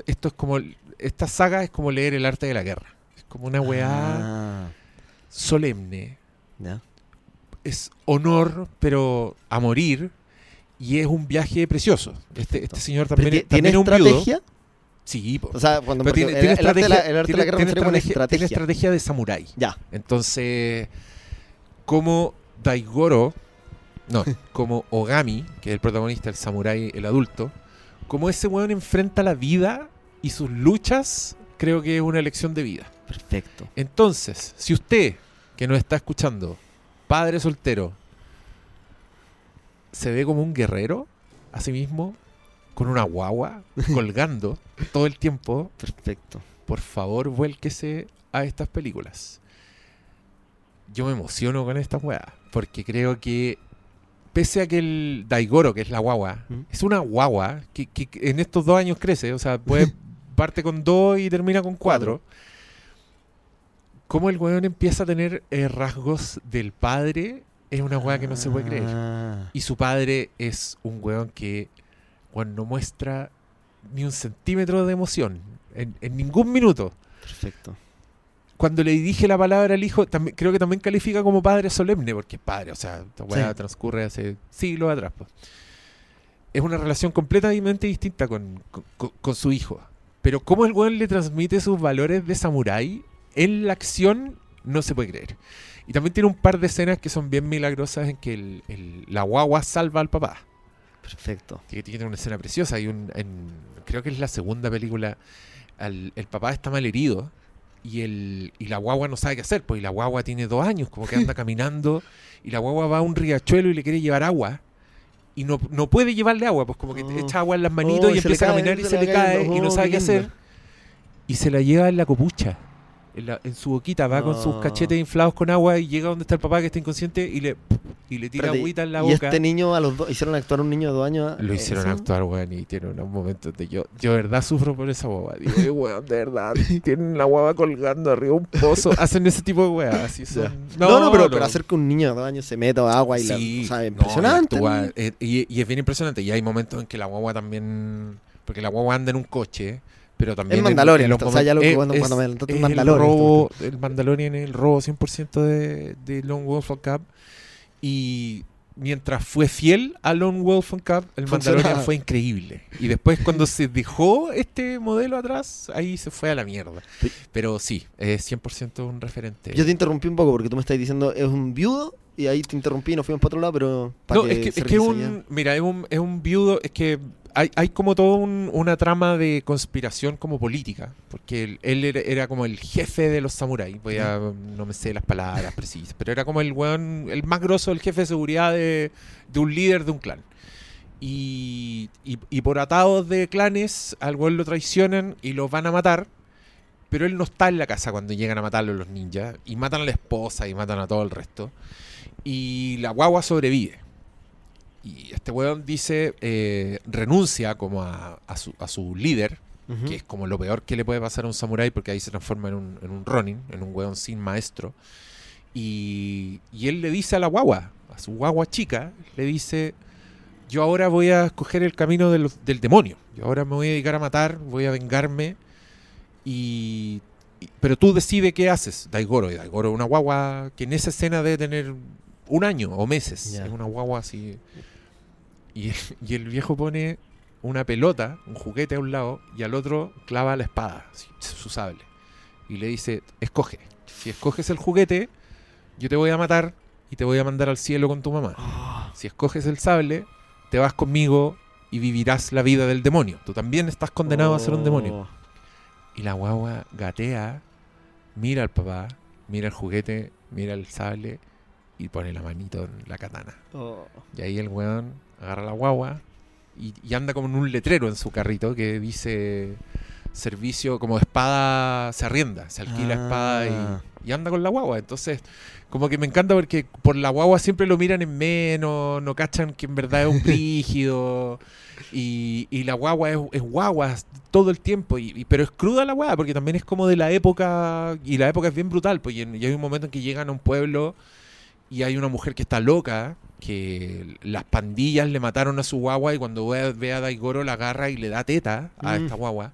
esta saga es como leer El arte de la guerra. Es como una wea solemne. ¿Ya? Es honor, pero a morir. Y es un viaje precioso. Este señor también, ¿tiene estrategia? Un viudo. Sí, o sea, cuando tiene estrategia de samurái. Ya. Entonces... Como Daigoro, como Ogami, que es el protagonista, el samurái, el adulto, como ese weón enfrenta la vida y sus luchas, creo que es una elección de vida. Perfecto. Entonces, si usted, que nos está escuchando, padre soltero, se ve como un guerrero, a sí mismo, con una guagua, colgando todo el tiempo, perfecto. Por favor, vuélquese a estas películas. Yo me emociono con esta weá, porque creo que, pese a que el Daigoro, que es la guagua, es una guagua que en estos 2 años crece, o sea, puede parte con 2 y termina con 4. Como el weón empieza a tener rasgos del padre, es una weá que no se puede creer. Y su padre es un weón que, cuando muestra ni un centímetro de emoción, en ningún minuto. Perfecto. Cuando le dirige la palabra al hijo, creo que también califica como padre solemne, porque es padre, o sea, esta weá transcurre hace siglos atrás. Pues. Es una relación completamente distinta con su hijo. Pero cómo el weón le transmite sus valores de samurái en la acción, no se puede creer. Y también tiene un par de escenas que son bien milagrosas en que la guagua salva al papá. Perfecto. Tiene una escena preciosa. Y creo que es la segunda película. El papá está mal herido. Y la guagua no sabe qué hacer, pues, y la guagua tiene 2 años, como que anda caminando, y la guagua va a un riachuelo y le quiere llevar agua, y no puede llevarle agua, pues como que echa agua en las manitos y empieza a caminar y se le cae y no sabe qué hacer, y se la lleva en la copucha, en su boquita, va con sus cachetes inflados con agua y llega donde está el papá que está inconsciente y le tira agüita en la boca. Y este niño a los 2, ¿hicieron actuar a un niño de 2 años? Lo hicieron actuar, weón, y tiene unos momentos de yo de verdad sufro por esa guava. Digo, weón, de verdad, tienen la guava colgando arriba un pozo. Hacen ese tipo de weas, así son. Pero hacer que un niño de 2 años se meta agua y sí, o sea, impresionante. Y es bien impresionante. Y hay momentos en que la guagua también, porque la guagua anda en un coche, pero también el Mandalorian, el Mandalorian es el robo 100% de Lone Wolf and Cub. Y mientras fue fiel a Lone Wolf and Cub, el Mandalorian fue increíble. Y después, cuando se dejó este modelo atrás, ahí se fue a la mierda. Sí. Pero sí, es 100% un referente. Yo te interrumpí un poco porque tú me estás diciendo es un viudo y ahí te interrumpí y nos fuimos para otro lado, pero... Es un viudo, es que... Hay como toda una trama de conspiración como política, porque él era como el jefe de los samuráis, no me sé las palabras precisas, pero era como el weón, el más grosso, el jefe de seguridad de un líder de un clan. Y por atados de clanes, al weón lo traicionan y los van a matar, pero él no está en la casa cuando llegan a matarlo los ninjas, y matan a la esposa y matan a todo el resto, y la guagua sobrevive. Y este weón dice, renuncia como a su líder, que es como lo peor que le puede pasar a un samurái, porque ahí se transforma en un ronin, en un weón sin maestro. Y él le dice a su guagua chica, le dice, yo ahora voy a escoger el camino del demonio. Yo ahora me voy a dedicar a matar, voy a vengarme. Pero tú decides qué haces. Daigoro. Y Daigoro es una guagua que en esa escena debe tener un año o meses. Yeah. Es una guagua así. Y el viejo pone una pelota, un juguete a un lado, y al otro clava la espada, así, su sable. Y le dice, escoge. Si escoges el juguete, yo te voy a matar y te voy a mandar al cielo con tu mamá. Oh. Si escoges el sable, te vas conmigo y vivirás la vida del demonio. Tú también estás condenado a ser un demonio. Y la guagua gatea, mira al papá, mira el juguete, mira el sable y pone la manito en la katana. Oh. Y ahí el weón agarra a la guagua y anda como en un letrero en su carrito que dice servicio como espada se arrienda, se alquila espada y anda con la guagua. Entonces como que me encanta porque por la guagua siempre lo miran en menos, no cachan que en verdad es un rígido y la guagua es guagua todo el tiempo, pero es cruda la guagua porque también es como de la época y la época es bien brutal, pues, y hay un momento en que llegan a un pueblo y hay una mujer que está loca, que las pandillas le mataron a su guagua y cuando ve a Daigoro la agarra y le da teta a esta guagua.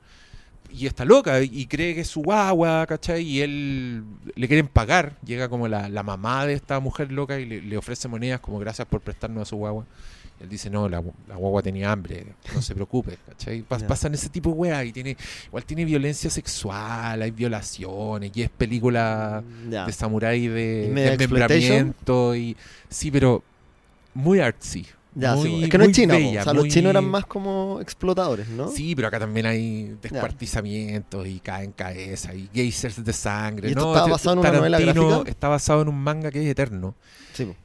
Y está loca y cree que es su guagua, ¿cachai? Y él le quieren pagar. Llega como la mamá de esta mujer loca y le ofrece monedas como gracias por prestarnos a su guagua. Y él dice, no, la guagua tenía hambre, no se preocupe, ¿cachai? Pasan ese tipo de weas y igual tiene violencia sexual, hay violaciones y es película de samurái de desmembramiento. Y sí, pero muy artsy. Ya, muy, sí, es que no es chino, bella, o sea, muy... los chinos eran más como explotadores, ¿no? Sí, pero acá también hay descuartizamientos y caen cabezas y geysers de sangre. ¿Y esto está basado en una novela gráfica? Está basado en un manga que es eterno,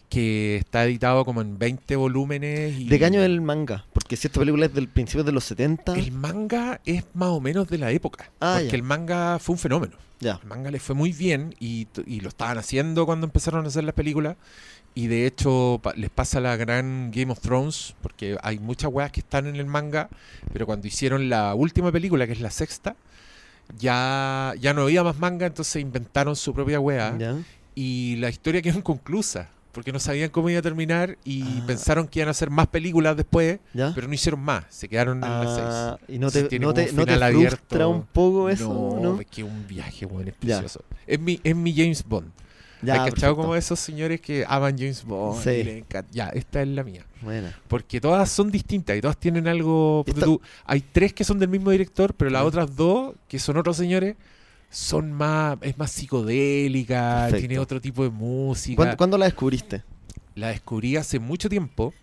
que está editado como en 20 volúmenes. Y... ¿De qué año es el manga? Porque si esta película es del principio de los 70... El manga es más o menos de la época, porque el manga fue un fenómeno. El manga le fue muy bien y lo estaban haciendo cuando empezaron a hacer las películas. Y de hecho les pasa la gran Game of Thrones, porque hay muchas weas que están en el manga, pero cuando hicieron la última película, que es la sexta, ya no había más manga, entonces inventaron su propia wea. Y la historia quedó inconclusa, porque no sabían cómo iba a terminar y pensaron que iban a hacer más películas después, pero no hicieron más, se quedaron en las seis. ¿Y no te frustra un poco eso? No, es que un viaje, weón, es precioso. Es mi James Bond. Hay cachado como esos señores que aman James Bond. Esta es la mía. Bueno. Porque todas son distintas y todas tienen algo. Hay tres que son del mismo director, pero las otras dos, que son otros señores, son más. Es más psicodélica, tiene otro tipo de música. ¿Cuándo la descubriste? La descubrí hace mucho tiempo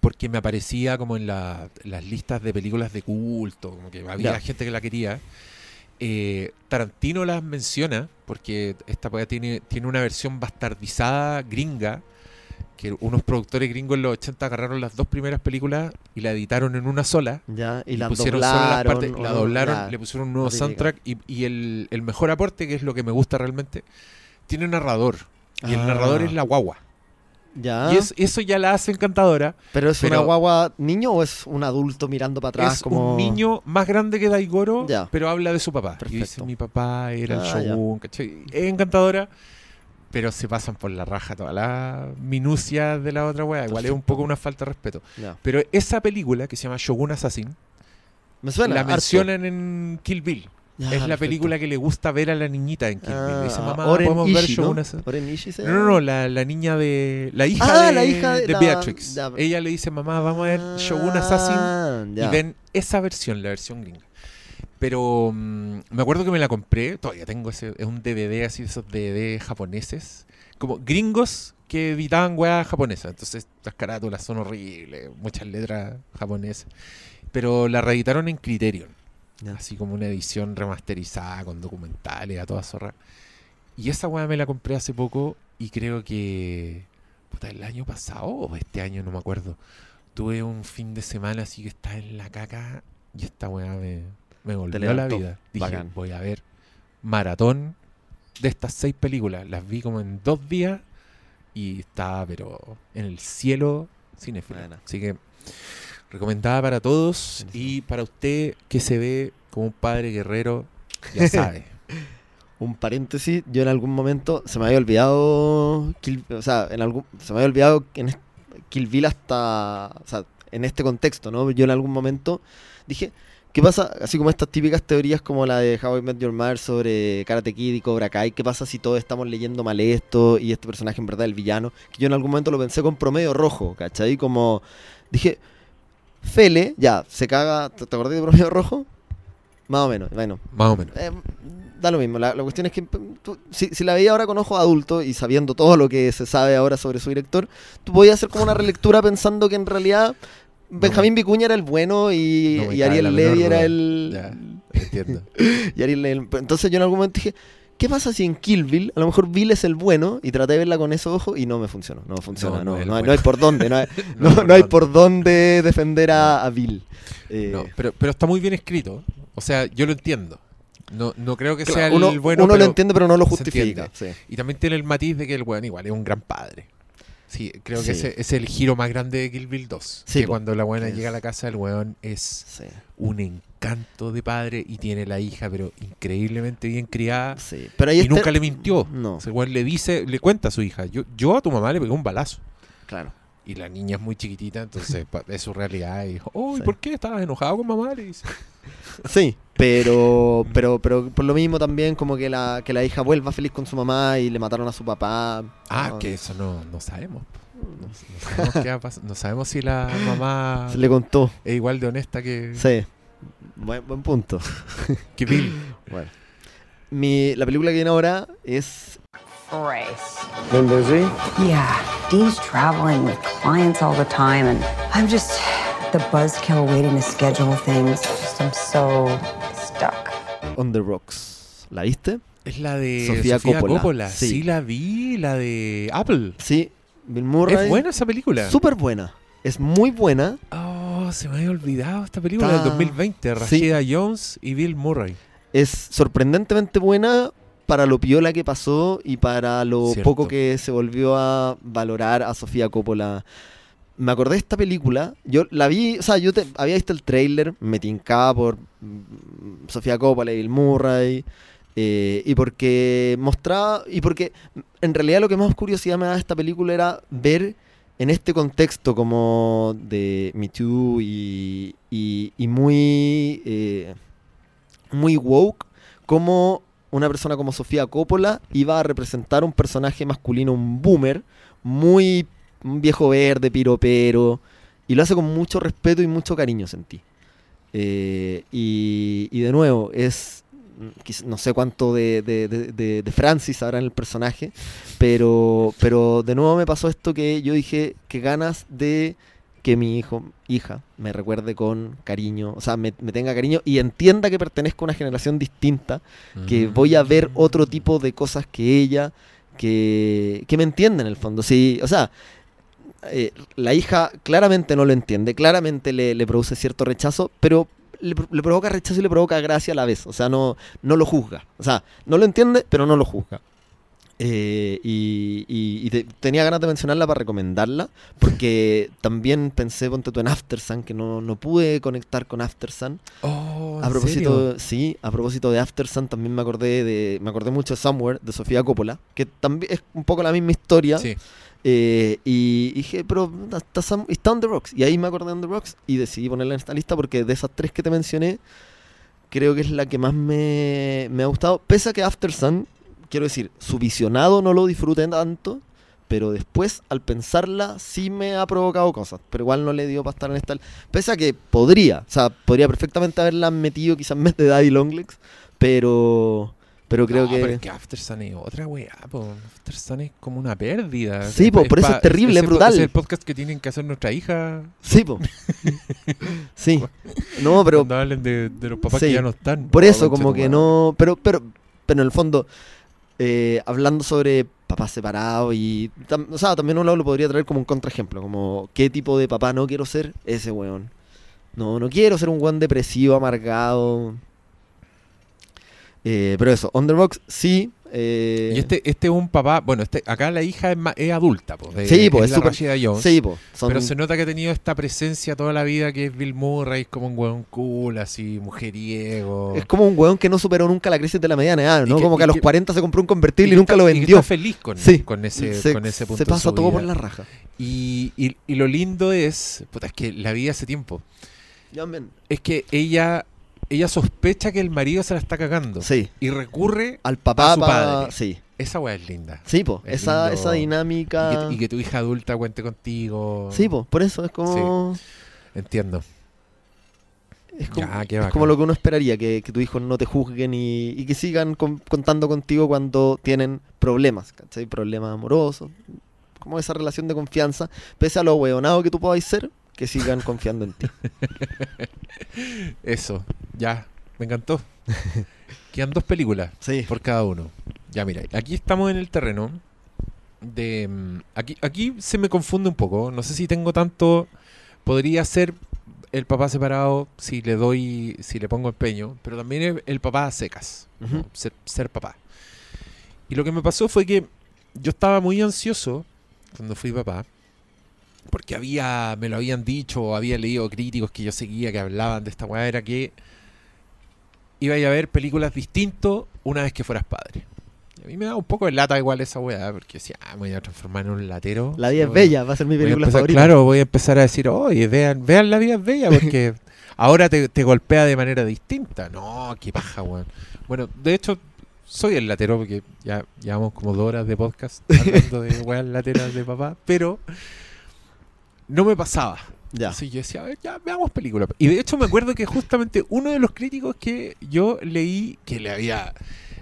porque me aparecía como en las listas de películas de culto, como que había gente que la quería. Tarantino las menciona porque esta película tiene una versión bastardizada gringa que unos productores gringos en los 80 agarraron las dos primeras películas y la editaron en una sola y la pusieron doblaron, solo las partes, la doblaron, le pusieron un nuevo soundtrack y el mejor aporte, que es lo que me gusta realmente, tiene un narrador y el narrador es la guagua. Y eso ya la hace encantadora. ¿Pero es una guagua niño o es un adulto mirando para atrás? Es como... un niño más grande que Daigoro, pero habla de su papá. Y dice, mi papá era el shogun, ¿cachai? Es encantadora, pero se pasan por la raja todas las minucias de la otra wea. Igual es un poco una falta de respeto. Pero esa película, que se llama Shogun Assassin, me suena, la mencionan en Kill Bill. Es la película que le gusta ver a la niñita en Kill Bill. Dice, mamá, podemos ver Shogun Assassin. No, la niña de... La hija de Beatrix. Ella le dice, mamá, vamos a ver Shogun Assassin. Y ven esa versión, la versión gringa. Pero me acuerdo que me la compré. Todavía tengo ese... Es un DVD así, esos DVD japoneses. Como gringos que editaban weas japonesas. Entonces, las carátulas son horribles. Muchas letras japonesas. Pero la reeditaron en Criterion. Así como una edición remasterizada con documentales a toda zorra. Y esa weá me la compré hace poco y creo que el año pasado o este año, no me acuerdo. Tuve un fin de semana así que estaba en la caca y esta weá me volvió a la vida. Dije, bacán. Voy a ver maratón de estas 6 películas. Las vi como en 2 días y estaba pero en el cielo cinéfilo. Así que... recomendada para todos y para usted que se ve como un padre guerrero, ya sabe. Un paréntesis, yo en algún momento se me había olvidado, o sea, se me había olvidado en Kill Bill hasta, o sea, en este contexto, ¿no? Yo en algún momento dije, ¿qué pasa? Así como estas típicas teorías como la de How I Met Your Mother sobre Karate Kid y Cobra Kai, ¿qué pasa si todos estamos leyendo mal esto y este personaje en verdad es el villano? Que yo en algún momento lo pensé con Promedio Rojo, ¿cachai? Como dije, Fele, ya, se caga, ¿te acordás de Promedio Rojo? Más o menos, bueno. Más o menos. Da lo mismo, la cuestión es que tú, si la veía ahora con ojos adultos y sabiendo todo lo que se sabe ahora sobre su director, tú podías hacer como una relectura pensando que en realidad Benjamín Vicuña era el bueno y Ariel Levy era el... Ya, entiendo. Y Ariel Levy, entonces yo en algún momento dije, ¿qué pasa si en Kill Bill, a lo mejor Bill es el bueno? Y traté de verla con esos ojos y no me funcionó, no hay por dónde, no hay por dónde defender a Bill. No, pero está muy bien escrito, o sea, yo lo entiendo. No creo que sea el bueno. Uno lo entiende, pero no lo justifica. Sí. Y también tiene el matiz de que el weón igual es un gran padre. Sí, creo que ese es el giro más grande de Kill Bill 2. Sí, que cuando la buena llega a la casa, el weón es un encanto de padre y tiene la hija, pero increíblemente bien criada. Sí. Pero y nunca le mintió. No. O sea, el weón le cuenta a su hija: yo a tu mamá le pegué un balazo. Claro. Y la niña es muy chiquitita, entonces es su realidad. Y dijo, ¿por qué estabas enojado con mamá? Le dice. Sí, pero por lo mismo también como que la hija vuelva feliz con su mamá y le mataron a su papá. Ah, ¿no? Que eso no sabemos. No sabemos qué va a pasar. No sabemos si la mamá se le contó. Es igual de honesta que... Sí, buen punto. Qué pil. Bueno. La película que viene ahora es... Race. Been busy? Yeah. Dean's traveling with clients all the time, and I'm just the buzzkill waiting to schedule things. I'm so stuck. On the Rocks. ¿La viste? Es la de Sofía Coppola. Sí, la vi, la de Apple. Sí, Bill Murray. Es buena esa película. Súper buena. Es muy buena. Oh, se me había olvidado esta película del 2020. Rashida Jones y Bill Murray. Es sorprendentemente buena. Para lo piola que pasó y para lo poco que se volvió a valorar a Sofía Coppola. Me acordé de esta película, yo la vi, o sea, había visto el tráiler, me tincaba por Sofía Coppola y Bill Murray, y porque mostraba, y porque en realidad lo que más curiosidad me daba esta película era ver en este contexto como de Me Too y muy, muy woke, como una persona como Sofía Coppola iba a representar un personaje masculino, un boomer, muy un viejo verde, piropero, y lo hace con mucho respeto y mucho cariño, sentí. Y de nuevo, es no sé cuánto de Francis habrá en el personaje, pero de nuevo me pasó esto que yo dije, qué ganas de que mi hija me recuerde con cariño, o sea, me tenga cariño y entienda que pertenezco a una generación distinta, que voy a ver otro tipo de cosas que ella, que me entienda en el fondo. Sí, o sea, la hija claramente no lo entiende, claramente le produce cierto rechazo, pero le provoca rechazo y le provoca gracia a la vez, o sea, no lo juzga, o sea, no lo entiende, pero no lo juzga. Tenía ganas de mencionarla para recomendarla, porque también pensé, ponte tú, en Aftersun, que no pude conectar con Aftersun. Oh, a propósito, sí, a propósito de Aftersun también me acordé mucho de Somewhere de Sofía Coppola, que también es un poco la misma historia. Sí. Y dije, pero está On the Rocks, y ahí me acordé de On the Rocks y decidí ponerla en esta lista porque de esas tres que te mencioné, creo que es la que más me ha gustado, pese a que Aftersun, quiero decir, su visionado no lo disfruté tanto, pero después, al pensarla, sí me ha provocado cosas. Pero igual no le dio para estar en esta... Pese a que podría perfectamente haberla metido quizás en vez de Daddy Longlegs, pero creo que... Pero es que Aftersun es otra weá, po. Aftersun es como una pérdida. Sí, po, por eso es terrible, es brutal. Es el podcast que tienen que hacer nuestra hija. Sí, po. Sí. No, pero... Cuando hablen de los papás que ya no están. Por eso, como que no... Pero en el fondo... hablando sobre papás separados y... o sea, también uno lo podría traer como un contraejemplo, como ¿qué tipo de papá no quiero ser? Ese weón. No quiero ser un weón depresivo, amargado. Pero eso, On the Rocks sí, Y este es un papá, bueno, acá la hija es adulta, pues, sí, es súper sí, pero se nota que ha tenido esta presencia toda la vida, que es Bill Murray, es como un hueón cool, así, mujeriego. Es como un hueón que no superó nunca la crisis de la mediana edad, ¿no? Como que a los 40 se compró un convertible y nunca lo vendió. Y está feliz con ese punto. Se pasa todo por la raja. Y lo lindo es, puta, es que la vi hace tiempo. Es que ella sospecha que el marido se la está cagando. Sí. Y recurre al papá, a su padre. Sí. Esa weá es linda. Sí, po. Esa dinámica. Y que tu hija adulta cuente contigo. Sí, po. Por eso es como... Sí. Entiendo. Es como lo que uno esperaría, que tu hijo no te juzguen y que sigan contando contigo cuando tienen problemas, ¿cachai? Problemas amorosos. Como esa relación de confianza. Pese a lo hueonado que tú podáis ser, que sigan confiando en ti. Eso, ya, me encantó. Quedan 2 películas por cada uno. Ya, mira, aquí estamos en el terreno de... Aquí se me confunde un poco. No sé si tengo tanto... Podría ser el papá separado si le pongo empeño, pero también el papá a secas, ¿no? Ser papá. Y lo que me pasó fue que yo estaba muy ansioso cuando fui papá, porque me lo habían dicho, había leído críticos que yo seguía que hablaban de esta weá, era que iba a ver películas distintas una vez que fueras padre. Y a mí me da un poco de lata igual esa weá, porque decía, me voy a transformar en un latero. La vida es bella, va a ser mi película favorita. Claro, voy a empezar a decir, oye, vean La vida es bella, porque ahora te golpea de manera distinta. No, qué paja, weón. Bueno, de hecho, soy el latero, porque ya llevamos como 2 horas de podcast hablando de weas lateras de papá, pero... No me pasaba. Ya. Así yo decía, a ver, ya veamos películas. Y de hecho me acuerdo que justamente uno de los críticos que yo leí, que le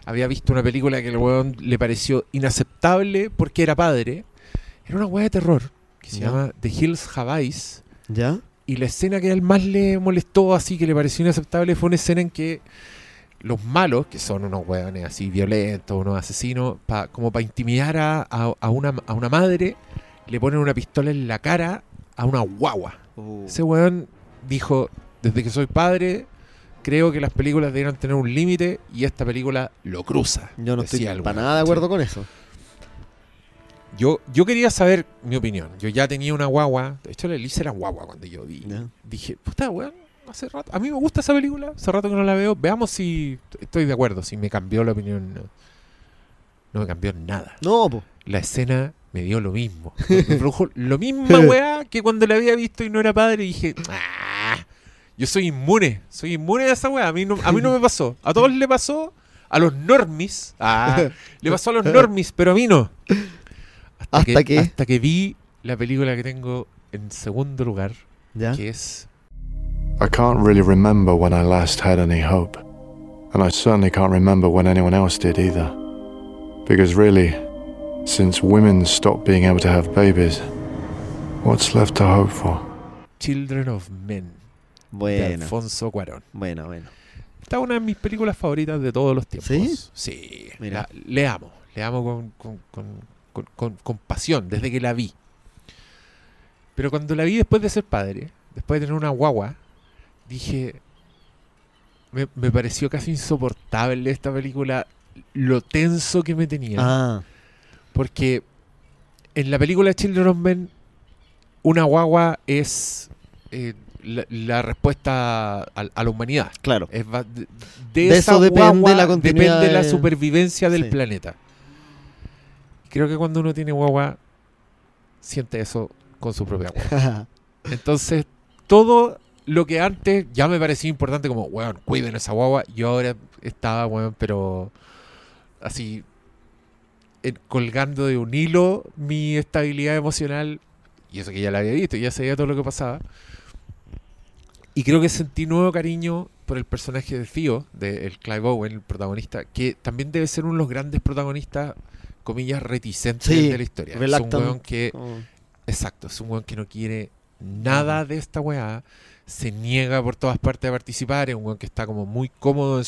había visto una película que el weón le pareció inaceptable porque era padre, era una weá de terror que se llama The Hills Have Eyes. ¿Ya? Y la escena que a él más le molestó, así que le pareció inaceptable, fue una escena en que los malos, que son unos weones así violentos, unos asesinos, como para intimidar a una madre, le ponen una pistola en la cara a una guagua. Ese weón dijo, desde que soy padre, creo que las películas debieron tener un límite y esta película lo cruza. Yo no estoy para nada de acuerdo con eso. Yo quería saber mi opinión. Yo ya tenía una guagua. De hecho, la Elisa era guagua cuando yo vi. No. Dije, puta, weón, hace rato. A mí me gusta esa película. Hace rato que no la veo. Veamos si estoy de acuerdo. Si me cambió la opinión. No me cambió nada. No, po. La escena... Me dio lo mismo. Me produjo lo misma weá que cuando la había visto y no era padre. Y dije, yo soy inmune de esa weá. A mí no me pasó. A todos le pasó, a los normis. Le pasó a los normis, pero a mí no. Hasta que vi la película que tengo en segundo lugar, que es... I can't really remember when I last had any hope. And I certainly can't remember when anyone else did either. Because really... Since women stop being able to have babies, what's left to hope for? Children of Men. Bueno. De Alfonso Cuarón. Bueno. Esta es una de mis películas favoritas de todos los tiempos. Sí. Mira. Le amo con pasión desde que la vi. Pero cuando la vi después de ser padre, después de tener una guagua, dije, me pareció casi insoportable esta película, lo tenso que me tenía. Porque en la película Children of Men, una guagua es la respuesta a la humanidad. Claro. De esa eso depende la continuidad. Depende la supervivencia del planeta. Creo que cuando uno tiene guagua, siente eso con su propia guagua. Entonces, todo lo que antes ya me parecía importante, como, weón, cuiden esa guagua. Yo ahora estaba, weón, pero así... colgando de un hilo mi estabilidad emocional, y eso que ya la había visto, ya sabía todo lo que pasaba, y creo que sentí nuevo cariño por el personaje de Theo, del Clive Owen, el protagonista, que también debe ser uno de los grandes protagonistas, comillas, reticentes de la historia. Reluctant. Es un weón que es un weón que no quiere nada de esta weá, se niega por todas partes a participar, es un weón que está como muy cómodo en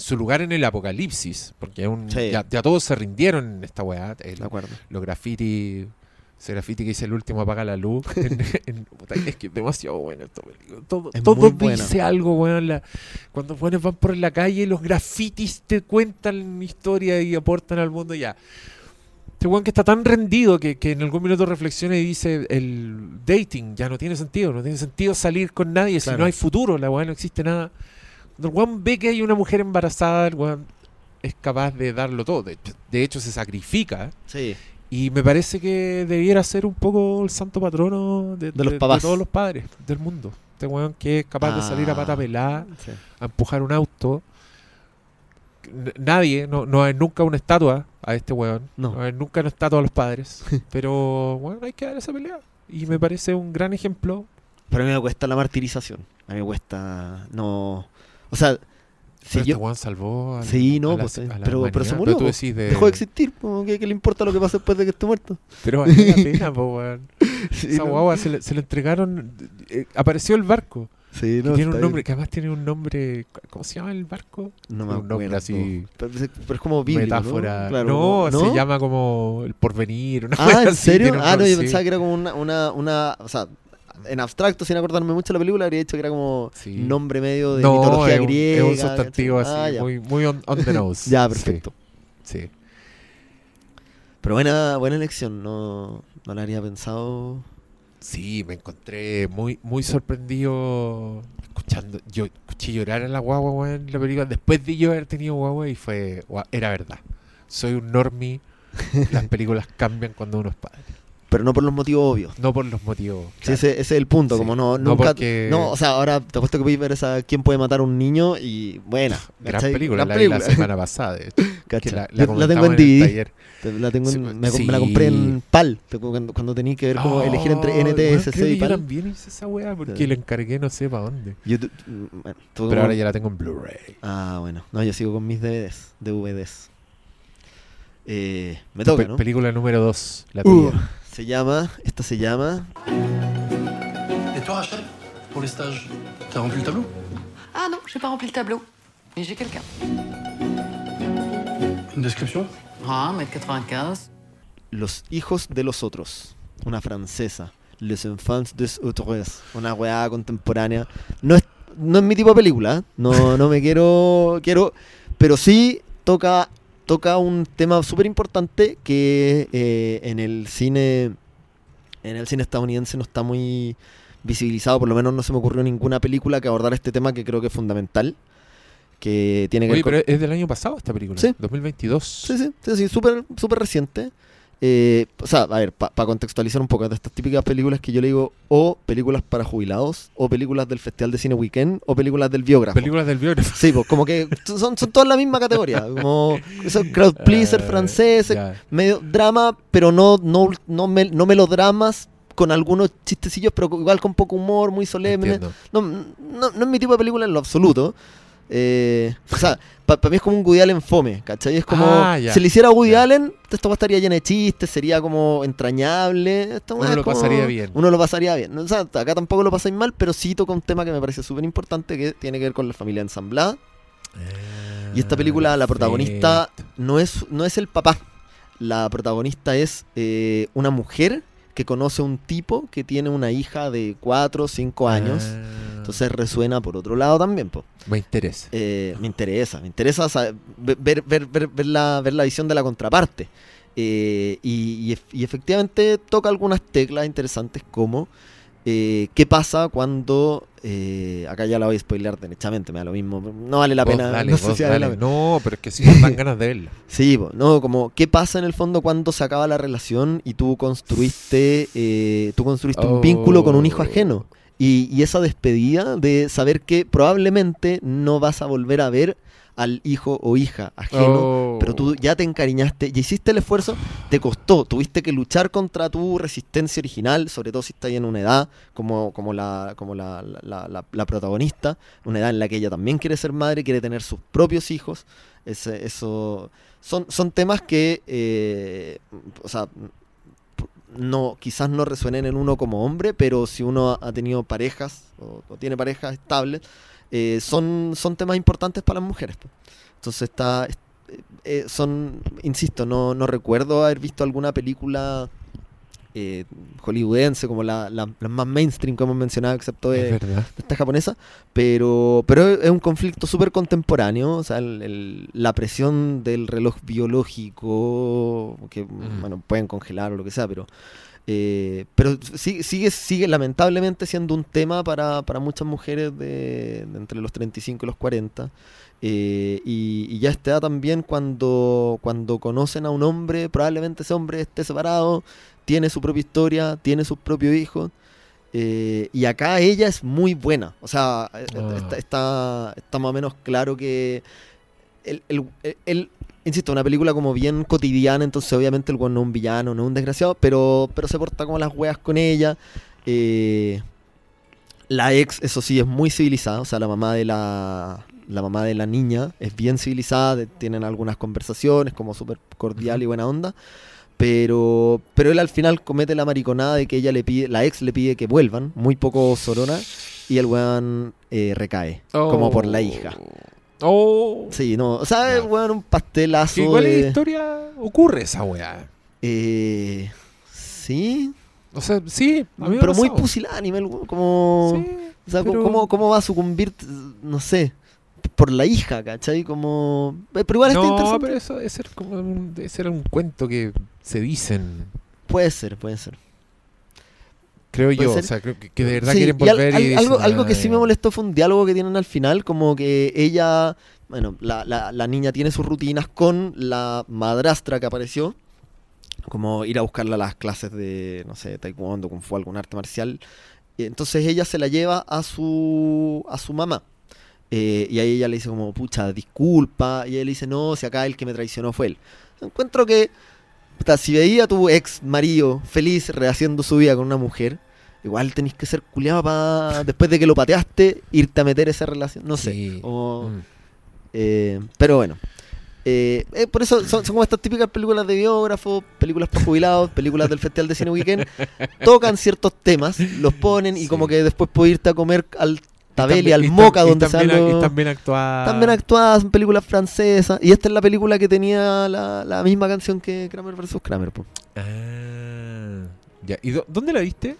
su lugar en el apocalipsis, porque ya todos se rindieron en esta weá. Los graffiti Ese graffiti que dice: el último apaga la luz. Es que es demasiado bueno esto. Todo dice bueno. Algo, bueno, cuando buenos van por la calle, los grafitis te cuentan historia y aportan al mundo. Ya. Este weón que está tan rendido que en algún minuto reflexiona y dice: el dating ya no tiene sentido. No tiene sentido salir con nadie, claro. Si no hay futuro, la weón no existe nada. Cuando el weón ve que hay una mujer embarazada, el weón es capaz de darlo todo. De hecho, se sacrifica. Sí. Y me parece que debiera ser un poco el santo patrono de todos los padres del mundo. Este weón que es capaz de salir a pata pelada, sí, a empujar un auto. Nadie, no hay nunca una estatua a este weón. No hay nunca una estatua a los padres. Pero bueno, hay que dar esa pelea. Y me parece un gran ejemplo. Pero a mí me cuesta la martirización. A mí me cuesta... No... O sea... Si pero yo, este weón salvó al, sí, no, a la, pues, a la pero se murió, pero dejó de existir, ¿qué le importa lo que pasa después de que esté muerto? Pero vale la pena, po, weón. Sí, esa guagua se le entregaron, apareció el barco, sí, no, tiene un nombre, bien. Que además tiene un nombre, ¿cómo se llama el barco? No me acuerdo, un nombre así, pero es como bíblico, metáfora, ¿no? Claro, no, se llama como El Porvenir. ¿En serio? No, yo pensaba que era como una o sea, en abstracto, sin acordarme mucho de la película, habría dicho que era como nombre medio de mitología griega. Es un sustantivo así, muy, muy on the nose. Ya, perfecto. Sí. Pero buena elección, no la habría pensado. Sí, me encontré muy, muy sorprendido escuchando. Yo escuché llorar a la guagua en la película después de yo haber tenido guagua y era verdad. Soy un normie, las películas cambian cuando uno es padre. Pero no por los motivos obvios. No por los motivos. Claro. Sí, ese es el punto. Sí. Como nunca. Porque... No, o sea, ahora te apuesto que voy a ver esa ¿Quién puede matar a un niño? Y buena. Gran película. La vi la semana pasada. De hecho, que la tengo en DVD. Me la compré en PAL. Cuando tenía que ver cómo elegir entre NTSC y PAL. Yo también hice esa weá porque la encargué no sé para dónde. Pero ahora ya la tengo en Blu-ray. Ah, bueno. No, yo sigo con mis DVDs. Me toca, ¿no? Película número 2. La tuya. Esta se llama... Et toi, Rachel, pour les stages, t'as rempli le tableau? Ah non, j'ai pas rempli le tableau, mais j'ai quelqu'un. Une description? Ah, 1m95. Los hijos de los otros. Una francesa. Les enfants des autres. Una weá contemporánea. No es mi tipo de película, ¿eh? No me quiero... Pero sí toca un tema súper importante que en el cine estadounidense no está muy visibilizado, por lo menos no se me ocurrió ninguna película que abordara este tema que creo que es fundamental, que tiene que pero es del año pasado esta película, ¿sí? 2022. Sí, súper reciente. O sea, a ver, para contextualizar un poco, de estas típicas películas que yo le digo o películas para jubilados, o películas del Festival de Cine Weekend, o películas del biógrafo. Sí, pues como que son todas la misma categoría, como crowd pleaser francés, medio drama, pero no melodramas, con algunos chistecillos, pero igual con poco humor, muy solemne. No es mi tipo de película en lo absoluto. O sea, para mí es como un Woody Allen fome, ¿cachai? Es como, si le hiciera a Woody Allen, esto estaría lleno de chistes, sería como entrañable. Uno lo pasaría bien. O sea, acá tampoco lo pasáis mal, pero sí toca un tema que me parece súper importante, que tiene que ver con la familia ensamblada. Y esta película, la protagonista no es el papá. La protagonista es una mujer que conoce a un tipo que tiene una hija de 4 o 5 años. Entonces resuena por otro lado también, po. Me interesa ver la visión de la contraparte. Y efectivamente toca algunas teclas interesantes como qué pasa cuando... acá ya la voy a spoilear derechamente, me da lo mismo. No vale la pena. Dale, no sé si vale la pena. No, pero es que sí, dan ganas de verla. Sí, como qué pasa en el fondo cuando se acaba la relación y tú construiste un vínculo con un hijo ajeno. Y esa despedida de saber que probablemente no vas a volver a ver al hijo o hija ajeno, pero tú ya te encariñaste, ya hiciste el esfuerzo, te costó, tuviste que luchar contra tu resistencia original, sobre todo si estás en una edad como la protagonista, una edad en la que ella también quiere ser madre, quiere tener sus propios hijos. Eso son temas que o sea, no, quizás no resuenen en uno como hombre, pero si uno ha tenido parejas o tiene parejas estables, son temas importantes para las mujeres. Entonces insisto, no recuerdo haber visto alguna película hollywoodense, como las más mainstream que hemos mencionado, excepto de esta japonesa, pero es un conflicto súper contemporáneo, o sea, la presión del reloj biológico, que bueno, pueden congelar o lo que sea, pero sigue lamentablemente siendo un tema para muchas mujeres de entre los 35 y los 40, y ya está también cuando conocen a un hombre, probablemente ese hombre esté separado, tiene su propia historia, tiene sus propios hijos, y acá ella es muy buena, o sea, está más o menos claro que el insisto, una película como bien cotidiana, entonces obviamente el weón no es un villano, no es un desgraciado, pero se porta como las weas con ella. La ex, eso sí, es muy civilizada, o sea, la mamá de la niña es bien civilizada, tienen algunas conversaciones como súper cordial y buena onda, pero él al final comete la mariconada de que ella la ex le pide que vuelvan, muy poco sorona, y el weón recae, como por la hija. Oh. Sí, no, o sea, no. Weón, un pastelazo. Igual en historia ocurre esa weá. Sí. O sea, sí, pero muy pusilánime, como, sí, o sea, pero... ¿cómo va a sucumbir, no sé, por la hija, ¿cachai? Como, pero igual no, está interesante. No, pero eso debe ser un cuento que se dicen. Puede ser. Creo yo, o sea, creo que de verdad sí, quieren volver y dicen, algo que sí me molestó fue un diálogo que tienen al final, como que ella, bueno, la niña tiene sus rutinas con la madrastra que apareció, como ir a buscarla a las clases de, no sé, taekwondo, kung fu, algún arte marcial, y entonces ella se la lleva a su mamá, y ahí ella le dice como, pucha, disculpa, y él le dice, no, si acá el que me traicionó fue él. Encuentro que, si veía a tu ex marido feliz rehaciendo su vida con una mujer, igual tenés que ser culiado para, después de que lo pateaste, irte a meter esa relación, no sé. Sí. Pero bueno. Por eso son como estas típicas películas de biógrafos, películas para jubilados, películas del Festival de Cine Weekend. Tocan ciertos temas, los ponen y sí, como que después puedes irte a comer al Tabeli, al Moca, donde salió. Y están bien actuadas. Están bien actuadas, son películas francesas. Y esta es la película que tenía la misma canción que Kramer vs. Kramer. Po. Ah, ya. ¿Y dónde la viste?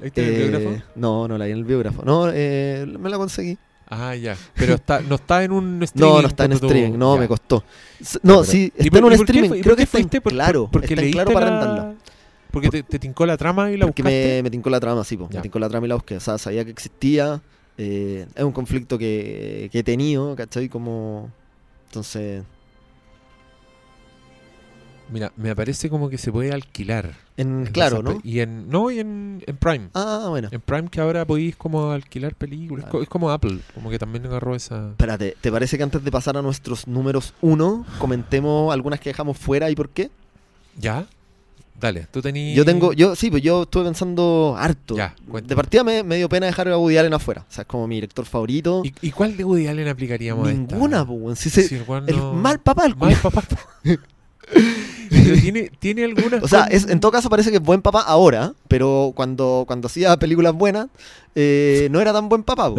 ¿La viste en el biógrafo? No la vi en el biógrafo. No, me la conseguí. Ah, ya. Pero no está en un streaming. No, no está en streaming. No, ya. Me costó. No, sí, está en un streaming. Creo que está en Claro. Porque está en Claro para rentarla. Porque te tincó la trama y la buscaste. Porque me tincó la trama, sí, po. Me tincó la trama y la busqué. O sea, sabía que existía. Es un conflicto que he tenido, ¿cachai? Como... Entonces... Mira, me aparece como que se puede alquilar. Claro, ¿no? Y en Prime. Ah, bueno. En Prime, que ahora podéis como alquilar películas. Claro. Es como Apple, como que también agarró esa... Espérate, ¿te parece que antes de pasar a nuestros números 1, comentemos algunas que dejamos fuera y por qué? Ya. Dale, tú tenías... Yo estuve pensando harto. Ya, de partida me dio pena dejar a Woody Allen afuera. O sea, es como mi director favorito. ¿Y cuál de Woody Allen aplicaríamos? Ninguna, pues. Si el mal papá. El mal papá. ¿Tiene alguna? O sea, en todo caso parece que es buen papá ahora, pero cuando hacía películas buenas, no era tan buen papá.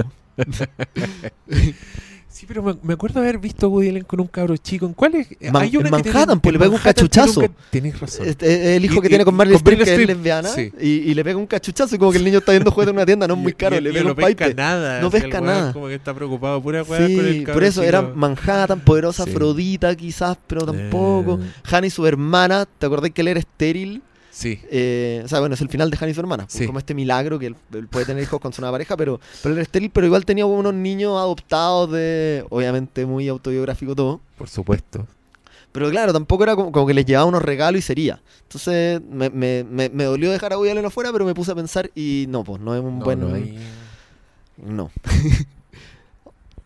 Sí, pero me acuerdo haber visto a Woody Allen con un cabro chico. ¿En cuál es? Hay una en Manhattan, pues le pega un cachuchazo. Tienes razón. El hijo que tiene con Meryl Streep, que es lesbiana, sí. y le pega un cachuchazo y como que el niño está viendo juguetes en una tienda, no es muy caro, y le pega un pipe. No pesca nada. Como que está preocupado, pura hueá con el cabro. Por eso chico. Era Manhattan, poderosa Afrodita quizás, pero tampoco. Hannah y su hermana, ¿te acordás que él era estéril? Sí. O sea, bueno, es el final de Hannah y su hermana. Sí. Como este milagro que él puede tener hijos con su nueva pareja, pero el estéril, pero igual tenía unos niños adoptados de... Obviamente muy autobiográfico todo. Por supuesto. Pero claro, tampoco era como que les llevaba unos regalos y sería. Entonces me dolió dejar a Woody Allen afuera, pero me puse a pensar y no, pues no es un buen... No.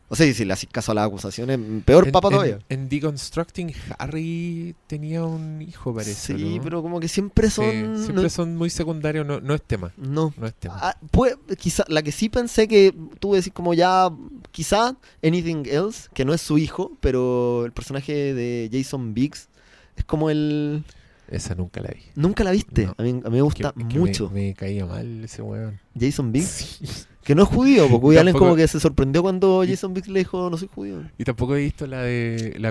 O sea, si le haces caso a las acusaciones, peor papá todavía. En Deconstructing Harry tenía un hijo, parece. Sí, ¿no? Pero como que siempre son... Sí, siempre son muy secundarios, no es tema. No es tema. Ah, pues, quizá, la que sí pensé que tú decís como ya, quizá Anything Else, que no es su hijo, pero el personaje de Jason Biggs es como el... Esa nunca la vi. ¿Nunca la viste? No. A mí me gusta mucho. Me caía mal ese huevón. ¿Jason Biggs? Sí. Que no es judío, porque Woody Allen como que se sorprendió cuando Jason Biggs le dijo, no soy judío. Y tampoco he visto la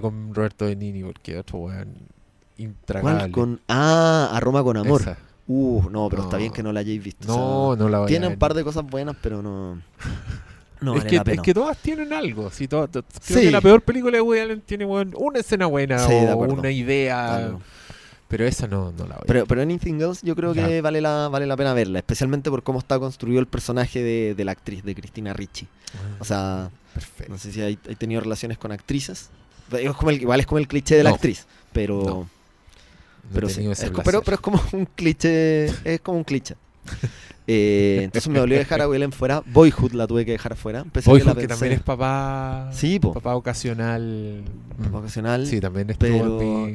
con Roberto De Nini, porque otro weón intragable. ¿Cuál? A Roma con amor. Esa. No, pero no, está bien que no la hayáis visto. No, o sea, no la voy tiene a ver. Un par de cosas buenas, pero no... No, es, vale la pena. Es que todas tienen algo. Si todas, creo que la peor película de Woody Allen tiene una escena buena o una idea... Claro. Pero esa no la voy a ver. Pero Anything Else yo creo que vale la pena verla, especialmente por cómo está construido el personaje de la actriz, de Christina Ricci. O sea, perfecto. No sé si hay tenido relaciones con actrices. Igual es como el cliché de la actriz, pero... No, pero es como un cliché. Es como un cliché. Entonces me volví a dejar a Woody Allen fuera. Boyhood la tuve que dejar fuera. Boyhood que también es papá. Sí, papá ocasional. Papá ocasional. Sí, también es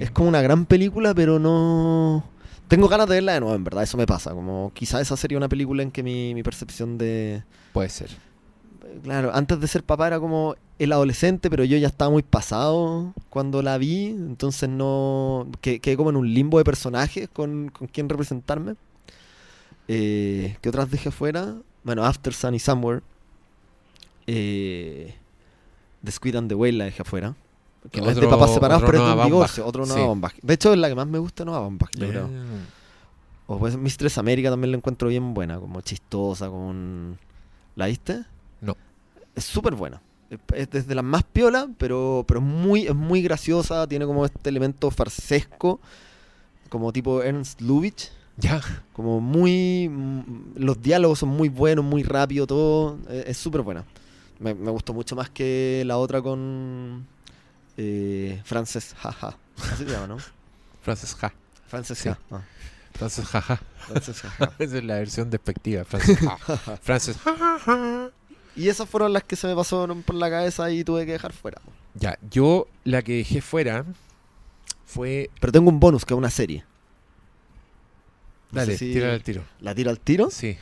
es como una gran película, pero no. Tengo ganas de verla de nuevo, en verdad. Eso me pasa. Como quizás esa sería una película en que mi percepción de. Puede ser. Claro, antes de ser papá era como el adolescente, pero yo ya estaba muy pasado cuando la vi, entonces no quedé como en un limbo de personajes con quién representarme. ¿Qué otras dejé afuera? Bueno, Aftersun y Somewhere. The Squid and the Whale la dejé afuera. Que no es de papás separados, pero es de un divorcio. Otro Noah Baumbach. De hecho, es la que más me gusta, Noah Baumbach, yo creo. O pues Mistress America también la encuentro bien buena, como chistosa, con... ¿La viste? No. Es súper buena. Es desde las más piola, pero es muy graciosa. Tiene como este elemento farsesco, como tipo Ernst Lubitsch. Ya. Como muy... Los diálogos son muy buenos, muy rápido, todo. Es súper buena. Me gustó mucho más que la otra con... Frances Jaja. Así se llama, ¿no? Frances Ja. Frances Ja. Ah. Frances Jaja. Frances Jaja. Esa es la versión despectiva. Frances Jaja. Frances Jaja. Y esas fueron las que se me pasaron por la cabeza y tuve que dejar fuera. Ya, yo la que dejé fuera fue... Pero tengo un bonus, que es una serie. No. Dale, tírala al tiro. ¿La tiro al tiro? Sí.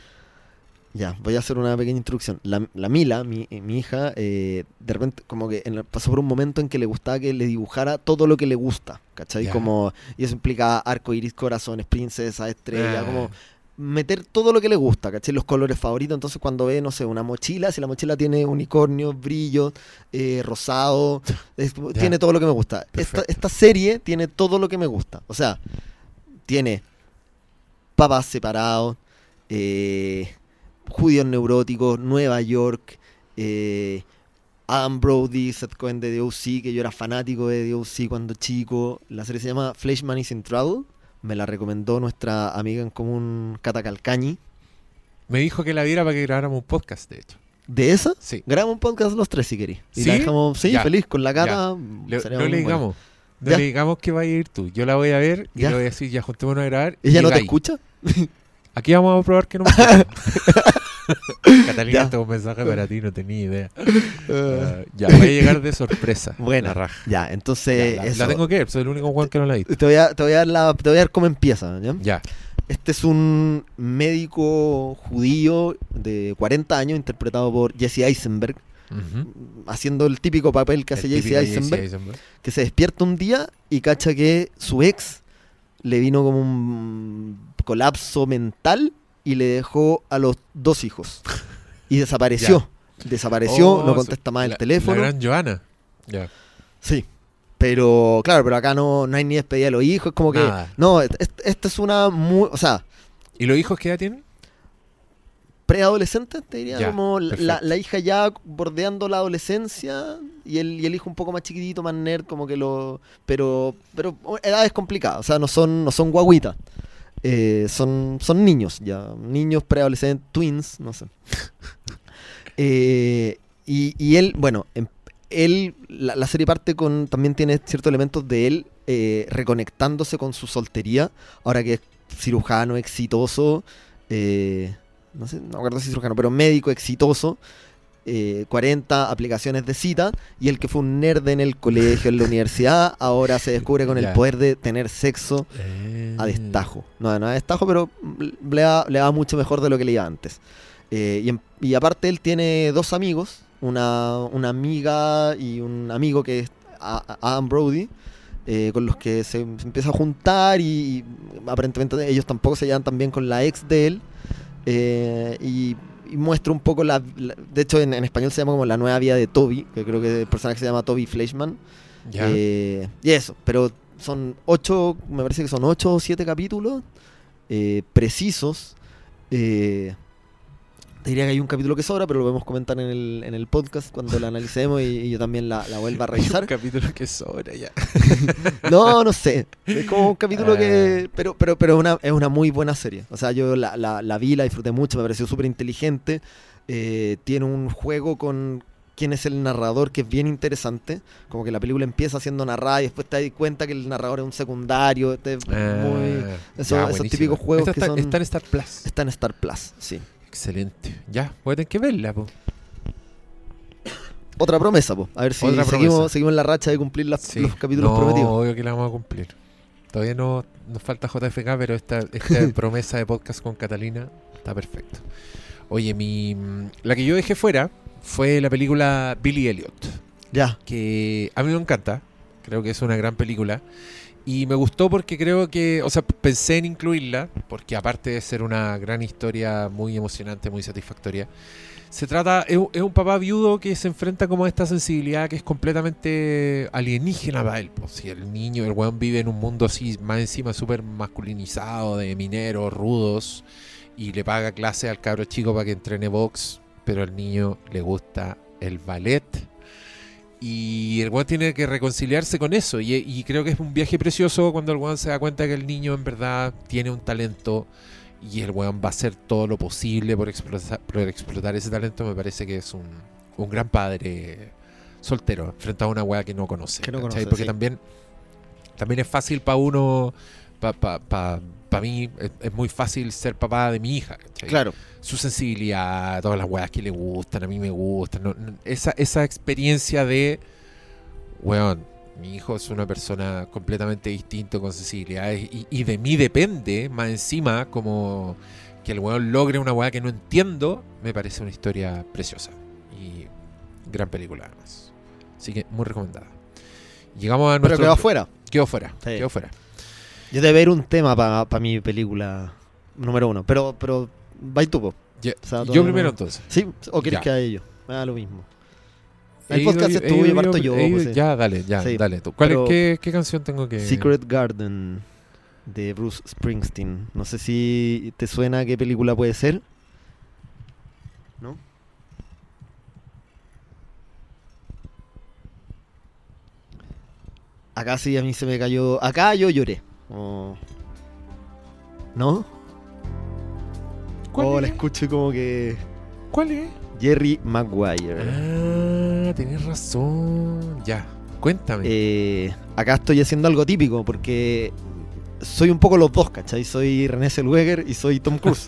Ya, voy a hacer una pequeña introducción. La Mila, mi hija, de repente como que pasó por un momento en que le gustaba que le dibujara todo lo que le gusta, ¿cachai? Ya. Como, y eso implicaba arco iris, corazones, princesas, estrellas, como... meter todo lo que le gusta, ¿cachai? Los colores favoritos. Entonces cuando ve, no sé, una mochila, si la mochila tiene unicornios, brillos, rosado, tiene todo lo que me gusta. Esta serie tiene todo lo que me gusta. O sea, tiene papás separados, judíos neuróticos, Nueva York, Adam Brody, Seth Cohen de The O.C., que yo era fanático de The O.C. cuando chico. La serie se llama Flesh Man is in Trouble. Me la recomendó nuestra amiga en común, Cata Calcañi. Me dijo que la viera para que grabáramos un podcast, de hecho. ¿De esa? Sí. Grabamos un podcast los tres si querís. Y ¿sí? La dejamos feliz con la Cata. No le digamos que va a ir tú. Yo la voy a ver y le voy a decir, ya juntémonos a grabar. ¿Ella no te escucha? Aquí vamos a probar que no me escucha. Catalina, tengo un mensaje para ti, no tenía idea. Ya, voy a llegar de sorpresa. Bueno, raja. Ya, entonces. La tengo que ver, soy el único Juan que no la he visto. Te voy a dar cómo empieza. ¿Ya? Este es un médico judío de 40 años, interpretado por Jesse Eisenberg, haciendo el típico papel que hace Jesse Eisenberg, que se despierta un día y cacha que su ex le vino como un colapso mental. Y le dejó a los dos hijos. Y desapareció. No contesta más el teléfono. La gran Johanna. Yeah. Sí. Pero, claro, pero acá no hay ni despedida a los hijos. Es como que... Nada. No, esta es una muy... O sea... ¿Y los hijos qué edad tienen? Preadolescentes, te diría. Como la hija ya bordeando la adolescencia. Y el hijo un poco más chiquitito, más nerd, como que lo... Pero edades complicadas. O sea, no son guaguitas. Son niños ya, niños preadolescentes, twins, no sé. Y él, bueno, la serie parte con, también tiene ciertos elementos de él reconectándose con su soltería, ahora que es cirujano exitoso, no sé, no me acuerdo si es cirujano, pero médico exitoso, 40 aplicaciones de cita, y el que fue un nerd en el colegio, en la universidad, ahora se descubre con el poder de tener sexo a destajo. No a destajo, pero le va mucho mejor de lo que le iba antes. Y aparte él tiene dos amigos, una amiga y un amigo que es Adam Brody, con los que se empieza a juntar y aparentemente ellos tampoco se llevan tan bien con la ex de él. Y muestra un poco de hecho en español se llama como la nueva vida de Toby, que creo que el personaje se llama Toby Fleischman. Y eso, pero son 8, me parece que son 8 o 7 capítulos precisos. Te diría que hay un capítulo que sobra, pero lo podemos comentar en el podcast cuando la analicemos y yo también la vuelva a revisar. Un capítulo que sobra ya. No sé. Es como un capítulo que... Pero es una muy buena serie. O sea, yo la vi, la disfruté mucho, me pareció súper inteligente. Tiene un juego con quién es el narrador que es bien interesante. Como que la película empieza siendo narrada y después te das cuenta que el narrador es un secundario. Esos típicos juegos que son... Está en Star Plus. Está en Star Plus, sí. Excelente. Ya, voy a tener que verla, po. Otra promesa, po. A ver si seguimos en la racha de cumplir los capítulos prometidos. No, obvio que la vamos a cumplir. Todavía no nos falta JFK, pero esta promesa de podcast con Catalina está perfecto. Oye, la que yo dejé fuera fue la película Billy Elliot. Ya. Que a mí me encanta. Creo que es una gran película. Y me gustó porque creo que, o sea, pensé en incluirla, porque aparte de ser una gran historia muy emocionante, muy satisfactoria, se trata, es un papá viudo que se enfrenta como a esta sensibilidad que es completamente alienígena para él. Pues, si el weón vive en un mundo así, más encima súper masculinizado, de mineros, rudos, y le paga clase al cabro chico para que entrene box, pero al niño le gusta el ballet. Y el weón tiene que reconciliarse con eso. Y creo que es un viaje precioso cuando el weón se da cuenta que el niño en verdad tiene un talento y el weón va a hacer todo lo posible por explotar ese talento. Me parece que es un gran padre soltero, enfrentado a una weá que no conoce. Porque sí. También es fácil para uno... Para mí es muy fácil ser papá de mi hija, ¿cachai? Claro. Su sensibilidad, todas las weas que le gustan, a mí me gustan. Esa experiencia de, weón, mi hijo es una persona completamente distinta con sensibilidades y de mí depende, más encima, como que el weón logre una wea que no entiendo, me parece una historia preciosa. Y gran película, además. Así que muy recomendada. Llegamos a nuestro... Pero quedó fuera. Quedó fuera, sí. Quedó fuera. Yo te voy a ir un tema para mi película número uno, pero vais tú, po. Yeah. O sea, yo primero, entonces. ¿Sí? ¿O quieres que haga yo? Me da lo mismo. El podcast es tuyo, parto yo. Pues, ya, dale, ya, sí. Dale. Tú. ¿Qué canción tengo que...? Secret Garden, de Bruce Springsteen. No sé si te suena qué película puede ser. ¿No? Acá sí, a mí se me cayó... Acá yo lloré. Oh. ¿No? ¿Cuál es? La escucho como que... ¿Cuál es? Jerry Maguire. Ah, tenés razón. Ya, cuéntame. Acá estoy haciendo algo típico porque soy un poco los dos, ¿cachai? Soy René Zellweger y soy Tom Cruise.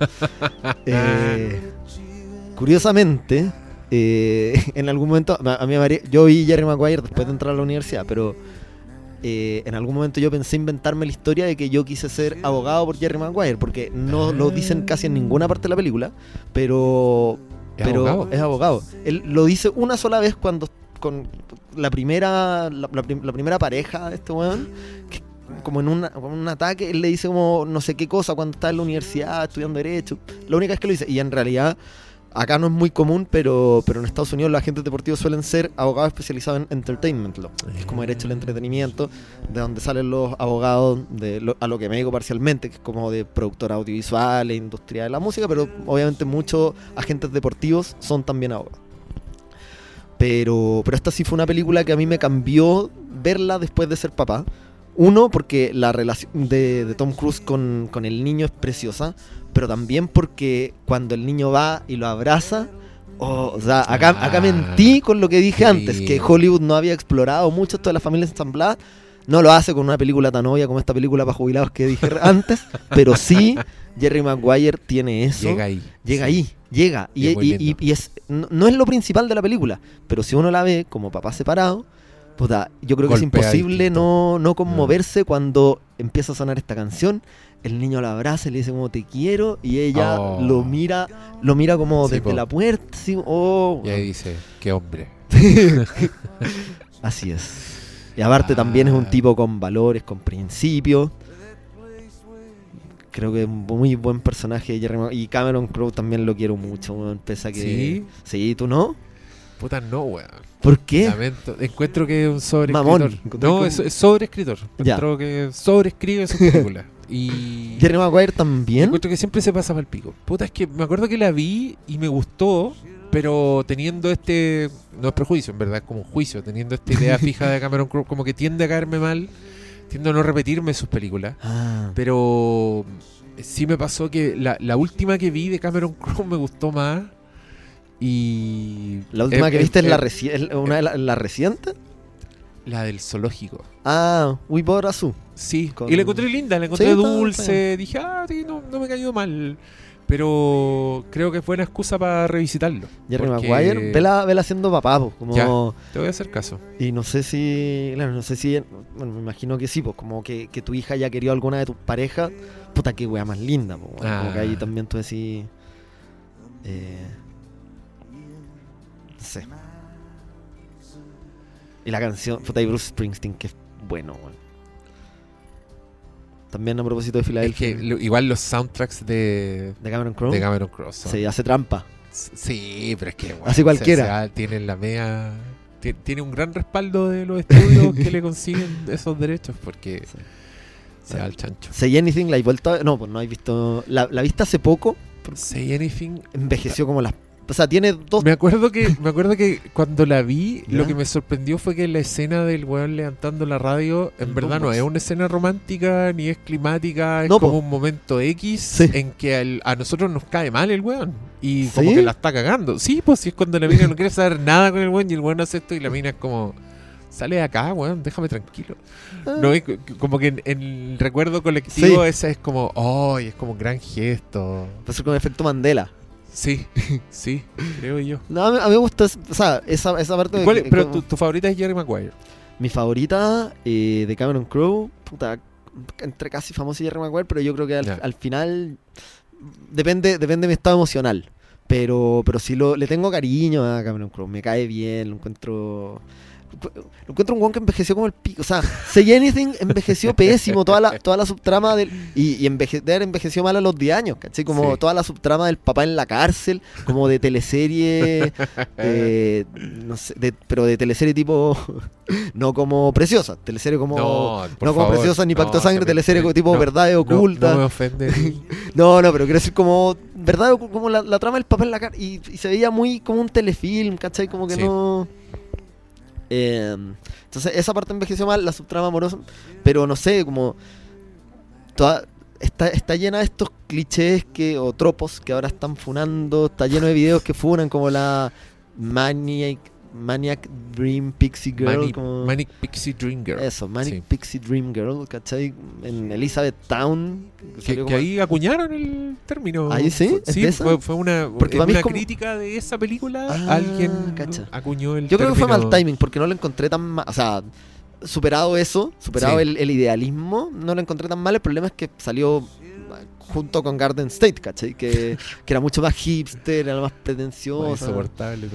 Curiosamente, en algún momento... Yo vi Jerry Maguire después de entrar a la universidad, pero... en algún momento yo pensé inventarme la historia de que yo quise ser abogado por Jerry Maguire, porque no lo dicen casi en ninguna parte de la película, pero es abogado. Él lo dice una sola vez cuando con la primera pareja de este weón, que como en un ataque, él le dice como no sé qué cosa cuando está en la universidad estudiando derecho. La única vez que lo dice, y en realidad acá no es muy común, pero en Estados Unidos los agentes deportivos suelen ser abogados especializados en entertainment law, que es como derecho al entretenimiento, de donde salen los abogados a lo que me dedico parcialmente, que es como de productora audiovisual e industria de la música, pero obviamente muchos agentes deportivos son también abogados. Pero esta sí fue una película que a mí me cambió verla después de ser papá. Uno, porque la relación de Tom Cruise con el niño es preciosa, pero también porque cuando el niño va y lo abraza, o sea, acá mentí con lo que dije antes, que Hollywood no había explorado mucho esto de las familias ensambladas. No lo hace con una película tan obvia como esta película para jubilados que dije antes, pero sí, Jerry Maguire tiene eso. Llega ahí. Y es, no es lo principal de la película, pero si uno la ve como papá separado, puta, yo creo que es imposible no conmoverse cuando empieza a sonar esta canción. El niño la abraza y le dice como te quiero, y ella lo mira como desde la puerta, así, y ahí dice, qué hombre. Así es. Y aparte también es un tipo con valores, con principios. Creo que es un muy buen personaje. Y Cameron Crowe también lo quiero mucho, weón. Pese a que... ¿Sí? ¿Tú no? Puta, no, weón. ¿Por qué? Lamento. Encuentro que es un sobreescritor. No, es sobreescritor. Encuentro que sobreescribe sus películas. Y Jerry Maguire también. Encuentro que siempre se pasa mal pico. Puta, es que me acuerdo que la vi y me gustó, pero teniendo este... No es prejuicio, en verdad, es como un juicio. Teniendo esta idea fija de Cameron Crowe, como que tiende a caerme mal. Tiendo a no repetirme sus películas. Ah. Pero sí me pasó que la última que vi de Cameron Crowe me gustó más. Y ¿la última que viste es la reciente? La del zoológico. Ah, We Bought a Zoo. Sí, y la encontré linda, la encontré dulce. Dije, no me cayó mal. Pero creo que fue una excusa para revisitarlo. Jerry Maguire, vela siendo papá, po, como... Ya, te voy a hacer caso. Y no sé si... Claro, no sé si... Bueno, me imagino que sí, pues como que tu hija ya quería alguna de tus parejas. Puta, qué wea más linda, po. Como que ahí también tú decís... No sé. Y la canción... Puta, y Bruce Springsteen, que es bueno, bueno. También a propósito de Filadelfia. Es que igual los soundtracks de Cameron Crowe. De Cameron Crowe. Sí, hace trampa. Sí, pero es que bueno, así cualquiera. Tienen la media. Tiene un gran respaldo de los estudios que le consiguen esos derechos porque sí. Se da el chancho. Say Anything, la he vuelto. No, pues no he visto. La viste hace poco. Say Anything envejeció como las. O sea, tiene dos. Me acuerdo que cuando la vi, ¿ya? Lo que me sorprendió fue que la escena del weón levantando la radio, en verdad no es una escena romántica ni es climática, es como un momento X en que a nosotros nos cae mal el weón y como que la está cagando. Sí, pues si es cuando la mina no quiere saber nada con el weón y el weón hace esto y la mina es como, sale de acá, weón, déjame tranquilo. No, como que en el recuerdo colectivo esa es como, es como un gran gesto. Va a ser como el efecto Mandela. Sí, creo yo. No, a mí me gusta, o sea, esa parte. ¿Cuál, de, pero como... tu favorita es Jerry Maguire? Mi favorita de Cameron Crowe, puta, entre Casi Famoso y Jerry Maguire, pero yo creo que al final depende de mi estado emocional. Pero sí le tengo cariño a Cameron Crowe, me cae bien, lo encuentro un guan que envejeció como el pico. O sea, Say Anything envejeció pésimo. Toda la subtrama del. Y envejeció mal a los 10 años, ¿cachai? Como toda la subtrama del papá en la cárcel, como de teleserie. No sé, pero de teleserie tipo. No como Preciosa. Teleserie como. No como Preciosa ni Pacto Sangre. Teleserie tipo Verdades Ocultas. No me ofende. No, pero quiero decir como. Verdad, como la trama del papá en la cárcel. Y se veía muy como un telefilm, ¿cachai? Como que no. Entonces esa parte envejeció mal, la subtrama amorosa, pero no sé, como toda, está llena de estos clichés o tropos que ahora están funando, está lleno de videos que funan como la Maniac Dream Pixie Girl, Manic Pixie Dream Girl, eso, Manic Pixie Dream Girl, ¿cachai? En Elizabeth Town que ahí acuñaron el término. ¿Ahí sí? Sí, fue una como... crítica de esa película. Alguien cacha. Acuñó el yo término. Creo que fue mal timing porque no lo encontré tan mal, o sea, superado el idealismo, no lo encontré tan mal. El problema es que salió junto con Garden State, ¿cachai? Que era mucho más hipster, era más pretencioso. Insoportable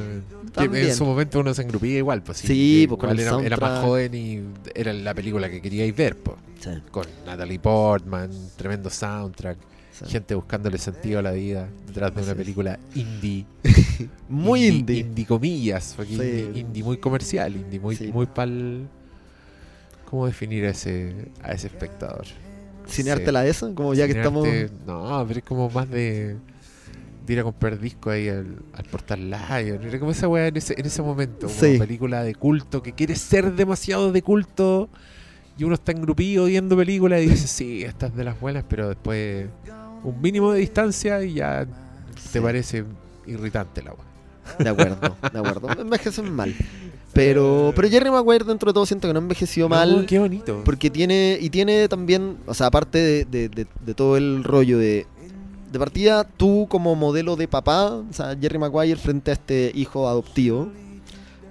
también. En su momento uno se engrupía igual, pues sí, pues igual era más joven y era la película que queríais ver, pues. Sí. Con Natalie Portman, tremendo soundtrack, gente buscándole sentido a la vida detrás de una película indie. Muy indie. Indie comillas, indie muy comercial, indie muy, muy pal. ¿Cómo definir a ese espectador? ¿Cineártela esa? Como ya cinearte, que estamos... No, pero es como más de ir a comprar discos ahí al Portal Lion. Era como esa weá en ese momento. Como película de culto que quiere ser demasiado de culto. Y uno está engrupido viendo películas y dice, sí, esta es de las buenas, pero después un mínimo de distancia y ya te parece irritante la weá. De acuerdo. Envejecen mal. Pero Jerry Maguire dentro de todo siento que no envejeció mal. Qué bonito. Porque tiene también, o sea, aparte de todo el rollo de partida, tú como modelo de papá, o sea, Jerry Maguire frente a este hijo adoptivo,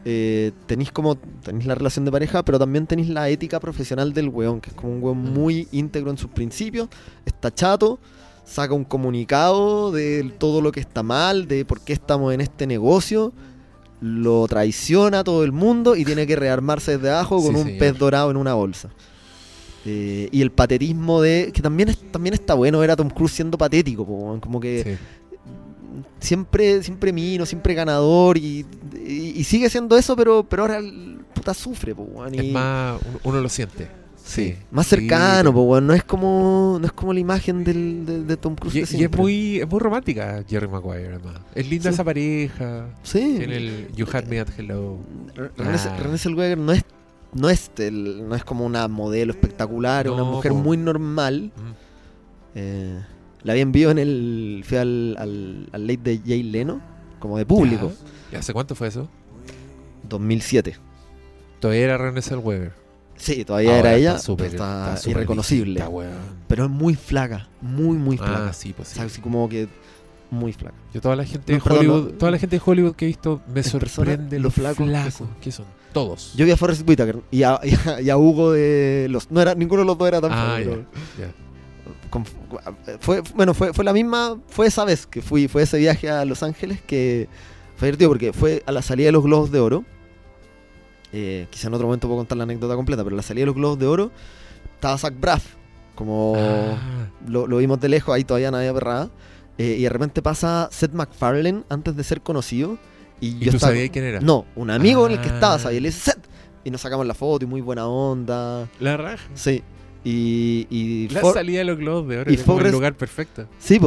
tenés la relación de pareja, pero también tenés la ética profesional del weón, que es como un weón muy íntegro en sus principios, está chato, saca un comunicado de todo lo que está mal, de por qué estamos en este negocio. Lo traiciona a todo el mundo y tiene que rearmarse desde abajo con un pez dorado en una bolsa. Y el patetismo que también está bueno ver a Tom Cruise siendo patético, como que siempre mino, siempre ganador y sigue siendo eso, pero ahora puta sufre. Es más, uno lo siente. Sí. Más cercano, sí, pues, bueno, no es como la imagen de Tom Cruise. Y es muy romántica Jerry Maguire, además. Es linda, sí, esa pareja. Sí. En el You Had Me at Hello. Renée Zellweger no es como una modelo espectacular, no, una mujer muy normal. La habían visto en el... Fui al late de Jay Leno, como de público. ¿Y hace cuánto fue eso? 2007. Todavía era Renée Zellweger. Sí, todavía ahora era ella, está irreconocible. Pero es muy flaca, muy flaca. Ah, sí, pues sí. O sea, así como que muy flaca. Yo toda la gente de Hollywood que he visto me sorprende los flacos que son. Todos. Yo vi a Forrest Whitaker y a Hugo de los... No era, ninguno de los dos era tan flaco. Fue la misma, fue esa vez que fui, fue ese viaje a Los Ángeles que fue divertido porque fue a la salida de los Globos de Oro. Quizá en otro momento puedo contar la anécdota completa, pero en la salida de los Globos de Oro estaba Zach Braff, como lo vimos de lejos, ahí todavía nadie aperrada, y de repente pasa Seth MacFarlane antes de ser conocido. ¿Y tú sabías quién era? No, un amigo en el que estaba, sabía, y le dice Seth, y nos sacamos la foto, y muy buena onda. La raja. Sí. Y la salida de los Globos de Oro, y fue el lugar perfecto. Sí,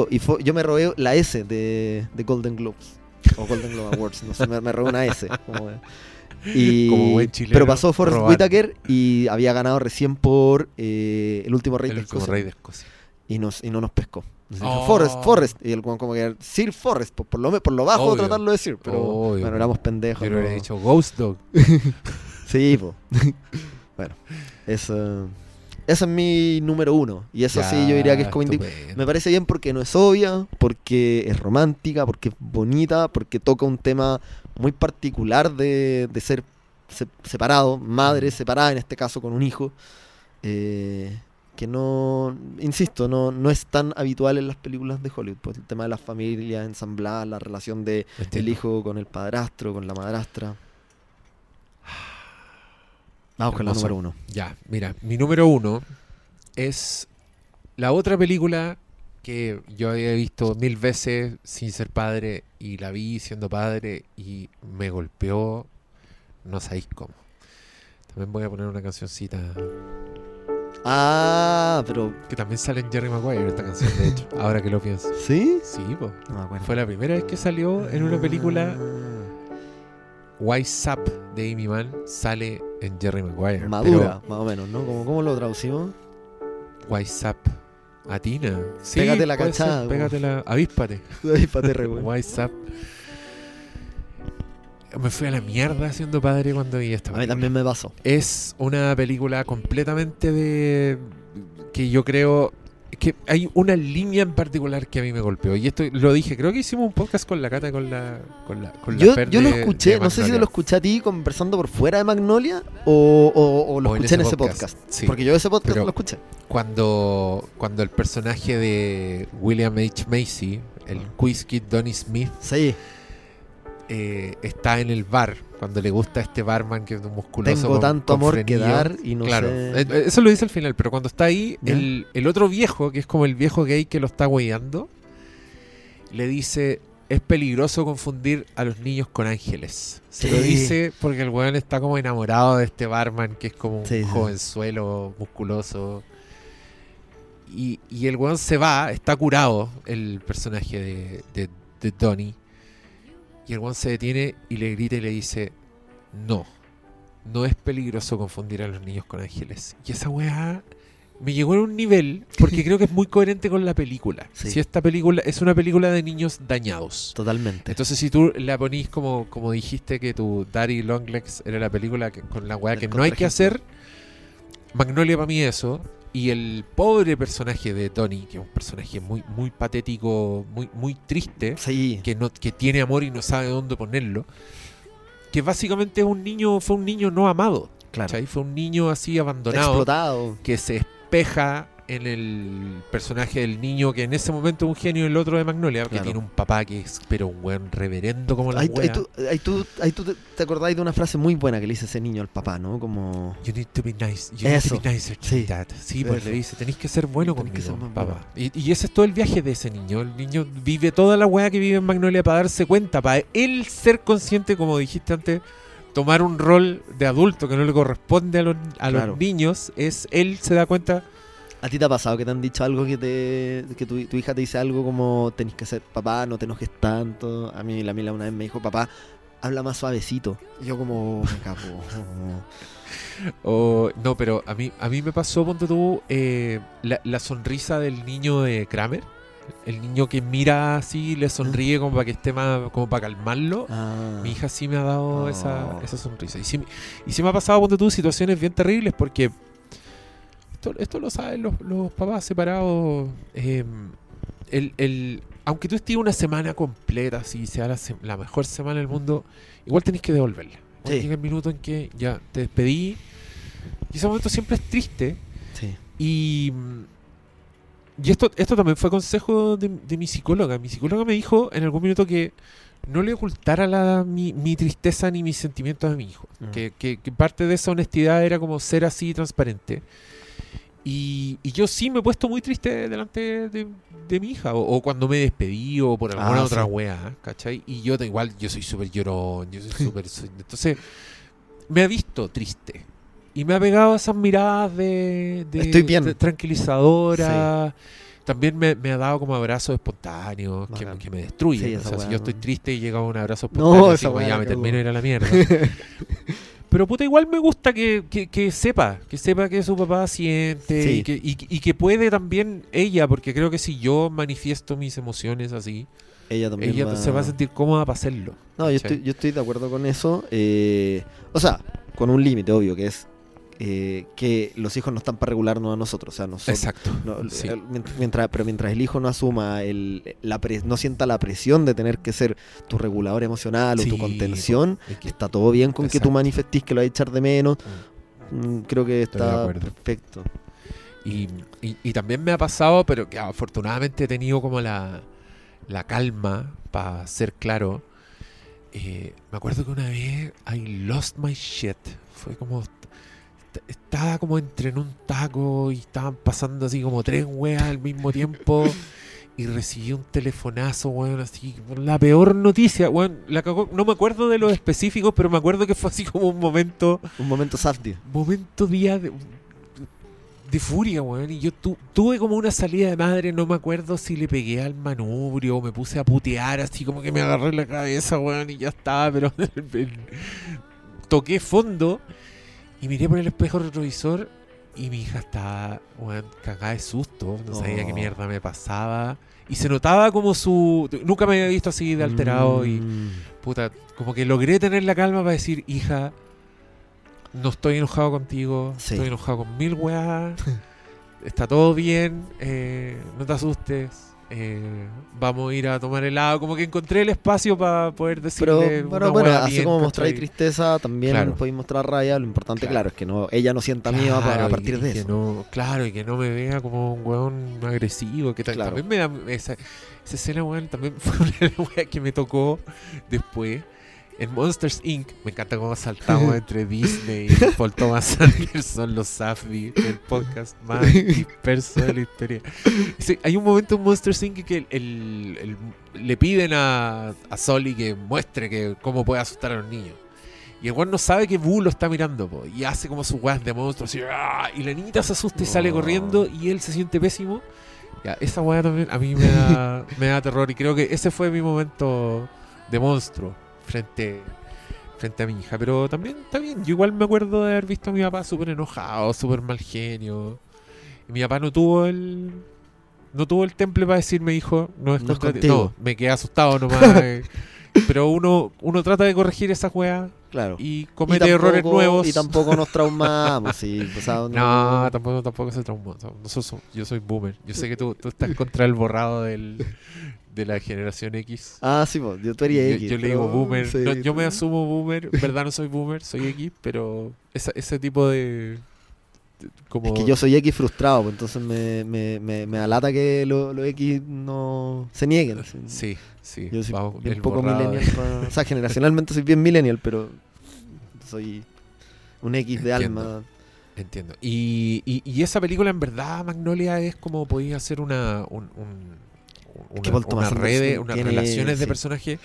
yo me robé la S de Golden Globes, o Golden Globe Awards, no sé, me robé una S, como... Y, como buen chileno, pero pasó Forrest Whitaker y había ganado recién por El último rey de Escocia y no nos pescó. Forrest y el como que Sir Forrest por lo bajo. Obvio. Tratarlo de Sir, pero obvio, bueno, éramos pendejos, pero hubiera dicho Ghost Dog. Sí, po. Bueno, esa es mi número uno, y eso ya, sí, yo diría que es como me parece bien porque no es obvia, porque es romántica, porque es bonita, porque toca un tema muy particular de ser separado, madre separada en este caso con un hijo, que no, insisto, no es tan habitual en las películas de Hollywood, pues el tema de las familias ensambladas, la relación de el hijo con el padrastro, con la madrastra. Vamos con la número uno. Ya, mira, mi número uno es la otra película que yo había visto 1000 veces sin ser padre, y la vi siendo padre y me golpeó, no sabéis cómo. También voy a poner una cancioncita. Ah, pero... Que también sale en Jerry Maguire esta canción, de hecho, ahora que lo pienso. ¿Sí? Sí, pues. No, bueno. Fue la primera vez que salió en una película... Wise Up de Amy Mann sale en Jerry Maguire. Madura, pero, más o menos, ¿no? ¿Cómo lo traducimos? Wise Up. Atina. Sí, pégate la cachada. Ser, pégate la... Avíspate. Avíspate, re bueno. Wise Up. Me fui a la mierda siendo padre cuando vi esta película. A mí también me pasó. Es una película completamente de... Que yo creo... que hay una línea en particular que a mí me golpeó, y esto lo dije, creo que hicimos un podcast con la Cata, con la yo lo escuché, no sé si lo escuché a ti conversando por fuera de Magnolia o lo o escuché en ese podcast. Sí, porque yo ese podcast pero lo escuché cuando el personaje de William H. Macy, el Quiz Kid Donnie Smith, sí, está en el bar cuando le gusta este barman que es un musculoso. Tengo tanto amor frenillo que dar y no, claro, sé. Eso lo dice al final, pero cuando está ahí, el otro viejo, que es como el viejo gay que lo está hueando, le dice: es peligroso confundir a los niños con ángeles. Se lo dice porque el weón está como enamorado de este barman que es como un jovenzuelo musculoso. Y el weón se va, está curado el personaje de Donnie. Y el guan se detiene y le grita y le dice: no es peligroso confundir a los niños con ángeles. Y esa weá me llegó a un nivel, porque creo que es muy coherente con la película. Sí. Si esta película es una película de niños dañados. Totalmente. Entonces si tú la ponís como dijiste que tu Daddy Longlegs era la película con la weá que no hay que hacer, Magnolia para mí eso. Y el pobre personaje de Tony, que es un personaje muy, muy patético, muy triste, sí, que tiene amor y no sabe dónde ponerlo, que básicamente fue un niño no amado, claro, ¿sabes? Fue un niño así abandonado, explotado, que se espeja en el personaje del niño que en ese momento es un genio, el otro de Magnolia, que tiene un papá que es pero un buen reverendo como la wea. Ahí tú te acordáis de una frase muy buena que le dice ese niño al papá, ¿no? Como... You need to be nice. You need to be nicer to dad. Sí, pues le dice, tenés que ser bueno conmigo, que ser papá. Y ese es todo el viaje de ese niño. El niño vive toda la wea que vive en Magnolia para darse cuenta, para él ser consciente, como dijiste antes, tomar un rol de adulto que no le corresponde a los niños, es él se da cuenta. ¿A ti te ha pasado que te han dicho algo que tu hija te dice algo como tenés que ser papá, no te enojes tanto? A mí la Mila una vez me dijo, papá, habla más suavecito. Y yo como, me capo. No, pero a mí me pasó, ponte tú, la sonrisa del niño de Kramer. El niño que mira así, le sonríe como para que esté más, como para calmarlo. Ah. Mi hija sí me ha dado esa sonrisa. Y sí me ha pasado, ponte tú, situaciones bien terribles porque... Esto lo saben los papás separados. Aunque tú estés una semana completa, si sea la mejor semana del mundo, igual tenés que devolverla. Sí. Llega el minuto en que ya te despedí. Y ese momento siempre es triste. Sí. Y esto también fue consejo de mi psicóloga. Mi psicóloga me dijo en algún minuto que no le ocultara mi tristeza ni mis sentimientos a mi hijo. Uh-huh. Que parte de esa honestidad era como ser así transparente. Y yo sí me he puesto muy triste delante de mi hija, o cuando me despedí, o por alguna otra wea, ¿cachai? Y yo igual, yo soy súper llorón, yo soy súper... Entonces, me ha visto triste. Y me ha pegado esas miradas de tranquilizadoras. Sí. También me ha dado como abrazos espontáneos que me destruyen. Sí, o sea, si yo estoy triste y llega un abrazo espontáneo, ya me termino de ir a la mierda. Pero puta, igual me gusta que sepa que su papá siente, sí, y que puede también ella, porque creo que si yo manifiesto mis emociones así, ella se va a sentir cómoda para hacerlo. No, yo estoy de acuerdo con eso, o sea, con un límite obvio, que es que los hijos no están para regularnos a nosotros, o sea, nosotros. Exacto. No, sí. Mientras el hijo no asuma no sienta la presión de tener que ser tu regulador emocional, sí, o tu contención, está todo bien con que tú manifestís que lo vas a echar de menos. Creo que está perfecto. Y también me ha pasado, pero que afortunadamente he tenido como la calma para ser claro. Me acuerdo que una vez I lost my shit. Fue como... Estaba como entre en un taco y estaban pasando así como tres weas al mismo tiempo y recibí un telefonazo, weón, así, la peor noticia, weón, la cagó. No me acuerdo de los específicos, pero me acuerdo que fue así como un momento Safdie, momento día de furia, weón, y yo tuve como una salida de madre, no me acuerdo si le pegué al manubrio o me puse a putear, así como que me agarré la cabeza, weón, y ya estaba, pero toqué fondo. Y miré por el espejo retrovisor y mi hija estaba, bueno, cagada de susto. No sabía qué mierda me pasaba. Y se notaba como su... Nunca me había visto así de alterado. Y puta, como que logré tener la calma para decir, hija, no estoy enojado contigo. Sí. Estoy enojado con mil weas. Está todo bien. No te asustes. Vamos a ir a tomar helado. Como que encontré el espacio para poder decirle. Pero bueno, así como mostráis tristeza, también podéis mostrar rabia. Lo importante, claro, es que no, ella no sienta miedo a partir de eso. No, claro, y que no me vea como un weón agresivo. Que también me da esa escena, weón. También fue una weón que me tocó después. En Monsters Inc. Me encanta cómo saltamos entre Disney y Paul Thomas Anderson, los Safdie, el podcast más disperso de la historia. Sí, hay un momento en Monsters Inc. que le piden a Sully que muestre cómo puede asustar a los niños. Y el weón no sabe que Boo lo está mirando, po, y hace como sus weas de monstruos. Así, y la niñita se asusta y sale corriendo y él se siente pésimo. Ya, esa wea también a mí me da terror y creo que ese fue mi momento de monstruo. Frente a mi hija, pero también está bien. Yo igual me acuerdo de haber visto a mi papá súper enojado, súper mal genio. Y mi papá no tuvo el temple para decirme, hijo, no, me quedé asustado nomás. Pero uno trata de corregir esa juega, claro, y comete errores nuevos. Y tampoco nos traumamos. No, tampoco se traumó. Yo soy boomer. Yo sé que tú estás contra el borrado de la generación X. Ah, sí, pues, yo haría X. Yo le digo boomer. Sí, no, yo me asumo boomer. En verdad no soy boomer, soy X, pero ese tipo de como... Es que yo soy X frustrado, entonces me alata que los X no se nieguen. Sí. Yo soy un poco millennial. O sea, generacionalmente soy bien millennial, pero soy un X de alma. Entiendo. Y esa película, en verdad, Magnolia, es como podía hacer una red, unas relaciones de personajes,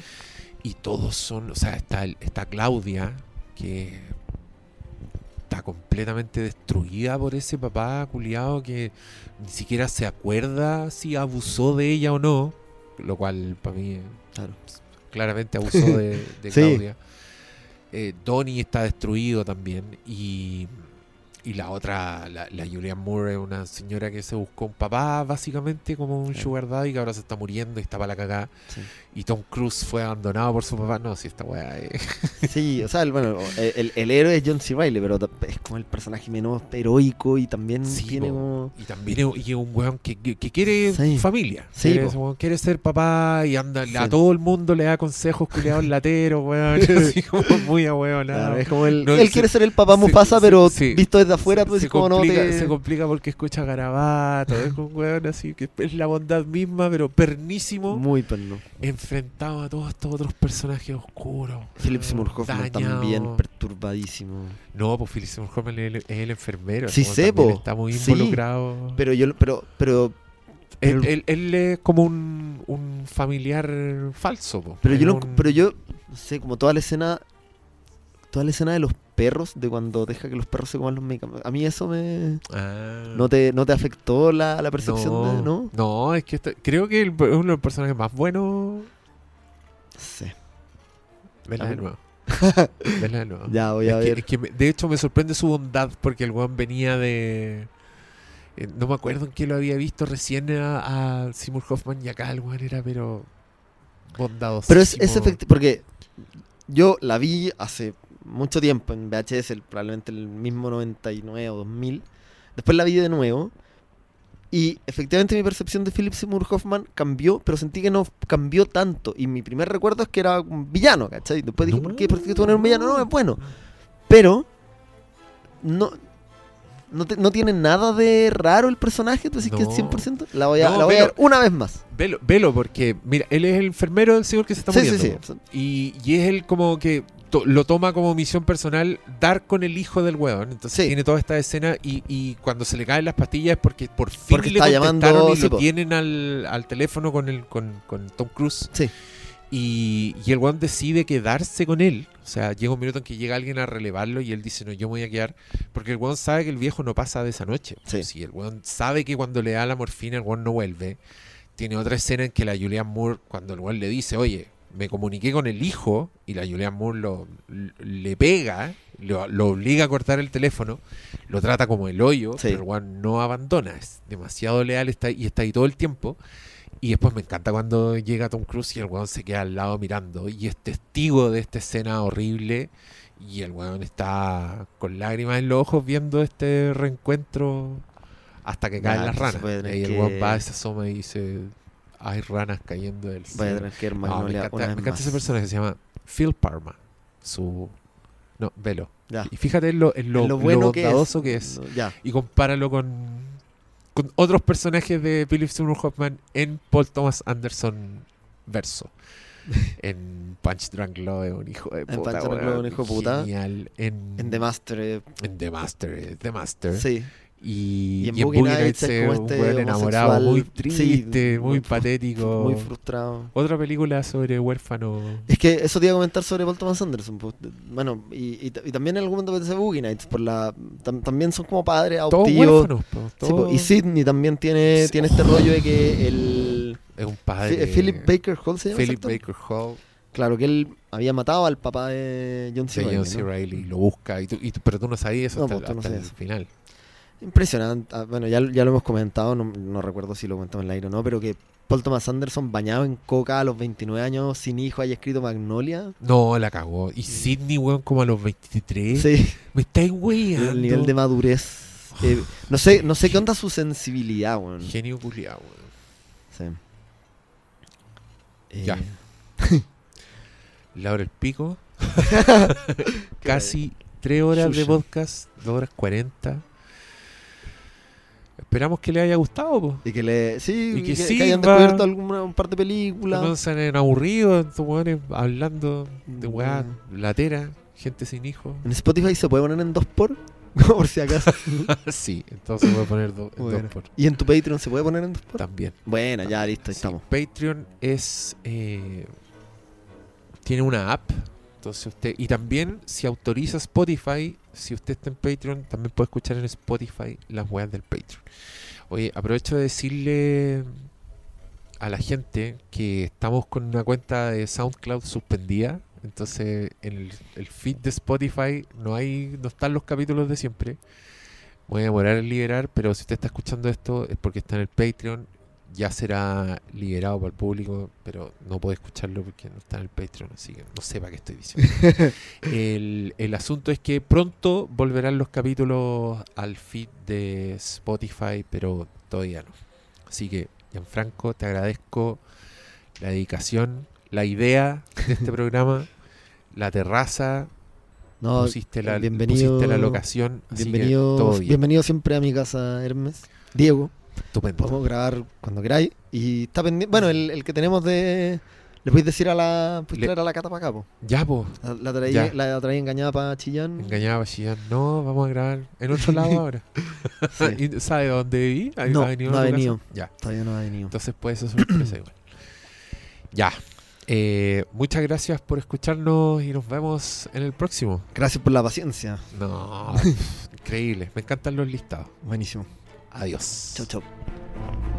y todos son, o sea, está Claudia, que está completamente destruida por ese papá culiado que ni siquiera se acuerda si abusó de ella o no, lo cual para mí claro, claramente abusó de sí. Claudia. Donnie está destruido también, y la otra, la Julianne Moore, es una señora que se buscó un papá básicamente como un sugar daddy, que ahora se está muriendo y está para la cagada, sí. Y Tom Cruise fue abandonado por su papá. No, si esta weá sí, o sea, el héroe es John C. Reilly, pero es como el personaje menos heroico y también sí, tiene como... Y también es un weón que quiere sí. familia, sí, quiere ser papá y anda sí. a todo el mundo le da consejos culiados lateros, weón, así como muy a weón, claro, es como él quiere ser el papá Mufasa, sí, pero sí, visto desde afuera, pues se como complica, no te... se complica porque escucha garabato, es un weón así que es la bondad misma, pero pernísimo, muy perno, enfrentado a todos estos otros personajes oscuros. Philip Seymour Hoffman también perturbadísimo. No, pues Philip Seymour Hoffman es el enfermero, sí, sepo, está muy involucrado, sí, pero él es como un familiar falso, po. Pero yo no sé, como toda la escena de los perros, de cuando deja que los perros se coman los medicamentos. A mí eso me... ¿No te afectó la percepción? No, de... ¿no? No, es que creo que es uno de los personajes más buenos. Sí. Venla de nuevo. Venla de nuevo. Ya, voy a ver. De hecho, me sorprende su bondad, porque el weón venía de... no me acuerdo en qué lo había visto recién a Seymour Hoffman, y acá el weón era, pero... bondadoso. Pero es efectivo, porque yo la vi hace... mucho tiempo en VHS, probablemente el mismo 99 o 2000. Después la vi de nuevo. Y efectivamente mi percepción de Philip Seymour Hoffman cambió, pero sentí que no cambió tanto. Y mi primer recuerdo es que era un villano, ¿cachai? Después dije, ¿por qué? ¿Por qué tú eres un villano? No, es bueno. Pero no tiene nada de raro el personaje, tú decís que es 100%. La voy a ver una vez más. Velo, porque mira, él es el enfermero del señor que se está muriendo. Sí. Y es él como que... lo toma como misión personal dar con el hijo del huevón, entonces sí. Tiene toda esta escena y cuando se le caen las pastillas es porque por fin porque le contestaron llamando, y sí, lo tienen al teléfono con Tom Cruise, sí. Y el huevón decide quedarse con él, o sea, llega un minuto en que llega alguien a relevarlo y él dice, no, yo me voy a quedar, porque el huevón sabe que el viejo no pasa de esa noche, sí. Sí, el huevón sabe que cuando le da la morfina el huevón no vuelve. Tiene otra escena en que la Julianne Moore, cuando el huevón le dice, oye, me comuniqué con el hijo, y la Julianne Moore le pega, lo obliga a cortar el teléfono, lo trata como el hoyo, sí. Pero el weón no abandona, es demasiado leal, está ahí todo el tiempo. Y después me encanta cuando llega Tom Cruise y el weón se queda al lado mirando y es testigo de esta escena horrible, y el weón está con lágrimas en los ojos viendo este reencuentro hasta que caen las ranas, y el weón va, se asoma y dice... hay ranas cayendo del cielo. Voy a tener que ir más. No, me encanta ese personaje, se llama Phil Parma. No, velo. Ya. Y fíjate en lo bueno, lo bondadoso que es. Ya. Y compáralo con otros personajes de Philip Seymour Hoffman en Paul Thomas Anderson verso. En Punch Drunk Love, un hijo de puta. En Punch Drunk Love, un hijo de puta. Genial. En The Master. En The Master. Sí. Y en Boogie Nights es un güey enamorado, muy triste, sí, muy patético, muy frustrado. Otra película sobre huérfano. Es que eso te iba a comentar sobre Paul Thomas Anderson. Pues, bueno, y también en algún momento pensé Boogie Nights, también son como padres adoptivos. Todos huérfanos. Sí, y Sidney también tiene este rollo de que él es un padre. Philip Baker Hall se llama. Philip Baker Hall. Claro, que él había matado al papá de John C. Reilly, ¿no? Lo busca, pero tú no sabías eso, no, hasta el final. Impresionante. Bueno, ya lo hemos comentado, no recuerdo si lo comentamos en el aire o no, pero que Paul Thomas Anderson, bañado en coca a los 29 años, sin hijo, haya escrito Magnolia. No, la cagó. Y Sidney, weón, como a los 23. Sí. Me estáis weando. El nivel de madurez. No sé qué onda su sensibilidad, weón. Genio culiado, weón. Sí. Ya. Laura el pico. Casi 3 horas de podcast, 2 horas 40. Esperamos que le haya gustado, po. Y que le... sí, y que hayan descubierto un par de películas. No se han aburrido, estos hueones hablando de hueá latera, gente sin hijos. ¿En Spotify se puede poner en 2x? Por si acaso. Sí, entonces se puede poner en 2x. ¿Y en tu Patreon se puede poner en 2x? También. Bueno, ya listo, ahí estamos. Patreon tiene una app Entonces usted, y también si autoriza Spotify, si usted está en Patreon, también puede escuchar en Spotify las weas del Patreon. Oye, aprovecho de decirle a la gente que estamos con una cuenta de SoundCloud suspendida. Entonces en el feed de Spotify no están los capítulos de siempre. Voy a demorar en liberar, pero si usted está escuchando esto es porque está en el Patreon. Ya será liberado para el público, pero no puede escucharlo porque no está en el Patreon, así que no sé para qué estoy diciendo. El asunto es que pronto volverán los capítulos al feed de Spotify, pero todavía no. Así que, Gianfranco, te agradezco la dedicación, la idea de este programa, la terraza. No, pusiste la locación. Bienvenido, así que todo bien. Bienvenido siempre a mi casa, Hermes. Diego. Estupendo. Podemos grabar cuando queráis. Y está pendiente. Bueno, el que tenemos de. ¿Le podéis decir a la. ¿Puedes traer a la Cata para acá, po? Ya, po. La traí engañada para Chillán. No, vamos a grabar en otro lado ahora. Sí. ¿Sabe dónde viví? No ha venido. Ya. Todavía no ha venido. Entonces puede ser sorpresa igual. Ya. Muchas gracias por escucharnos y nos vemos en el próximo. Gracias por la paciencia. No, increíble. Me encantan los listados. Buenísimo. Adiós. Chau, chau.